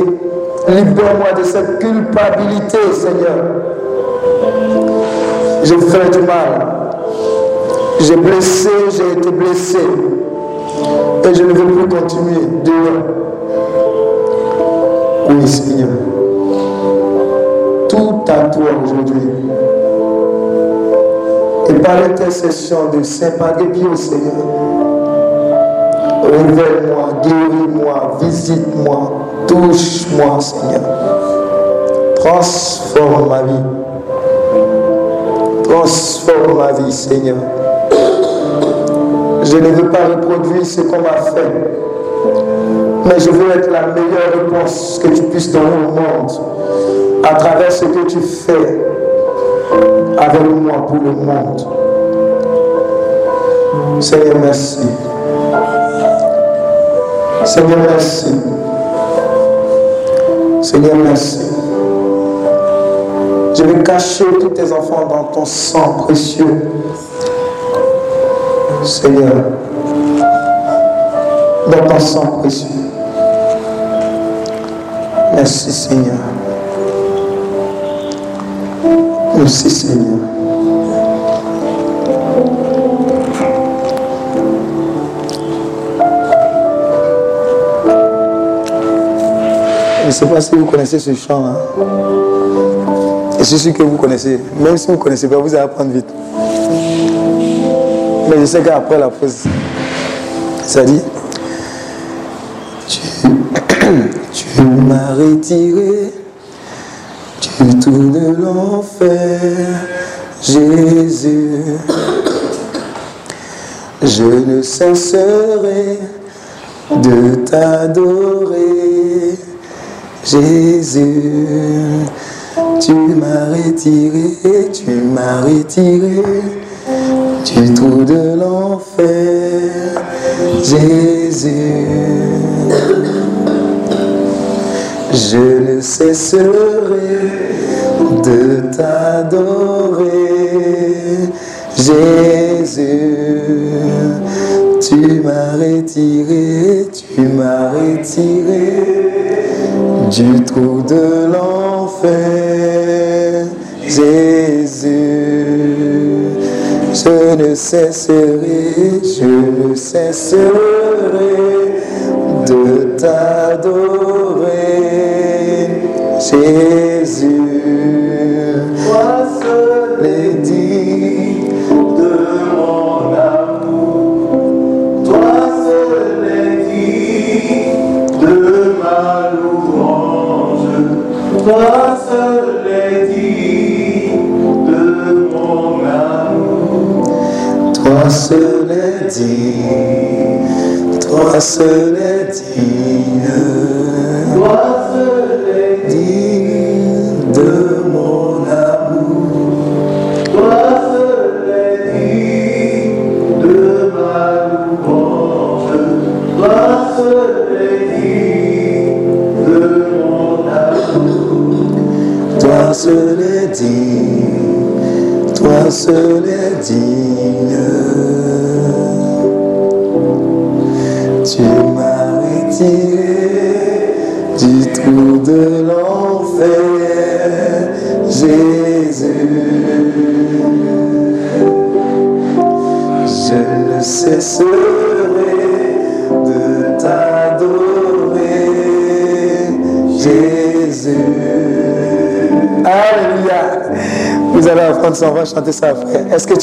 Libère-moi de cette culpabilité, Seigneur. J'ai fait du mal. J'ai blessé, j'ai été blessé. Et je ne veux plus continuer dehors. Oui, Seigneur. Tout à toi aujourd'hui. Et par l'intercession de Saint Padre Pio, Seigneur, révèle-moi, guéris-moi, visite-moi, touche-moi, Seigneur. Transforme ma vie. Transforme ma vie, Seigneur. Je ne veux pas reproduire ce qu'on m'a fait, mais je veux être la meilleure réponse que tu puisses donner au monde à travers ce que tu fais. Avec moi pour le monde. Seigneur, merci. Seigneur, merci. Seigneur, merci. Je vais cacher tous tes enfants dans ton sang précieux. Seigneur, dans ton sang précieux. Merci, Seigneur. Merci Seigneur. Je ne sais pas si vous connaissez ce chant là. Je suis sûr que vous connaissez. Même si vous ne connaissez pas, vous allez apprendre vite. Mais je sais qu'après la pause, ça dit tu, Tu m'as retiré du trou de l'enfer, Jésus. Je ne cesserai de t'adorer, Jésus. Tu m'as retiré, tu m'as retiré du trou de l'enfer, Jésus. Je ne cesserai de t'adorer, Jésus. Tu m'as retiré, tu m'as retiré du trou de l'enfer, Jésus. Je ne cesserai, je ne cesserai de t'adorer, Jésus. Toi seul est digne de mon amour, toi seul est digne de ma louange, toi seul est digne de mon amour, toi seul est digne. Toi seul est digne, toi seul est digne de mon amour, toi seul est digne de ma louange, toi seul est digne de mon amour, toi seul est digne, toi seul est digne. Tu m'as retiré du trou de l'enfer, Jésus. Je ne cesserai de t'adorer, Jésus. Alléluia. Vous allez apprendre, on va chanter ça après. Est-ce que tu